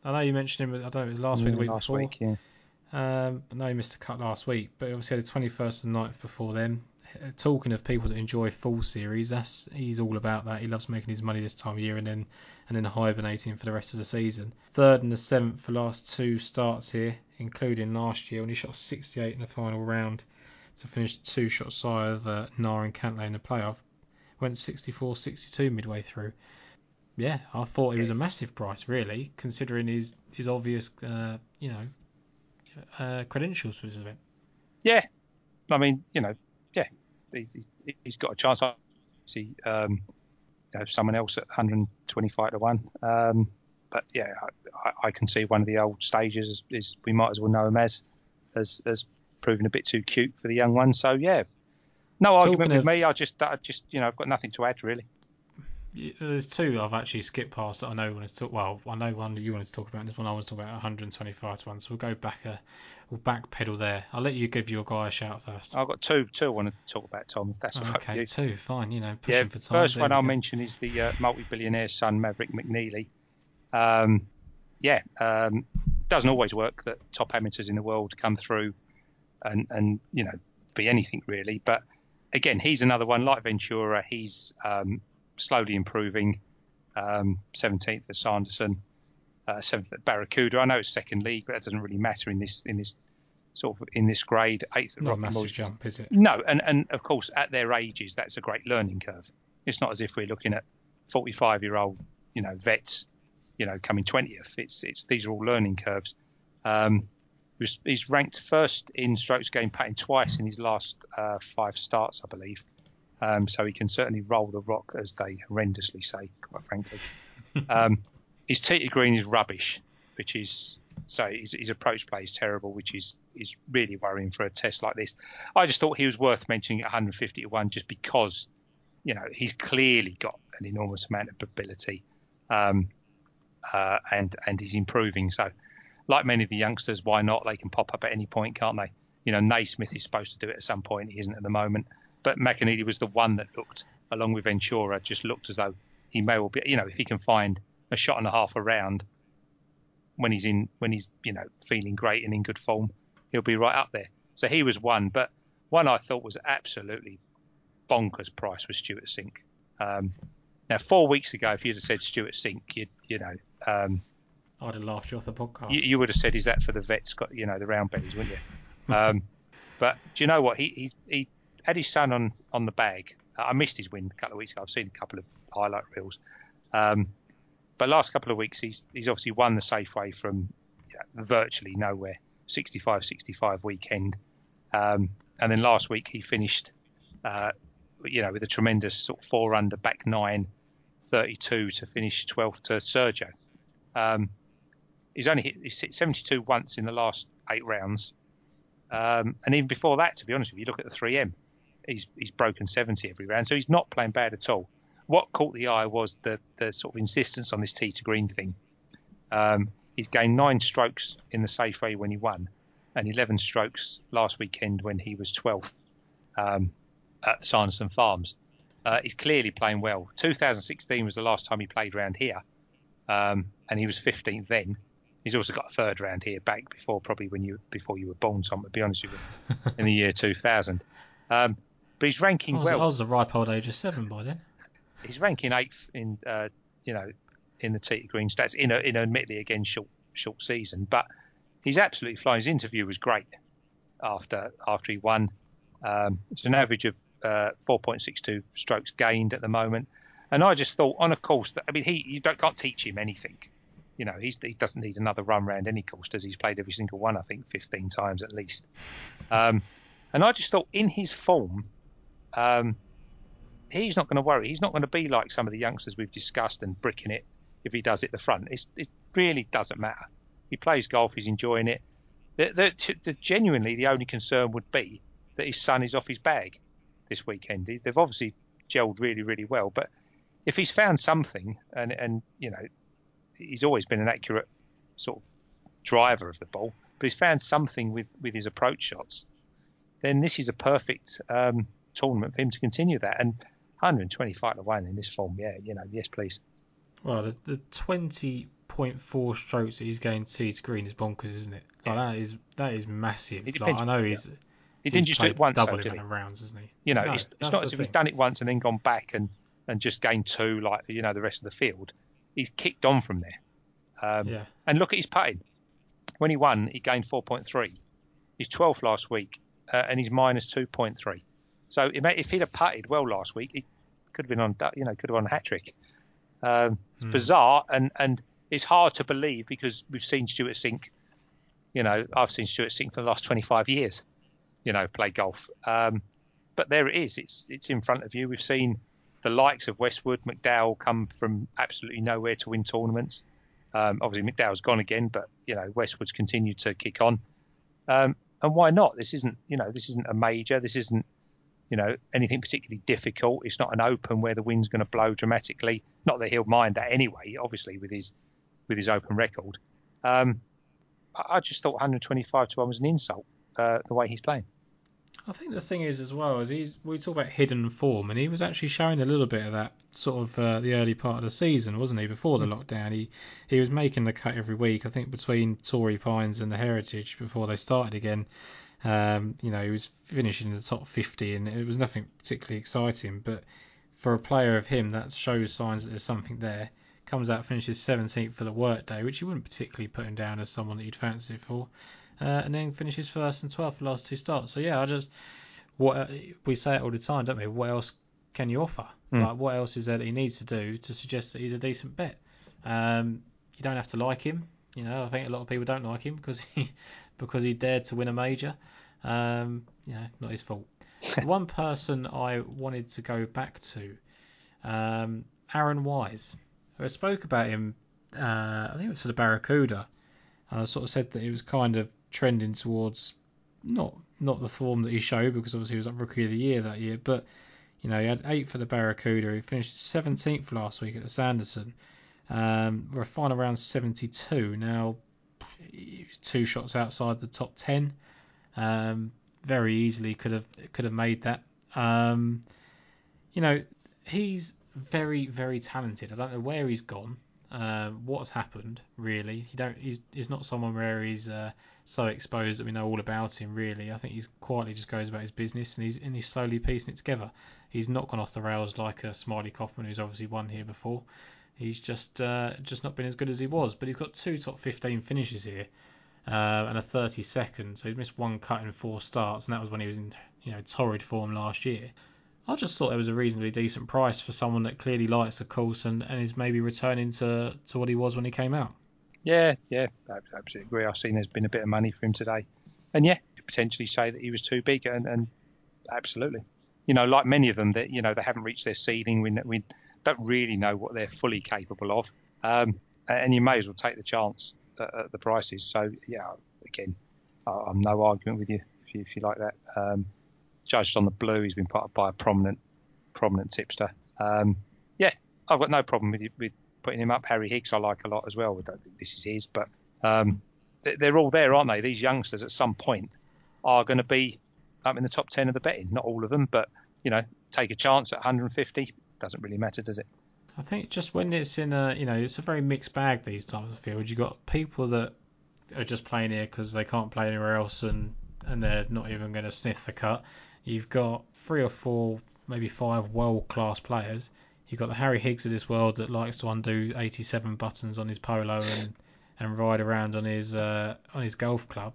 I know you mentioned him. I don't know, it was last week, the week last before. Week, yeah. Um, I know he missed a cut last week, but obviously had the twenty-first and ninth before then. Talking of people that enjoy full series, that's he's all about that. He loves making his money this time of year, and then and then hibernating for the rest of the season. Third and the seventh for last two starts here, including last year when he shot sixty-eight in the final round to finish two shots shy of uh, Nar and Cantlay in the playoff. Went sixty-four sixty-two midway through. Yeah, I thought he was a massive price, really, considering his his obvious uh, you know uh, credentials for this event. Yeah, I mean, you know, yeah. He's, he's got a chance. I see um, you know, someone else at one hundred twenty-five to one. Um, but yeah, I, I can see one of the old stages is, is we might as well know him as as, as proving a bit too cute for the young one. So yeah, no Talking argument with of, me. I just, I just, you know, I've got nothing to add really. there's two I've actually skipped past that I know want to talk. Well, I know one you wanted to talk about. And this one I want to talk about one twenty-five to one. So we'll go back a, we'll backpedal there. I'll let you give your guy a shout first. I've got two. Two I want to talk about, Tom. If that's right. Okay, two. Fine. You know, pushing yeah, for time. First one I'll go. mention is the uh, multi-billionaire son, Maverick McNealy. Um, yeah, um, doesn't always work that top amateurs in the world come through and and you know be anything really. But again, he's another one like Ventura. He's um, slowly improving. Um, seventeenth at Sanderson, uh, seventh at Barracuda. I know it's second league, but that doesn't really matter in this in this sort of in this grade. Eighth at Rocket Mortgage. Not a massive jump, is it? No, and and of course at their ages, that's a great learning curve. It's not as if we're looking at forty-five year old you know vets. You know, coming twentieth, it's it's these are all learning curves. Um, he's, he's ranked first in strokes gained putting twice in his last uh, five starts, I believe. Um, so he can certainly roll the rock, as they horrendously say, quite frankly. um, his tee to green is rubbish, which is so his, his approach play is terrible, which is is really worrying for a test like this. I just thought he was worth mentioning at one fifty to one, just because you know he's clearly got an enormous amount of ability. Um, Uh, and and he's improving. So, like many of the youngsters, why not? They can pop up at any point, can't they? You know, Naismith is supposed to do it at some point. He isn't at the moment. But McAneely was the one that looked, along with Ventura, just looked as though he may well be. You know, if he can find a shot and a half around when he's in, when he's you know feeling great and in good form, he'll be right up there. So he was one, but one I thought was absolutely bonkers price was Stuart Sink. Um, now, four weeks ago, if you'd have said Stuart Sink, you'd you know. Um, I'd have laughed you off the podcast. You, you would have said, "Is that for the vets? Got you know the round bellies, wouldn't you?" um, but do you know what? He he he had his son on, on the bag. I missed his win a couple of weeks ago. I've seen a couple of highlight reels. Um, but last couple of weeks, he's he's obviously won the Safeway from you know, virtually nowhere. sixty-five sixty-five weekend, um, and then last week he finished, uh, you know, with a tremendous sort of four under back nine, thirty-two to finish twelfth to Sergio. Um, he's only hit, he's hit seventy-two once in the last eight rounds, um, and even before that, to be honest with you, look at the three M, he's he's broken seventy every round, so he's not playing bad at all. What caught the eye was the the sort of insistence on this tee to green thing. Um, he's gained nine strokes in the Safeway when he won, and eleven strokes last weekend when he was twelfth um, at Sanderson Farms. Uh, he's clearly playing well. two thousand sixteen was the last time he played round here. Um, and he was fifteenth then. He's also got a third round here back before probably when you before you were born, Tom, to be honest with you, in the year two thousand. Um, but he's ranking I was, well. I was the ripe old age of seven by then. He's ranking eighth in uh, you know in the T Green stats in a, in a, admittedly again short short season, but he's absolutely flying. His interview was great after after he won. Um, it's an average of uh, four point six two strokes gained at the moment. And I just thought, on a course that I mean, he you don't, can't teach him anything, you know. He's, he doesn't need another run round any course, does he? He's played every single one, I think, fifteen times at least. Um, and I just thought, in his form, um, he's not going to worry. He's not going to be like some of the youngsters we've discussed and bricking it if he does it the front. It's, it really doesn't matter. He plays golf. He's enjoying it. The, the, the, genuinely, the only concern would be that his son is off his bag this weekend. They've obviously gelled really, really well, but if he's found something, and, and you know, he's always been an accurate sort of driver of the ball, but he's found something with, with his approach shots, then this is a perfect um, tournament for him to continue that. And one twenty-five to one in this form, yeah, you know, yes, please. Well, the, the twenty point four strokes that he's going tee to green is bonkers, isn't it? Like, yeah. That is that is massive. Like, I know he's yeah. he didn't he's just do it once, double amount of rounds, isn't he? You know, no, it's, it's not as if he's done it once and then gone back and. and just gained two, like, you know, the rest of the field. He's kicked on from there. Um, yeah. And look at his putting. When he won, he gained four point three. He's twelfth last week, uh, and he's minus two point three. So if he'd have putted well last week, he could have been on, you know, could have won a hat-trick. Um, it's mm. bizarre, and, and it's hard to believe because we've seen Stuart Sink, you know, I've seen Stuart Sink for the last twenty-five years, you know, play golf. Um, but there it is. It's, it's in front of you. We've seen the likes of Westwood, McDowell come from absolutely nowhere to win tournaments. Um, obviously, McDowell's gone again, but you know Westwood's continued to kick on. Um, and why not? This isn't, you know, this isn't a major. This isn't you know, anything particularly difficult. It's not an open where the wind's going to blow dramatically. Not that he'll mind that anyway, obviously, with his with his open record. Um, I, I just thought one twenty-five to one was an insult, uh, the way he's playing. I think the thing is as well is he's, we talk about hidden form, and he was actually showing a little bit of that sort of uh, the early part of the season, wasn't he? Before the lockdown, he he was making the cut every week. I think between Torrey Pines and the Heritage before they started again, um, you know, he was finishing in the top fifty, and it was nothing particularly exciting. But for a player of him, that shows signs that there's something there. Comes out, finishes seventeenth for the workday, which you wouldn't particularly put him down as someone that you'd fancy for. Uh, and then finishes first and twelfth for the last two starts. So yeah, I just what we say it all the time, don't we? What else can you offer? Mm. Like, what else is there that he needs to do to suggest that he's a decent bet? Um, you don't have to like him. You know, I think a lot of people don't like him because he because he dared to win a major. Um, you know, not his fault. One person I wanted to go back to, um, Aaron Wise. I spoke about him. Uh, I think it was for the Barracuda, and I sort of said that he was kind of trending towards not not the form that he showed, because obviously he was like Rookie of the Year that year, but you know, he had eight for the Barracuda. He finished seventeenth last week at the Sanderson. Um, we're a final round seventy-two now. He was two shots outside the top ten. Um, very easily could have could have made that. Um, you know, he's very very talented. I don't know where he's gone. Uh, what's happened really? He don't. He's he's not someone where he's. Uh, so exposed that we know all about him, really. I think he's quietly just goes about his business, and he's and he's slowly piecing it together. He's not gone off the rails like a Smiley Kaufman, who's obviously won here before. He's just uh, just not been as good as he was, but he's got two top fifteen finishes here uh, and a thirty-second, so he's missed one cut in four starts, and that was when he was in, you know, torrid form last year. I just thought it was a reasonably decent price for someone that clearly likes the course and, and is maybe returning to, to what he was when he came out. Yeah, yeah, I absolutely agree. I've seen there's been a bit of money for him today. And yeah, you could potentially say that he was too big, and, and absolutely. You know, like many of them, that you know, they haven't reached their ceiling. We, we don't really know what they're fully capable of. Um, and you may as well take the chance at, at the prices. So, yeah, again, I'm no argument with you if you, if you like that. Um, judged on the blue, he's been put up by a prominent prominent tipster. Um, yeah, I've got no problem with you, with putting him up. Harry Higgs I like a lot as well. I don't think this is his, but um, they're all there, aren't they? These youngsters at some point are going to be up in the top ten of the betting. Not all of them, but you know, take a chance at one fifty. Doesn't really matter, does it? I think just when it's in a, you know, it's a very mixed bag these times of field. You've got people that are just playing here because they can't play anywhere else, and, and they're not even going to sniff the cut. You've got three or four, maybe five world-class players. You've got the Harry Higgs of this world that likes to undo eighty-seven buttons on his polo and, and ride around on his uh, on his golf club.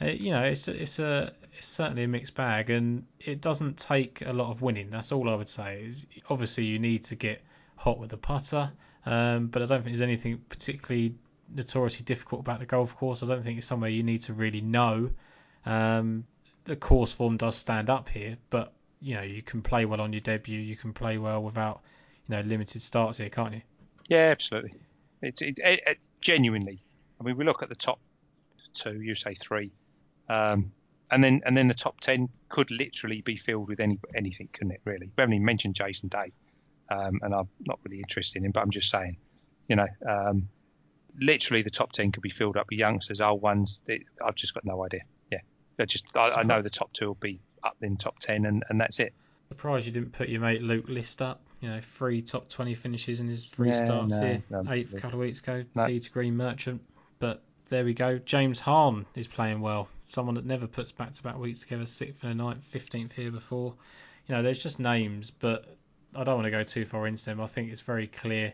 Uh, you know, it's it's a it's certainly a mixed bag, and it doesn't take a lot of winning. That's all I would say. Is obviously you need to get hot with the putter, um, but I don't think there's anything particularly notoriously difficult about the golf course. I don't think it's somewhere you need to really know. Um, the course form does stand up here, but you know, you can play well on your debut. You can play well without, you know, limited starts here, can't you? Yeah, absolutely. It's it, it, it, genuinely. I mean, we look at the top two, you say three, um, and then and then the top ten could literally be filled with any anything, couldn't it? Really, we haven't even mentioned Jason Day, um, and I'm not really interested in him, but I'm just saying, you know, um, literally the top ten could be filled up with youngsters, old ones. They, I've just got no idea. Yeah, I just I, I know the top two will be up in top ten, and, and that's it. Surprised you didn't put your mate Luke List up. You know, three top twenty finishes in his three yeah, starts no, here. No, Eighth no. a couple of weeks ago. No. Sea to Green Merchant. But there we go. James Hahn is playing well. Someone that never puts back-to-back weeks together. Sixth and a ninth, fifteenth here before. You know, there's just names, but I don't want to go too far into them. I think it's very clear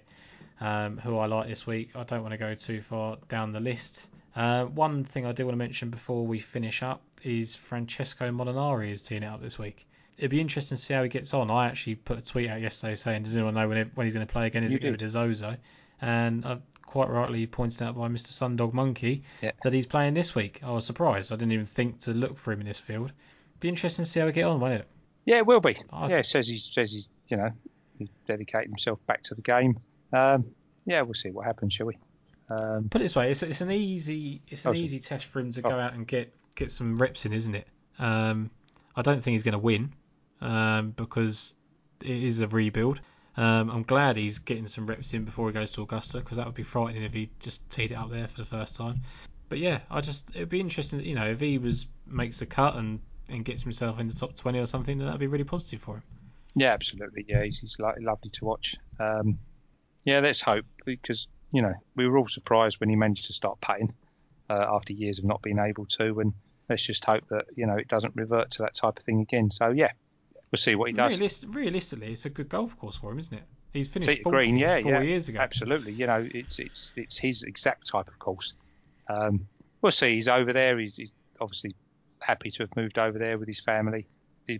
um, who I like this week. I don't want to go too far down the list. Uh, one thing I do want to mention before we finish up is Francesco Molinari is teeing it up this week. It'd be interesting to see how he gets on. I actually put a tweet out yesterday saying, does anyone know when he's going to play again? Is it going to be DeZozo? And I quite rightly pointed out by Mister Sundog Monkey yeah. that he's playing this week. I was surprised. I didn't even think to look for him in this field. It'd be interesting to see how he get on, won't it? Yeah, it will be. I yeah, th- says he says he's, you know, he's dedicated himself back to the game. Um, yeah, we'll see what happens, shall we? Um, put it this way, it's it's an easy it's an okay. easy test for him to oh. go out and get, get some reps in, isn't it? Um, I don't think he's going to win. um, because it is a rebuild. Um, I'm glad he's getting some reps in before he goes to Augusta, because that would be frightening if he just teed it up there for the first time. But yeah, I just it'd be interesting, you know, if he was makes the cut and, and gets himself in the top twenty or something, then that'd be really positive for him. Yeah, absolutely. Yeah, he's, he's lo- lovely to watch. Um, yeah, let's hope, because you know we were all surprised when he managed to start putting uh, after years of not being able to, and let's just hope that you know it doesn't revert to that type of thing again. So yeah. We'll see what he does. Realist, realistically, it's a good golf course for him, isn't it? He's finished fourth Green, yeah, four yeah. years ago. Absolutely. You know, it's it's it's his exact type of course. Um, we'll see. He's over there. He's, he's obviously happy to have moved over there with his family.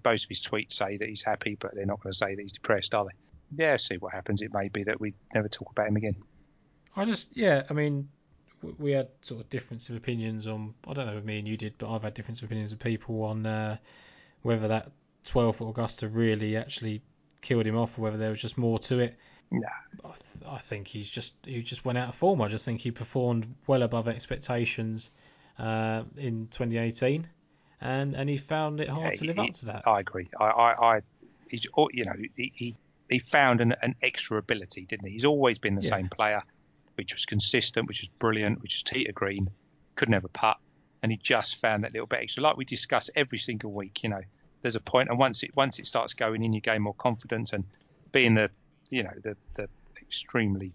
Most of his tweets say that he's happy, but they're not going to say that he's depressed, are they? Yeah, see what happens. It may be that we never talk about him again. I just, yeah, I mean, we had sort of difference of opinions on, I don't know if me and you did, but I've had difference of opinions of people on uh, whether that twelfth at Augusta really actually killed him off, or whether there was just more to it. No, I, th- I think he's just he just went out of form. I just think he performed well above expectations uh, in twenty eighteen, and, and he found it hard yeah, to live he, up to that. I agree. I, I, I he's, you know, he he, he found an, an extra ability, didn't he? He's always been the yeah. same player, which was consistent, which was brilliant, which was Tita Green, could never putt, and he just found that little bit extra, like we discuss every single week, you know. There's a point, and once it once it starts going in, you gain more confidence. And being the, you know, the the extremely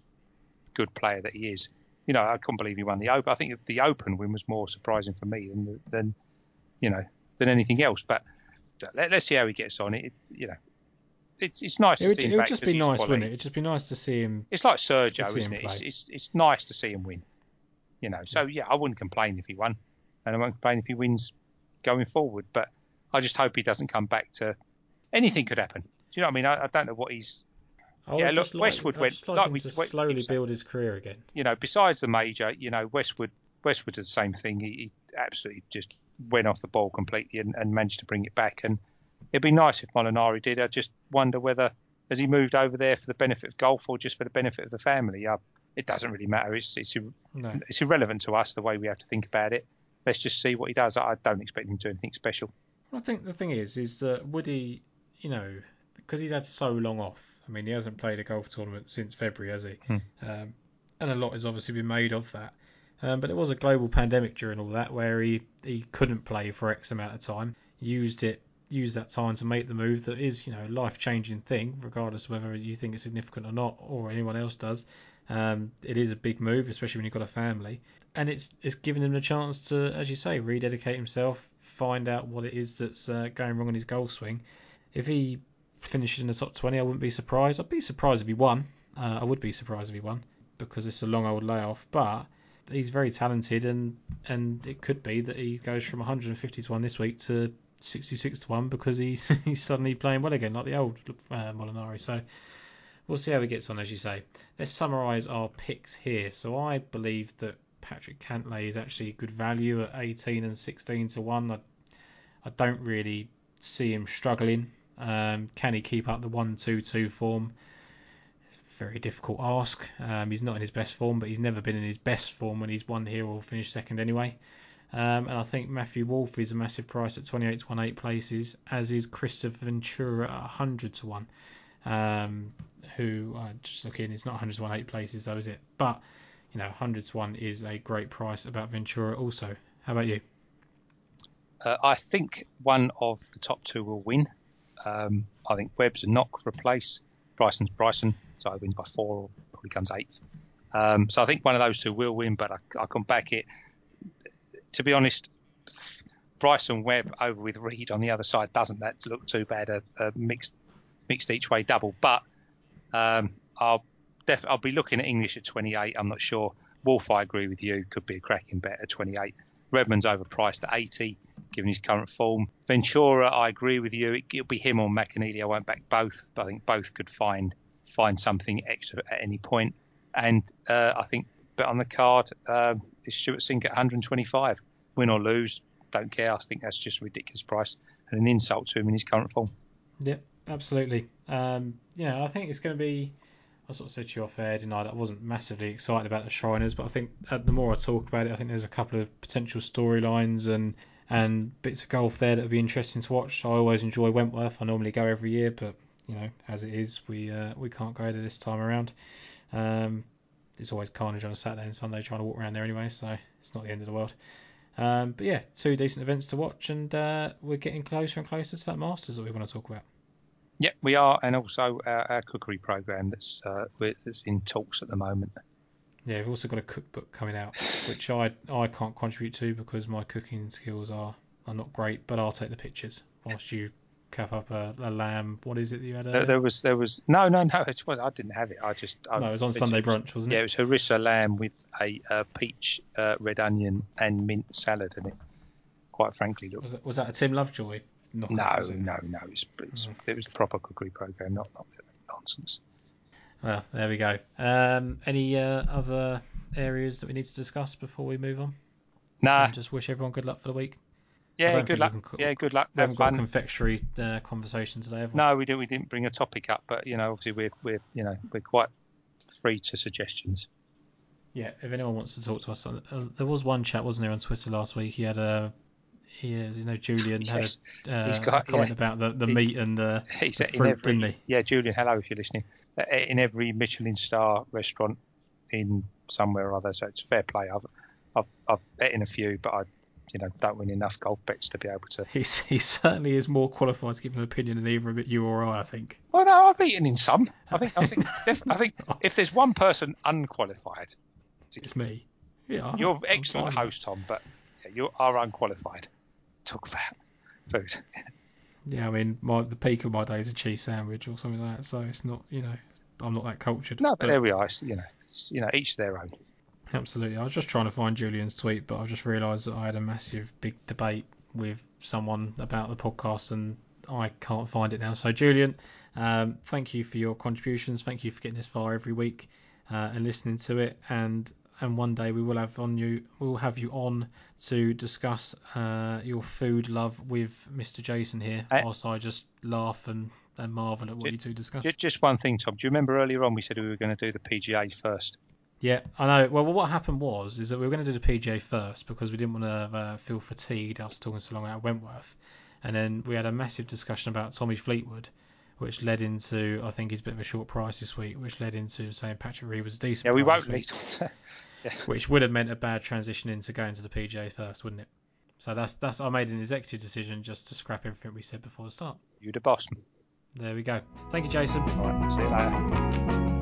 good player that he is, you know, I can't believe he won the Open. I think the Open win was more surprising for me than than you know than anything else. But let, let's see how he gets on. It, you know, it's it's nice. It would, to see him it would back just be nice, quality. Wouldn't it? It'd just be nice to see him. It's like Sergio, isn't it? It's, it's it's nice to see him win. You know, so yeah, I wouldn't complain if he won, and I won't complain if he wins going forward, but I just hope he doesn't come back to... Anything could happen. Do you know what I mean? I, I don't know what he's... I yeah, look, like, Westwood went... I'd like, like him we, to slowly we, build his career again. You know, besides the major, you know, Westwood Westwood did the same thing. He, he absolutely just went off the ball completely and, and managed to bring it back. And it'd be nice if Molinari did. I just wonder whether... Has he moved over there for the benefit of golf or just for the benefit of the family? Uh, it doesn't really matter. It's it's, no. it's irrelevant to us, the way we have to think about it. Let's just see what he does. I don't expect him to do anything special. I think the thing is, is that Woody, you know, because he's had so long off. I mean, he hasn't played a golf tournament since February, has he? Hmm. Um, and a lot has obviously been made of that. Um, but there was a global pandemic during all that where he, he couldn't play for X amount of time. Used it, used that time to make the move that is, you know, a life-changing thing, regardless of whether you think it's significant or not, or anyone else does. Um, it is a big move, especially when you've got a family. And it's it's giving him a chance to, as you say, rededicate himself, find out what it is that's uh, going wrong in his golf swing. If he finishes in the top twenty, I wouldn't be surprised. I'd be surprised if he won. Uh, I would be surprised if he won, because it's a long old layoff. But he's very talented, and and it could be that he goes from one hundred fifty to one this week to sixty-six to one because he's, he's suddenly playing well again, like the old uh, Molinari. So we'll see how he gets on, as you say. Let's summarise our picks here. So I believe that Patrick Cantlay is actually good value at eighteen and sixteen to one. I, I don't really see him struggling. Um, can he keep up the one two two form? It's a very difficult ask. Um, he's not in his best form, but he's never been in his best form when he's won here or finished second anyway. Um, and I think Matthew Wolff is a massive price at twenty-eight to one, eight places, as is Christopher Ventura at one hundred to one. Um, who uh, just look in, it's not one hundred to one, eight places though, is it? But you know, one hundred to one is a great price about Ventura also. How about you? Uh, I think one of the top two will win. Um, I think Webb's a knock replace. Bryson's Bryson, so I win by four, or probably comes eighth. Um, so I think one of those two will win, but I, I can back it. To be honest, Bryson Webb over with Reed on the other side doesn't that look too bad, a, a mixed mixed each way double. But um, I'll... Def- I'll be looking at English at twenty-eight. I'm not sure. Wolf, I agree with you, could be a cracking bet at twenty-eight. Redmond's overpriced at eighty, given his current form. Ventura, I agree with you. It, it'll be him or McAneely. I won't back both, but I think both could find find something extra at any point. And uh, I think, but on the card, uh, is Stuart Sink at one hundred twenty-five. Win or lose, don't care. I think that's just a ridiculous price and an insult to him in his current form. Yep, absolutely. Um, yeah, I think it's going to be... I sort of said to you off air, didn't I, that I wasn't massively excited about the Shriners, but I think the more I talk about it, I think there's a couple of potential storylines and and bits of golf there that would be interesting to watch. I always enjoy Wentworth. I normally go every year, but you know, as it is, we uh, we can't go there this time around. Um, it's always carnage on a Saturday and Sunday trying to walk around there anyway, so it's not the end of the world. Um, but yeah, two decent events to watch, and uh, we're getting closer and closer to that Masters that we want to talk about. Yep, we are, and also our, our cookery programme that's uh, that's in talks at the moment. Yeah, we've also got a cookbook coming out, which I, I can't contribute to because my cooking skills are, are not great, but I'll take the pictures whilst you cap up a, a lamb. What is it that you had? There, there was there was no no no. It was I didn't have it. I just I, no. It was on it, Sunday brunch, wasn't it? Yeah, it was harissa lamb with a uh, peach, uh, red onion, and mint salad in it. Quite frankly, look. Was that, was that a Tim Lovejoy? No, no, no, no. It's, it's, mm. It was a proper cookery programme, not, not nonsense. Well, there we go. Um, any uh, other areas that we need to discuss before we move on? No. Nah. Just wish everyone good luck for the week. Yeah, good luck. Cook, yeah, good luck. We haven't got a confectionery uh, conversation today, have we? No, we didn't. We didn't bring a topic up, but you know, obviously, we're we're you know we're quite free to suggestions. Yeah, if anyone wants to talk to us, uh, there was one chat, wasn't there, on Twitter last week? He had a. He is, you know, Julian yes. had a, uh, he's got, a comment yeah. about the, the he, meat and the, he's the fruit, every, didn't he? Yeah, Julian, hello if you're listening. In every Michelin star restaurant in somewhere or other, so it's fair play. I've I've, I've bet in a few, but I you know, don't win enough golf bets to be able to... He's, he certainly is more qualified to give an opinion than either of it, you or I, I think. Well, no, I've eaten in some. I think, I think, if, I think if there's one person unqualified... It's, it's me. Yeah, you're an excellent host, Tom, but... You are unqualified. Talk about food. Yeah, I mean, my, the peak of my day is a cheese sandwich or something like that. So it's not, you know, I'm not that cultured. No, but, but there we are. It's, you know, it's, you know, each their own. Absolutely. I was just trying to find Julian's tweet, but I just realised that I had a massive big debate with someone about the podcast, and I can't find it now. So Julian, um, thank you for your contributions. Thank you for getting this far every week uh, and listening to it. And. And one day we will have on you. We'll have you on to discuss uh, your food love with Mister Jason here. And whilst I just laugh and, and marvel at what just, you two discuss. Just one thing, Tom. Do you remember earlier on we said we were going to do the P G A first? Yeah, I know. Well, what happened was is that we were going to do the P G A first because we didn't want to uh, feel fatigued after talking so long about Wentworth, and then we had a massive discussion about Tommy Fleetwood, which led into, I think he's a bit of a short price this week, which led into saying Patrick Reed was a decent price. Yeah, we won't lead on to... Yeah. Which would have meant a bad transition into going to the P G A first, wouldn't it? So that's that's. I made an executive decision just to scrap everything we said before the start. You're the boss. There we go. Thank you, Jason. All right, see you later.